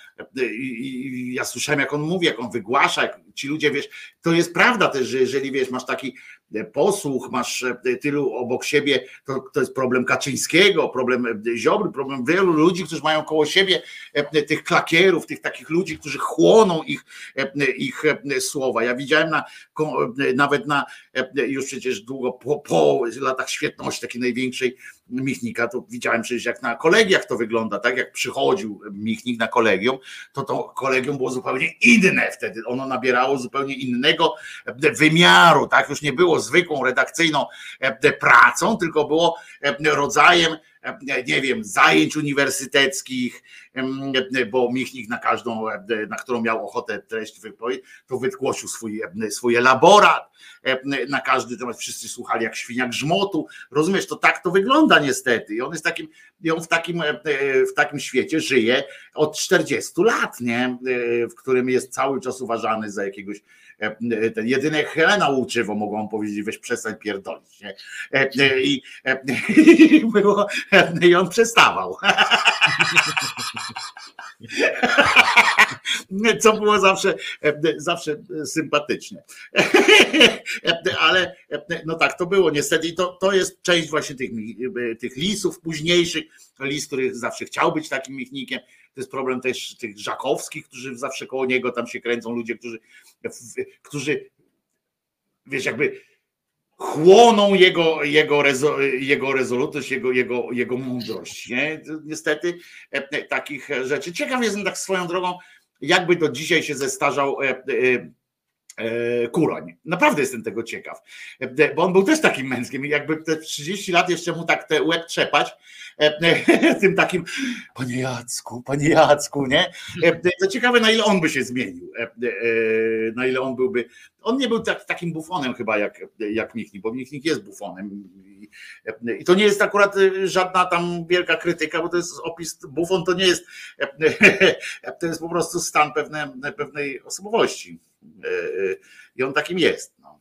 I ja słyszałem, jak on mówi, jak on wygłasza, jak ci ludzie, wiesz, to jest prawda też, że jeżeli wiesz, masz taki posłuch, masz tylu obok siebie, to, to jest problem Kaczyńskiego, problem Ziobry, problem wielu ludzi, którzy mają koło siebie tych klakierów, tych takich ludzi, którzy chłoną ich, ich słowa. Ja widziałem na, nawet na już przecież długo po, po latach świetności takiej największej Michnika, to widziałem przecież jak na kolegiach to wygląda, tak jak przychodził Michnik na kolegium, to to kolegium było zupełnie inne wtedy, ono nabierało zupełnie innego wymiaru, tak, już nie było zwykłą redakcyjną pracą, tylko było rodzajem, nie wiem, zajęć uniwersyteckich, bo Michnik na każdą, na którą miał ochotę treść wypowiedzi, to wygłosił swój, swój elaborat, na każdy temat wszyscy słuchali jak świnia grzmotu, rozumiesz, to tak to wygląda niestety i on jest takim, i on w takim, w takim świecie żyje od czterdziestu lat, nie? W którym jest cały czas uważany za jakiegoś, ten jedyny Helena Łuczywo, mogą powiedzieć, weź przestań pierdolić, nie? I, i, było, i on przestawał. Co było zawsze, zawsze sympatycznie. Ale no tak to było niestety i to, to jest część właśnie tych, tych lisów późniejszych, lis, który zawsze chciał być takim Michnikiem. To jest problem też tych Żakowskich, którzy zawsze koło niego tam się kręcą ludzie, którzy, którzy wiesz jakby chłoną jego, jego, rezo, jego rezolutność, jego, jego, jego mądrość. Nie? Niestety takich rzeczy. Ciekaw jestem tak swoją drogą, jakby do dzisiaj się zestarzał Kuroń. Naprawdę jestem tego ciekaw, bo on był też takim męskim, jakby te trzydzieści lat jeszcze mu tak te łeb trzepać, tym takim, panie Jacku, panie Jacku, nie? To ciekawe, na ile on by się zmienił, na ile on byłby, on nie był tak, takim bufonem chyba jak, jak Michnik, bo Michnik jest bufonem i to nie jest akurat żadna tam wielka krytyka, bo to jest opis, bufon to nie jest, to jest po prostu stan pewne, pewnej osobowości. I on takim jest. No.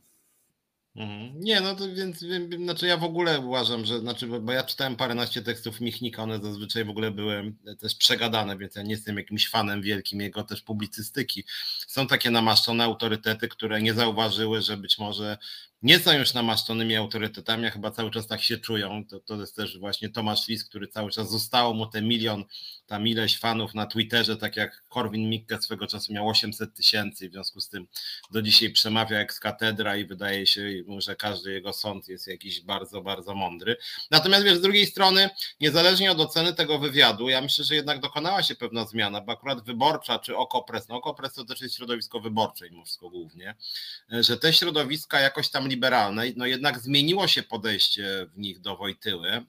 Nie, no to więc, znaczy ja w ogóle uważam, że, znaczy, bo ja czytałem paręnaście tekstów Michnika, one zazwyczaj w ogóle były też przegadane, więc ja nie jestem jakimś fanem wielkim jego też publicystyki. Są takie namaszczone autorytety, które nie zauważyły, że być może nie są już namaszczonymi autorytetami, a chyba cały czas tak się czują. To, to jest też właśnie Tomasz Lis, który cały czas zostało mu te milion, tam ileś fanów na Twitterze, tak jak Korwin-Mikke swego czasu miał osiemset tysięcy, w związku z tym do dzisiaj przemawia jak z katedra i wydaje się mu, że każdy jego sąd jest jakiś bardzo, bardzo mądry. Natomiast wiesz, z drugiej strony, niezależnie od oceny tego wywiadu, ja myślę, że jednak dokonała się pewna zmiana, bo akurat Wyborcza czy OkoPres, no OkoPres to też jest środowisko wyborcze i mówsko głównie, że te środowiska jakoś tam liberalne, no jednak zmieniło się podejście w nich do Wojtyły.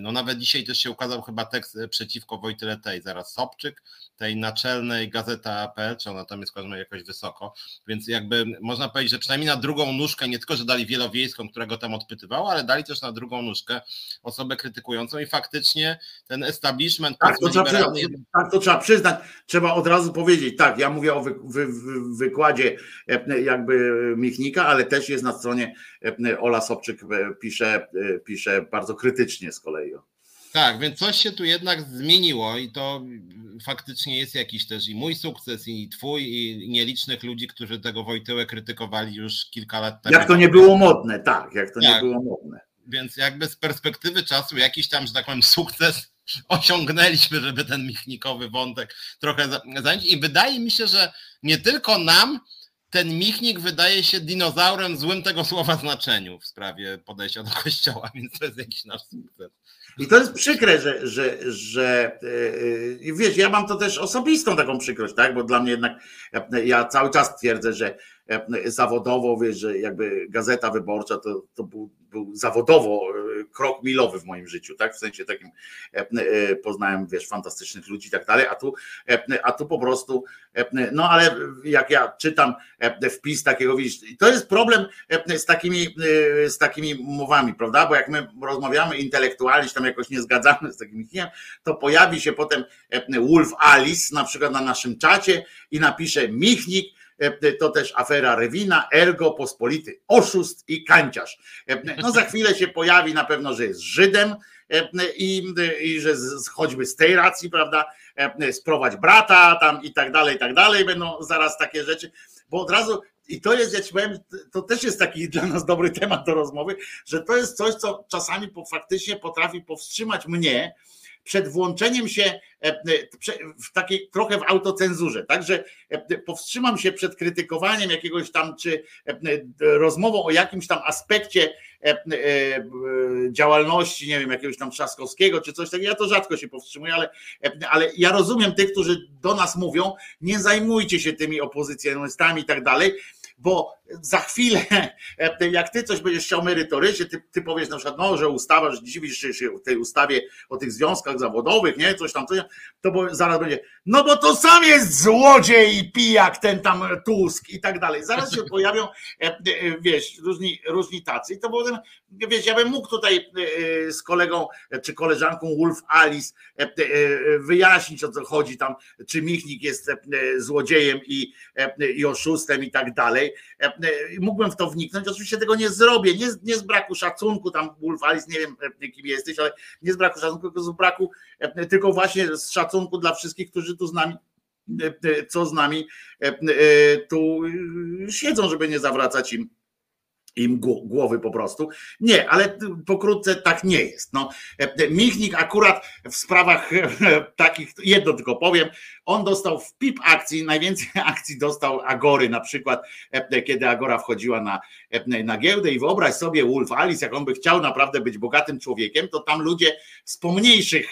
No nawet dzisiaj też się ukazał chyba tekst przeciwko Wojtyle tej, zaraz Sobczyk, tej naczelnej Gazeta kropka pe el, czy ona tam jest jakoś wysoko, więc jakby można powiedzieć, że przynajmniej na drugą nóżkę, nie tylko, że dali Wielowiejską, która go tam odpytywała, ale dali też na drugą nóżkę osobę krytykującą i faktycznie ten establishment... Tak, to trzeba, liberalny... tak, to trzeba przyznać, trzeba od razu powiedzieć, tak, ja mówię o wy, wy, wy, wykładzie jakby Michnika, ale też jest na stronie, Ola Sobczyk pisze, pisze bardzo krytycznie z kolei. Tak, więc coś się tu jednak zmieniło i to faktycznie jest jakiś też i mój sukces, i twój, i nielicznych ludzi, którzy tego Wojtyłę krytykowali już kilka lat temu. Jak to nie było modne, tak, jak to tak. nie było modne. Więc jakby z perspektywy czasu jakiś tam, że tak powiem, sukces osiągnęliśmy, żeby ten Michnikowy wątek trochę zająć i wydaje mi się, że nie tylko nam, ten Michnik wydaje się dinozaurem w złym tego słowa znaczeniu w sprawie podejścia do kościoła, więc to jest jakiś nasz sukces. I to jest przykre, że, że, że yy, wiesz, ja mam to też osobistą taką przykrość, tak? Bo dla mnie jednak, ja cały czas twierdzę, że zawodowo, wiesz, że jakby Gazeta Wyborcza to, to był, był zawodowo krok milowy w moim życiu, tak? W sensie takim poznałem, wiesz, fantastycznych ludzi i tak dalej, a tu, a tu po prostu, no ale jak ja czytam wpis takiego, widzisz, to jest problem z takimi, z takimi mowami, prawda? Bo jak my rozmawiamy intelektualnie, się tam jakoś nie zgadzamy z takim knikiem, to pojawi się potem Wolf Alice na przykład na naszym czacie i napisze Michnik, to też afera Rewina, ergo pospolity oszust i kanciarz. No za chwilę się pojawi na pewno, że jest Żydem i, i że z, choćby z tej racji, prawda, sprowadź brata tam i tak dalej, i tak dalej, będą zaraz takie rzeczy, bo od razu, i to jest, ja ci powiem, to też jest taki dla nas dobry temat do rozmowy, że to jest coś, co czasami faktycznie potrafi powstrzymać mnie przed włączeniem się w takiej trochę w autocenzurze, także powstrzymam się przed krytykowaniem jakiegoś tam, czy rozmową o jakimś tam aspekcie działalności, nie wiem, jakiegoś tam Trzaskowskiego, czy coś takiego, ja to rzadko się powstrzymuję, ale, ale ja rozumiem tych, którzy do nas mówią, nie zajmujcie się tymi opozycjonistami i tak dalej, bo za chwilę, jak ty coś będziesz chciał merytorycznie, ty, ty powiesz na przykład, no, że ustawa, że dziwisz się w tej ustawie o tych związkach zawodowych, nie, coś tam, coś tam, to bo zaraz będzie, no bo to sam jest złodziej i pijak ten tam Tusk i tak dalej. Zaraz się pojawią, wiesz, różni, różni tacy. I to potem, wiesz, ja bym mógł tutaj z kolegą czy koleżanką Wolf Alice wyjaśnić, o co chodzi tam, czy Michnik jest złodziejem i, i oszustem i tak dalej. Mógłbym w to wniknąć, oczywiście tego nie zrobię, nie z, nie z braku szacunku, tam Wolf Alice, nie wiem kim jesteś, ale nie z braku szacunku, tylko z braku, tylko właśnie z szacunku dla wszystkich, którzy tu z nami, co z nami tu siedzą, żeby nie zawracać im im głowy po prostu. Nie, ale pokrótce tak nie jest. No, Michnik akurat w sprawach takich, jedno tylko powiem, on dostał w pip akcji, najwięcej akcji dostał Agory na przykład, kiedy Agora wchodziła na, na giełdę i wyobraź sobie Wolf Alice, jak on by chciał naprawdę być bogatym człowiekiem, to tam ludzie z pomniejszych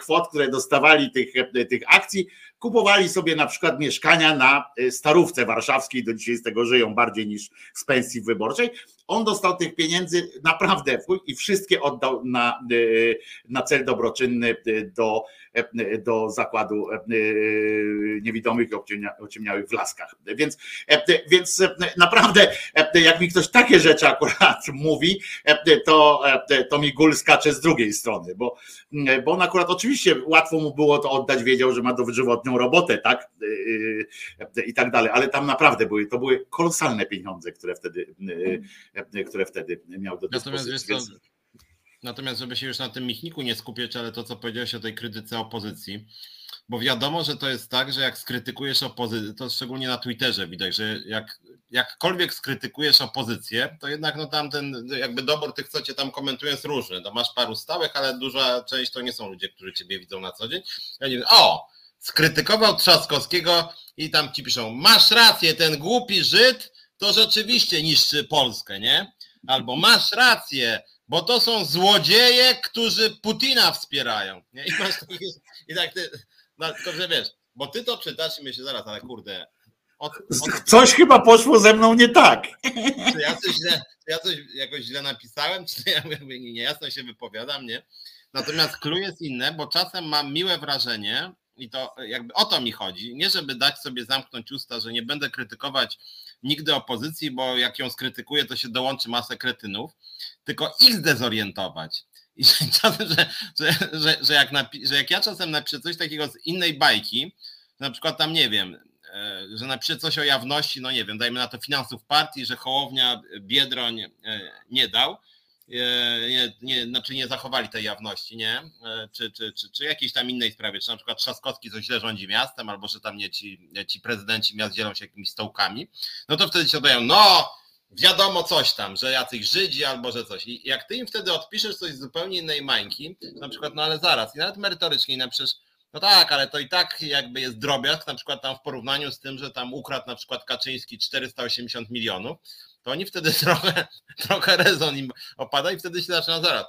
kwot, które dostawali tych, tych akcji, kupowali sobie na przykład mieszkania na Starówce Warszawskiej, do dzisiaj z tego żyją bardziej niż z pensji wyborczej. On dostał tych pieniędzy naprawdę i wszystkie oddał na, na cel dobroczynny do, do zakładu niewidomych i ociemniałych w Laskach. Więc, więc naprawdę, jak mi ktoś takie rzeczy akurat mówi, to, to mi gul skacze z drugiej strony, bo, bo on akurat oczywiście łatwo mu było to oddać, wiedział, że ma dożywotnią robotę, tak i tak dalej, ale tam naprawdę były, to były kolosalne pieniądze, które wtedy które wtedy miał do dyspozycji. Natomiast, natomiast żeby się już na tym Michniku nie skupiać, ale to co powiedziałeś o tej krytyce opozycji, bo wiadomo, że to jest tak, że jak skrytykujesz opozycję, to szczególnie na Twitterze widać, że jak, jakkolwiek skrytykujesz opozycję, to jednak no tamten jakby dobór tych, co cię tam komentują, jest różny. No masz paru stałych, ale duża część to nie są ludzie, którzy ciebie widzą na co dzień. Ja nie wiem, o, skrytykował Trzaskowskiego i tam ci piszą, masz rację, ten głupi Żyd to rzeczywiście niszczy Polskę, nie? Albo masz rację, bo to są złodzieje, którzy Putina wspierają. Nie? I, masz, i tak ty, no, tylko że wiesz, bo ty to czytasz i myślisz, zaraz, ale kurde. Od, od... Coś chyba poszło ze mną nie tak. Czy ja coś, źle, czy ja coś jakoś źle napisałem, czy ja jakby niejasno się wypowiadam, nie? Natomiast clue jest inne, bo czasem mam miłe wrażenie i to jakby o to mi chodzi, nie żeby dać sobie zamknąć usta, że nie będę krytykować nigdy opozycji, bo jak ją skrytykuję, to się dołączy masę kretynów, tylko ich zdezorientować. I że, czasem, że, że, że, że, jak napi- że jak ja czasem napiszę coś takiego z innej bajki, na przykład tam nie wiem, że napiszę coś o jawności, no nie wiem, dajmy na to finansów partii, że Hołownia Biedroń nie dał, nie, nie, znaczy nie zachowali tej jawności, nie? Czy, czy, czy, czy jakiejś tam innej sprawie, czy na przykład Trzaskowski coś źle rządzi miastem, albo że tam nie ci, ci prezydenci miast dzielą się jakimiś stołkami, no to wtedy się dodają, no wiadomo coś tam, że jacyś Żydzi albo że coś. I jak ty im wtedy odpiszesz coś z zupełnie innej mańki, na przykład no ale zaraz, i nawet merytorycznie napiszesz, no tak, ale to i tak jakby jest drobiazg, na przykład tam w porównaniu z tym, że tam ukradł na przykład Kaczyński czterysta osiemdziesiąt milionów, to oni wtedy trochę, trochę rezon im opada i wtedy się zaczyna zaraz.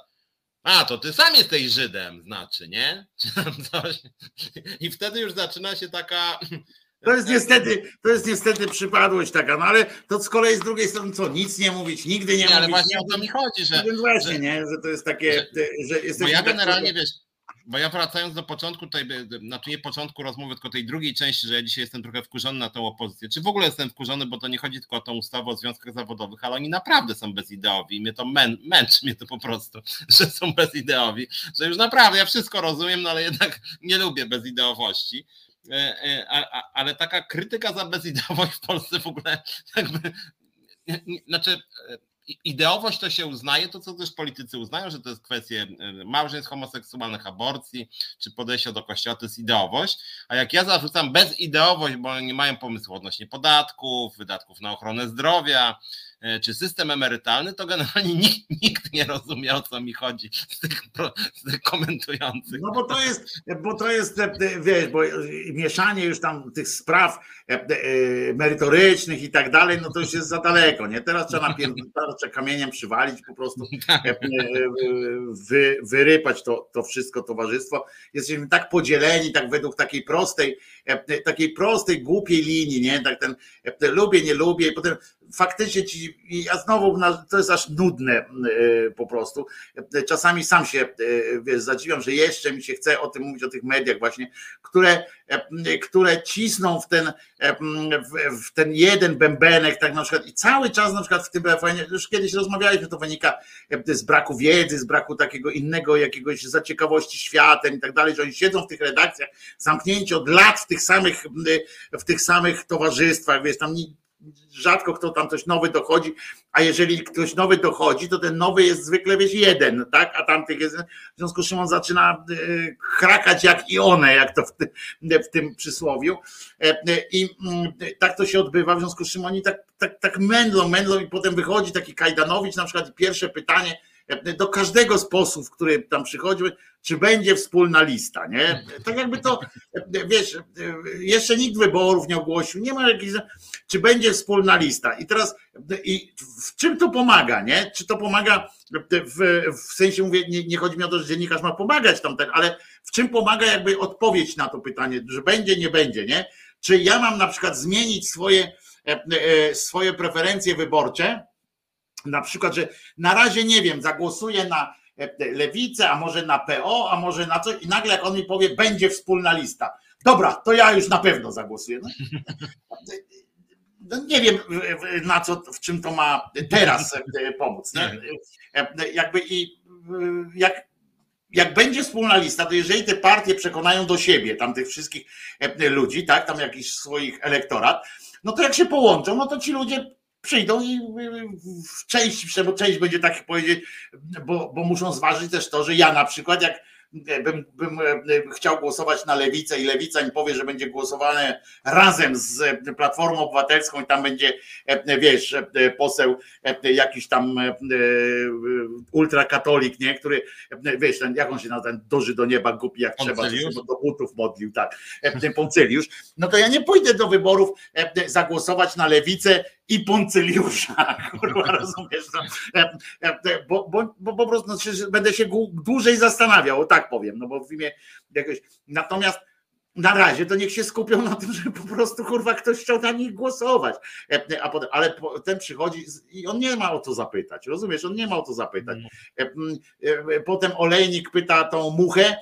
A, to ty sam jesteś Żydem, znaczy, nie? I wtedy już zaczyna się taka... To jest niestety, to jest niestety przypadłość taka, no ale to z kolei z drugiej strony co, nic nie mówić, nigdy nie, nie mówić. Ale właśnie o to mi chodzi, że... No właśnie, że, nie, że to jest takie... Że, że bo ja generalnie, tak, wiesz, bo ja wracając do początku, tutaj, znaczy nie początku rozmowy, tylko tej drugiej części, że ja dzisiaj jestem trochę wkurzony na tą opozycję, czy w ogóle jestem wkurzony, bo to nie chodzi tylko o tą ustawę o związkach zawodowych, ale oni naprawdę są bezideowi i mnie to mę- męczy mnie to po prostu, że są bezideowi, że już naprawdę ja wszystko rozumiem, no ale jednak nie lubię bezideowości. Ale taka krytyka za bezideowość w Polsce w ogóle jakby, znaczy ideowość to się uznaje, to co też politycy uznają, że to jest kwestie małżeństw homoseksualnych, aborcji, czy podejścia do kościoła, to jest ideowość, a jak ja zarzucam bezideowość, bo nie mają pomysłu odnośnie podatków, wydatków na ochronę zdrowia, czy system emerytalny, to generalnie nikt, nikt nie rozumie, o co mi chodzi z tych, z tych komentujących. No bo to jest, bo to jest, wiesz, bo mieszanie już tam tych spraw merytorycznych i tak dalej, no to już jest za daleko, nie? Teraz trzeba na pierdolę kamieniem przywalić, po prostu wy, wyrypać to, to wszystko towarzystwo. Jesteśmy tak podzieleni, tak według takiej prostej, takiej prostej, głupiej linii, nie? Tak ten lubię, nie lubię i potem faktycznie ci, ja znowu, to jest aż nudne po prostu. Czasami sam się, wiesz, zadziwiam, że jeszcze mi się chce o tym mówić, o tych mediach właśnie, które, które cisną w ten, w ten jeden bębenek, tak na przykład i cały czas na przykład w tym refrenie, już kiedyś rozmawialiśmy, to wynika z braku wiedzy, z braku takiego innego jakiegoś zaciekawości światem i tak dalej, że oni siedzą w tych redakcjach zamknięci od lat w tych samych, w tych samych towarzystwach, wiesz, tam nie, rzadko kto tam coś nowy dochodzi, a jeżeli ktoś nowy dochodzi, to ten nowy jest zwykle, wiesz, jeden, tak? A tamtych jest, w związku z czym on zaczyna krakać jak i one, jak to w tym, w tym przysłowiu. I tak to się odbywa, w związku z czym oni tak, tak, tak mędlą, mędlą i potem wychodzi taki Kajdanowicz, na przykład pierwsze pytanie do każdego z posłów, który tam przychodził, czy będzie wspólna lista, nie? Tak jakby to, wiesz, jeszcze nikt wyborów nie ogłosił, nie ma jakiejś, czy będzie wspólna lista. I teraz, i w czym to pomaga, nie? Czy to pomaga, w, w sensie mówię, nie, nie chodzi mi o to, że dziennikarz ma pomagać tamten, ale w czym pomaga jakby odpowiedź na to pytanie, że będzie, nie będzie, nie? Czy ja mam na przykład zmienić swoje, swoje preferencje wyborcze, na przykład, że na razie nie wiem, zagłosuję na Lewicę, a może na P O, a może na coś i nagle jak on mi powie, będzie wspólna lista. Dobra, to ja już na pewno zagłosuję. No, nie wiem, na co, w czym to ma teraz pomóc. Nie? Jakby i jak, jak będzie wspólna lista, to jeżeli te partie przekonają do siebie tam tych wszystkich ludzi, tak, tam jakichś swoich elektorat, no to jak się połączą, no to ci ludzie przyjdą i w części, bo część będzie tak powiedzieć, bo, bo muszą zważyć też to, że ja na przykład jak bym, bym chciał głosować na Lewicę i Lewica mi powie, że będzie głosowane razem z Platformą Obywatelską i tam będzie, wiesz, poseł jakiś tam ultrakatolik, nie, który, wiesz, ten, jak on się nazywa, duży do nieba, głupi jak trzeba, do butów modlił, tak, Poncyliusz, no to ja nie pójdę do wyborów zagłosować na Lewicę i Poncyliusza, kurwa, rozumiesz, no, bo, bo, bo po prostu no, będę się dłużej zastanawiał, o tak powiem, no bo w imię jakoś, natomiast na razie to niech się skupią na tym, że po prostu kurwa ktoś chciał na nich głosować, a potem, ale potem przychodzi i on nie ma o to zapytać, rozumiesz, on nie ma o to zapytać, potem Olejnik pyta tą Muchę,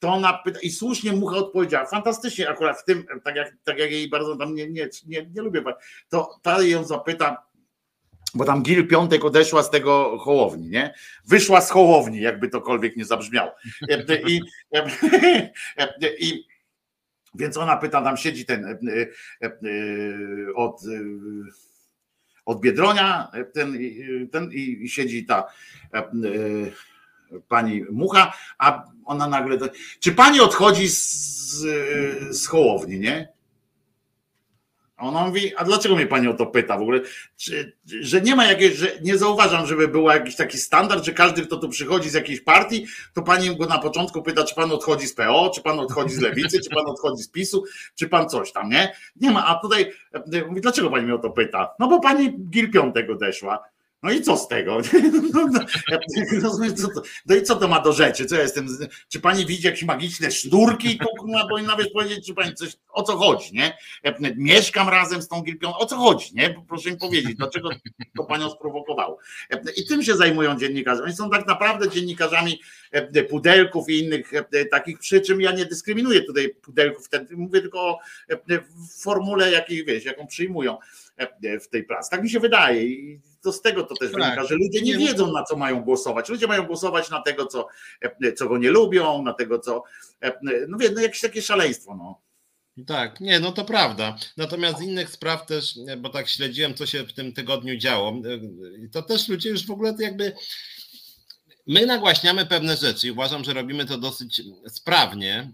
to ona pyta, i słusznie Mucha odpowiedziała, fantastycznie akurat w tym, tak jak, tak jak jej bardzo tam nie, nie, nie, nie lubię, to ta ją zapyta, bo tam Gil Piątek odeszła z tego Hołowni, nie? Wyszła z Hołowni, jakby tokolwiek nie zabrzmiało. I, i, i więc ona pyta, tam siedzi ten od, od Biedronia, ten, ten i siedzi ta pani Mucha, a ona nagle, czy pani odchodzi z, z Hołowni, nie? A ona mówi, a dlaczego mnie pani o to pyta w ogóle? Czy, że nie ma jakiejś, że nie zauważam, żeby był jakiś taki standard, że każdy, kto tu przychodzi z jakiejś partii, to pani go na początku pyta, czy pan odchodzi z P O, czy pan odchodzi z Lewicy, czy pan odchodzi z PiSu, czy pan coś tam, nie? Nie ma, a tutaj mówi, dlaczego pani mnie o to pyta? No bo pani Gil Piątek odeszła. No i co z tego? No, no, no, no i co to ma do rzeczy? Co ja jestem? Czy pani widzi jakieś magiczne sznurki? To powinna nawet powiedzieć, czy pani coś, o co chodzi, nie? Mieszkam razem z tą Gilpią, o co chodzi, nie? Proszę mi powiedzieć, dlaczego to panią sprowokowało? I tym się zajmują dziennikarze. Oni są tak naprawdę dziennikarzami Pudelków i innych takich, przy czym ja nie dyskryminuję tutaj Pudelków, mówię tylko o formule, jakiej, wiesz, jaką przyjmują w tej pracy. Tak mi się wydaje i to z tego to też tak wynika, że ludzie nie wiedzą, na co mają głosować. Ludzie mają głosować na tego, co, co go nie lubią, na tego, co... No wie, no jakieś takie szaleństwo, no. Tak, nie, no to prawda. Natomiast z innych spraw też, bo tak śledziłem, co się w tym tygodniu działo, to też ludzie już w ogóle jakby... My nagłaśniamy pewne rzeczy i uważam, że robimy to dosyć sprawnie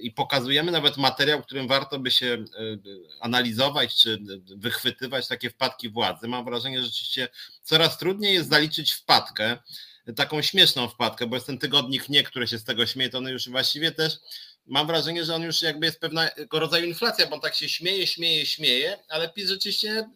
i pokazujemy nawet materiał, którym warto by się analizować czy wychwytywać takie wpadki władzy. Mam wrażenie, że rzeczywiście coraz trudniej jest zaliczyć wpadkę, taką śmieszną wpadkę, bo jest ten tygodnik Nie, który się z tego śmieje, to on już właściwie też, mam wrażenie, że on już jakby jest pewnego rodzaju inflacja, bo on tak się śmieje, śmieje, śmieje, ale PiS rzeczywiście...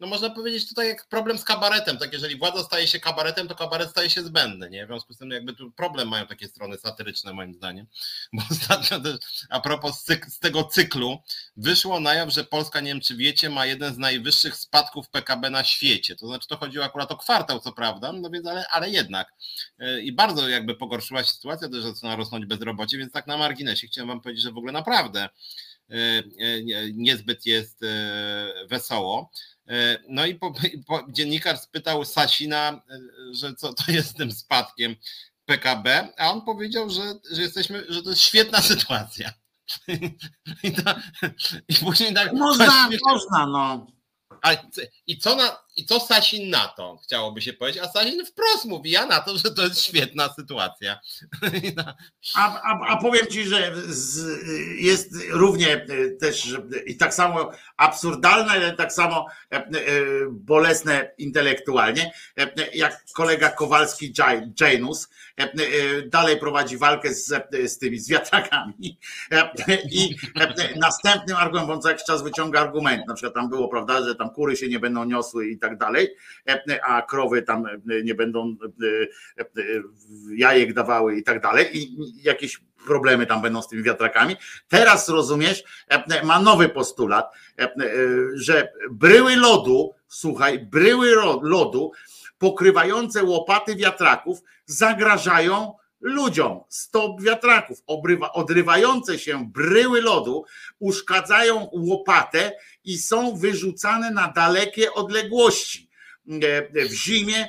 No można powiedzieć tutaj jak problem z kabaretem, tak jeżeli władza staje się kabaretem, to kabaret staje się zbędny, nie? W związku z tym jakby tu problem mają takie strony satyryczne moim zdaniem, bo ostatnio też a propos z tego cyklu wyszło na jaw, że Polska, nie wiem czy wiecie, ma jeden z najwyższych spadków P K B na świecie, to znaczy to chodziło akurat o kwartał, co prawda, no więc ale, ale jednak i bardzo jakby pogorszyła się sytuacja, też zaczyna rosnąć bezrobocie, więc tak na marginesie chciałem wam powiedzieć, że w ogóle naprawdę niezbyt jest wesoło. No i po, po, dziennikarz spytał Sasina, że co to jest z tym spadkiem P K B, a on powiedział, że, że jesteśmy, że to jest świetna sytuacja. I, to, i później tak można, można, no. A, i, co na, I co Sasin na to, chciałoby się powiedzieć, a Sasin wprost mówi, ja na to, że to jest świetna sytuacja. A, a, a powiem ci, że z, jest równie też i tak samo absurdalne, ale tak samo bolesne intelektualnie, jak kolega Kowalski Janus dalej prowadzi walkę z, z tymi z wiatrakami i następnym argumentem, co jakiś czas wyciąga argument, na przykład tam było, prawda, że tam kury się nie będą niosły i tak dalej, a krowy tam nie będą jajek dawały i tak dalej i jakieś problemy tam będą z tymi wiatrakami. Teraz rozumiesz, ma nowy postulat, że bryły lodu, słuchaj, bryły lodu pokrywające łopaty wiatraków zagrażają ludziom. Stop wiatraków, obrywa, odrywające się bryły lodu uszkadzają łopatę i są wyrzucane na dalekie odległości. W zimie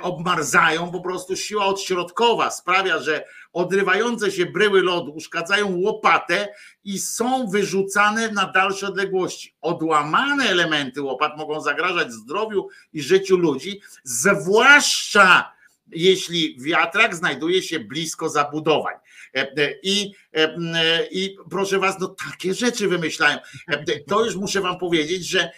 obmarzają, po prostu siła odśrodkowa sprawia, że odrywające się bryły lodu uszkadzają łopatę i są wyrzucane na dalsze odległości. Odłamane elementy łopat mogą zagrażać zdrowiu i życiu ludzi, zwłaszcza jeśli wiatrak znajduje się blisko zabudowań. I, i proszę was, no takie rzeczy wymyślają. To już muszę wam powiedzieć, że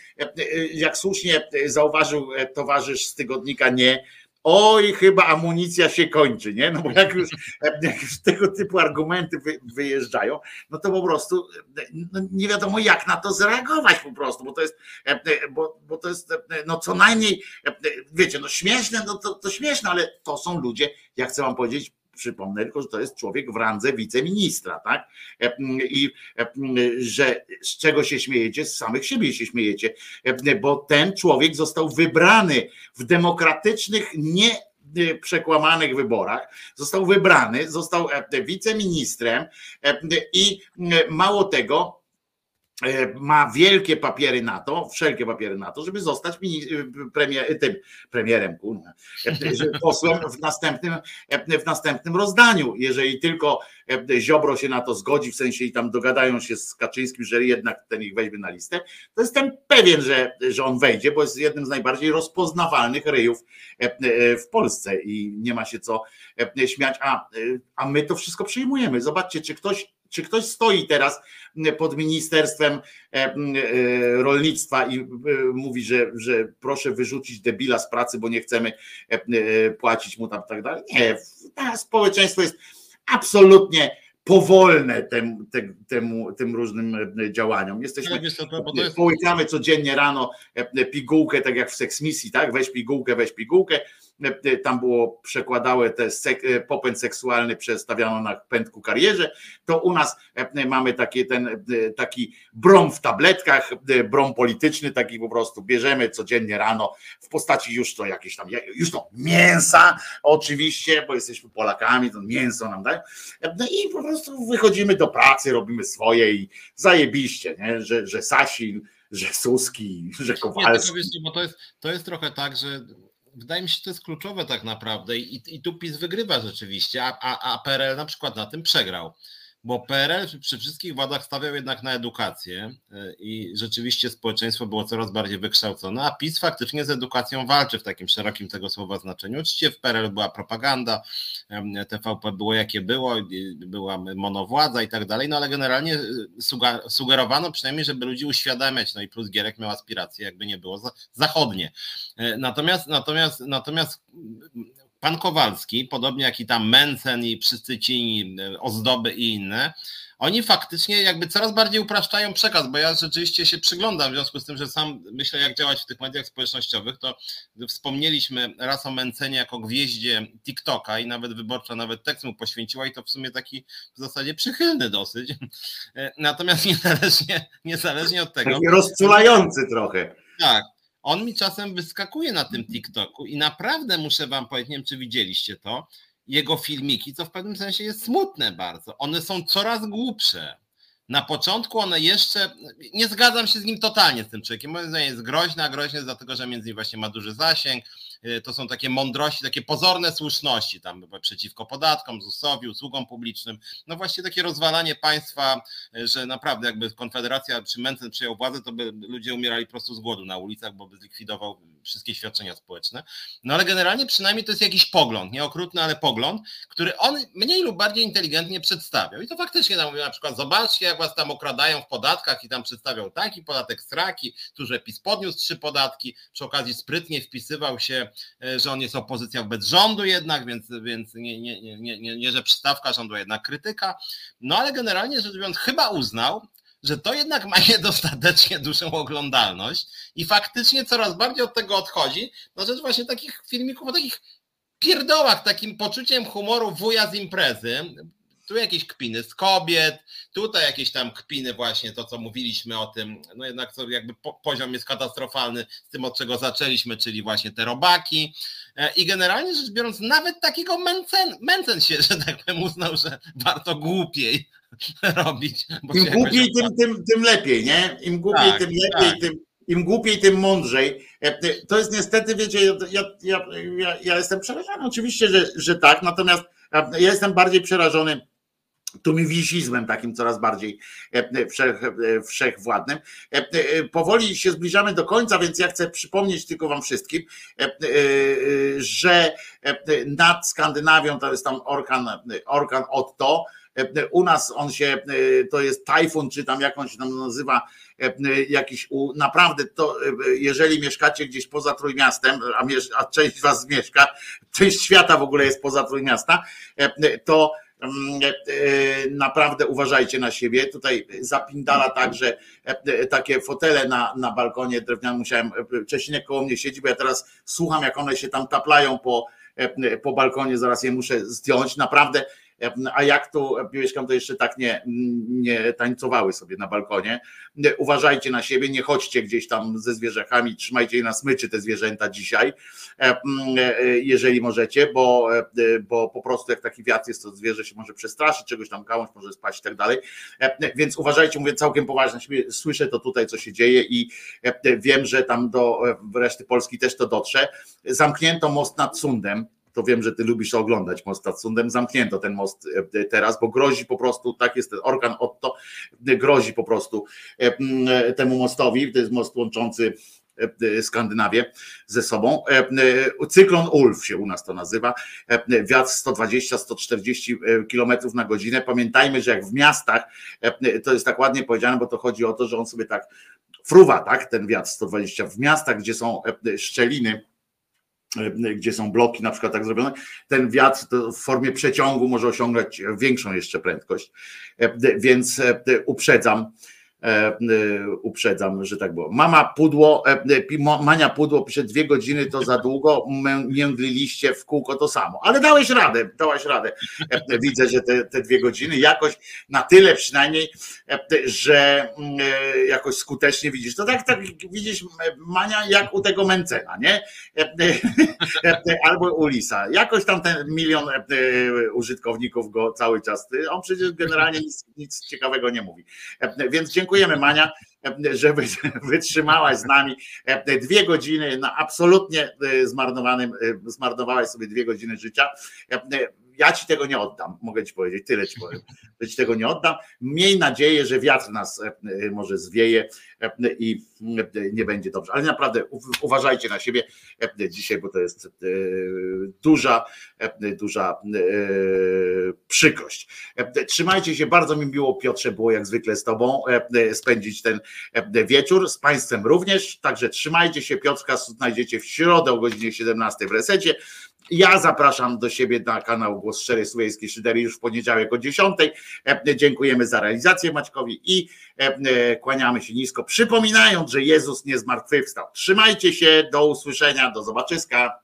jak słusznie zauważył towarzysz z tygodnika Nie, oj, chyba amunicja się kończy, nie? No bo jak już, jak już tego typu argumenty wyjeżdżają, no to po prostu no nie wiadomo jak na to zareagować po prostu, bo to jest, bo, bo to jest no co najmniej, wiecie, no śmieszne, no to, to śmieszne, ale to są ludzie, ja chcę wam powiedzieć, przypomnę tylko, że to jest człowiek w randze wiceministra, tak? I że z czego się śmiejecie? Z samych siebie się śmiejecie, bo ten człowiek został wybrany w demokratycznych, nie przekłamanych wyborach, został wybrany, został wiceministrem i mało tego, ma wielkie papiery na to, wszelkie papiery na to, żeby zostać premier, tym premierem, kurwa, posłem w następnym, w następnym rozdaniu, jeżeli tylko Ziobro się na to zgodzi, w sensie i tam dogadają się z Kaczyńskim, że jednak ten ich weźmie na listę, to jestem pewien, że, że on wejdzie, bo jest jednym z najbardziej rozpoznawalnych ryjów w Polsce i nie ma się co śmiać, a, a my to wszystko przyjmujemy. Zobaczcie, czy ktoś Czy ktoś stoi teraz pod Ministerstwem Rolnictwa i mówi, że, że proszę wyrzucić debila z pracy, bo nie chcemy płacić mu tam tak dalej? Nie, społeczeństwo jest absolutnie powolne tem, tem, temu, tym różnym działaniom. Jesteśmy, połykamy codziennie rano pigułkę, tak jak w seksmisji, tak? Weź pigułkę, weź pigułkę. Tam było przekładałe te sek, popęd seksualny przestawiano na pęd ku karierze, to u nas mamy taki, ten, taki brom w tabletkach, brom polityczny, taki po prostu bierzemy codziennie rano w postaci już to jakieś tam, już to mięsa oczywiście, bo jesteśmy Polakami, to mięso nam dają i po prostu wychodzimy do pracy, robimy swoje i zajebiście, nie? Że, że Sasin, że Suski, że Kowalski. Nie, bo to jest, to jest trochę tak, że wydaje mi się, że to jest kluczowe tak naprawdę i, i tu PiS wygrywa rzeczywiście, a, a, a P R L na przykład na tym przegrał, bo P R L przy wszystkich władach stawiał jednak na edukację i rzeczywiście społeczeństwo było coraz bardziej wykształcone, a PiS faktycznie z edukacją walczy w takim szerokim tego słowa znaczeniu. Oczywiście w P R L była propaganda, T V P było jakie było, była monowładza i tak dalej, no ale generalnie sugerowano przynajmniej, żeby ludzi uświadamiać, no i plus Gierek miał aspiracje, jakby nie było, zachodnie. Natomiast, natomiast, natomiast pan Kowalski, podobnie jak i tam Mentzen i wszyscy ci i ozdoby i inne, oni faktycznie jakby coraz bardziej upraszczają przekaz, bo ja rzeczywiście się przyglądam w związku z tym, że sam myślę jak działać w tych mediach społecznościowych, to wspomnieliśmy raz o Mentzenie jako gwieździe TikToka i nawet Wyborcza nawet tekst mu poświęciła i to w sumie taki w zasadzie przychylny dosyć, natomiast niezależnie, niezależnie od tego... Taki rozczulający trochę. Tak. On mi czasem wyskakuje na tym TikToku i naprawdę muszę wam powiedzieć, nie wiem czy widzieliście to, jego filmiki, co w pewnym sensie jest smutne bardzo, one są coraz głupsze. Na początku one jeszcze, nie zgadzam się z nim totalnie, z tym człowiekiem, moim zdaniem jest groźny, a groźny jest dlatego, że między innymi właśnie ma duży zasięg, to są takie mądrości, takie pozorne słuszności tam przeciwko podatkom, zusowi, usługom publicznym, no właśnie takie rozwalanie państwa, że naprawdę jakby Konfederacja czy Mentzen przyjął władzę, to by ludzie umierali po prostu z głodu na ulicach, bo by zlikwidował wszystkie świadczenia społeczne, no ale generalnie przynajmniej to jest jakiś pogląd, nie okrutny, ale pogląd, który on mniej lub bardziej inteligentnie przedstawiał i to faktycznie tam mówił na przykład, zobaczcie jak was tam okradają w podatkach i tam przedstawiał taki podatek straki, tu że PiS podniósł trzy podatki, przy okazji sprytnie wpisywał się, że on jest opozycją bez rządu jednak, więc, więc nie, nie, nie, nie, nie, nie, że przystawka rządu, jednak krytyka. No ale generalnie rzecz biorąc chyba uznał, że to jednak ma niedostatecznie dużą oglądalność i faktycznie coraz bardziej od tego odchodzi, no rzecz właśnie takich filmików o takich pierdołach, takim poczuciem humoru wuja z imprezy, tu jakieś kpiny z kobiet, tutaj jakieś tam kpiny właśnie, to co mówiliśmy o tym, no jednak to jakby poziom jest katastrofalny z tym, od czego zaczęliśmy, czyli właśnie te robaki i generalnie rzecz biorąc nawet takiego Mentzen, Mentzen się, że tak bym uznał, że warto głupiej robić. Bo Im głupiej, tym, tym, tym lepiej, nie? Im głupiej, tak, tym lepiej, tak. tym Im głupiej, tym mądrzej. To jest niestety, wiecie, ja, ja, ja, ja jestem przerażony, oczywiście, że, że tak, natomiast ja jestem bardziej przerażony tumiwizizmem takim coraz bardziej wszech, wszechwładnym. Powoli się zbliżamy do końca, więc ja chcę przypomnieć tylko wam wszystkim, że nad Skandynawią to jest tam orkan, orkan Otto, u nas on się, to jest tajfun, czy tam jak on się tam nazywa, jakiś naprawdę to, jeżeli mieszkacie gdzieś poza Trójmiastem, a, miesz, a część was mieszka, część świata w ogóle jest poza Trójmiasta, to naprawdę uważajcie na siebie. Tutaj zapindala także takie fotele na, na balkonie drewnianym. Musiałem, Czesinek koło mnie siedzi, bo ja teraz słucham, jak one się tam taplają po, po balkonie, zaraz je muszę zdjąć. Naprawdę. A jak tu mieszkam, to jeszcze tak nie, nie tańcowały sobie na balkonie. Uważajcie na siebie, nie chodźcie gdzieś tam ze zwierzakami, trzymajcie je na smyczy te zwierzęta dzisiaj, jeżeli możecie, bo, bo po prostu jak taki wiatr jest, to zwierzę się może przestraszyć, czegoś tam gałąź może spaść i tak dalej. Więc uważajcie, mówię całkiem poważnie, słyszę to tutaj, co się dzieje i wiem, że tam do reszty Polski też to dotrze. Zamknięto most nad Sundem. To wiem, że ty lubisz to oglądać, most nad Sundem, zamknięto ten most teraz, bo grozi po prostu, tak jest ten orkan Otto, grozi po prostu temu mostowi, to jest most łączący Skandynawię ze sobą. Cyklon Ulf się u nas to nazywa, wiatr sto dwadzieścia do stu czterdziestu kilometrów na godzinę. Pamiętajmy, że jak w miastach, to jest tak ładnie powiedziane, bo to chodzi o to, że on sobie tak fruwa, tak, ten wiatr sto dwadzieścia w miastach, gdzie są szczeliny, gdzie są bloki na przykład tak zrobione, ten wiatr w formie przeciągu może osiągać większą jeszcze prędkość, więc uprzedzam, uprzedzam, że tak było. Mama Pudło, Mania Pudło pisze, dwie godziny to za długo, międliliście w kółko to samo, ale dałeś radę, dałaś radę. Widzę, że te, te dwie godziny jakoś na tyle przynajmniej, że jakoś skutecznie widzisz. To tak, tak widzisz, Mania, jak u tego Mentzena, nie? Albo u Lisa. Jakoś tam ten milion użytkowników go cały czas, on przecież generalnie nic, nic ciekawego nie mówi. Więc dziękuję. Dziękujemy, Mania, że wytrzymałaś z nami dwie godziny, no absolutnie zmarnowanym, zmarnowałaś sobie dwie godziny życia. Ja ci tego nie oddam, mogę ci powiedzieć, tyle ci powiem, że ci tego nie oddam. Miej nadzieję, że wiatr nas może zwieje i nie będzie dobrze, ale naprawdę uważajcie na siebie dzisiaj, bo to jest duża, duża przykrość. Trzymajcie się, bardzo mi miło, Piotrze, było jak zwykle z tobą spędzić ten wieczór, z państwem również, także trzymajcie się, Piotrka znajdziecie w środę o godzinie siedemnastej w Resecie. Ja zapraszam do siebie na kanał Głos Szczerej Słowiańskiej Szyderii już w poniedziałek o dziesiątej. Dziękujemy za realizację Maćkowi i kłaniamy się nisko, przypominając, że Jezus nie zmartwychwstał. Trzymajcie się, do usłyszenia, do zobaczyska.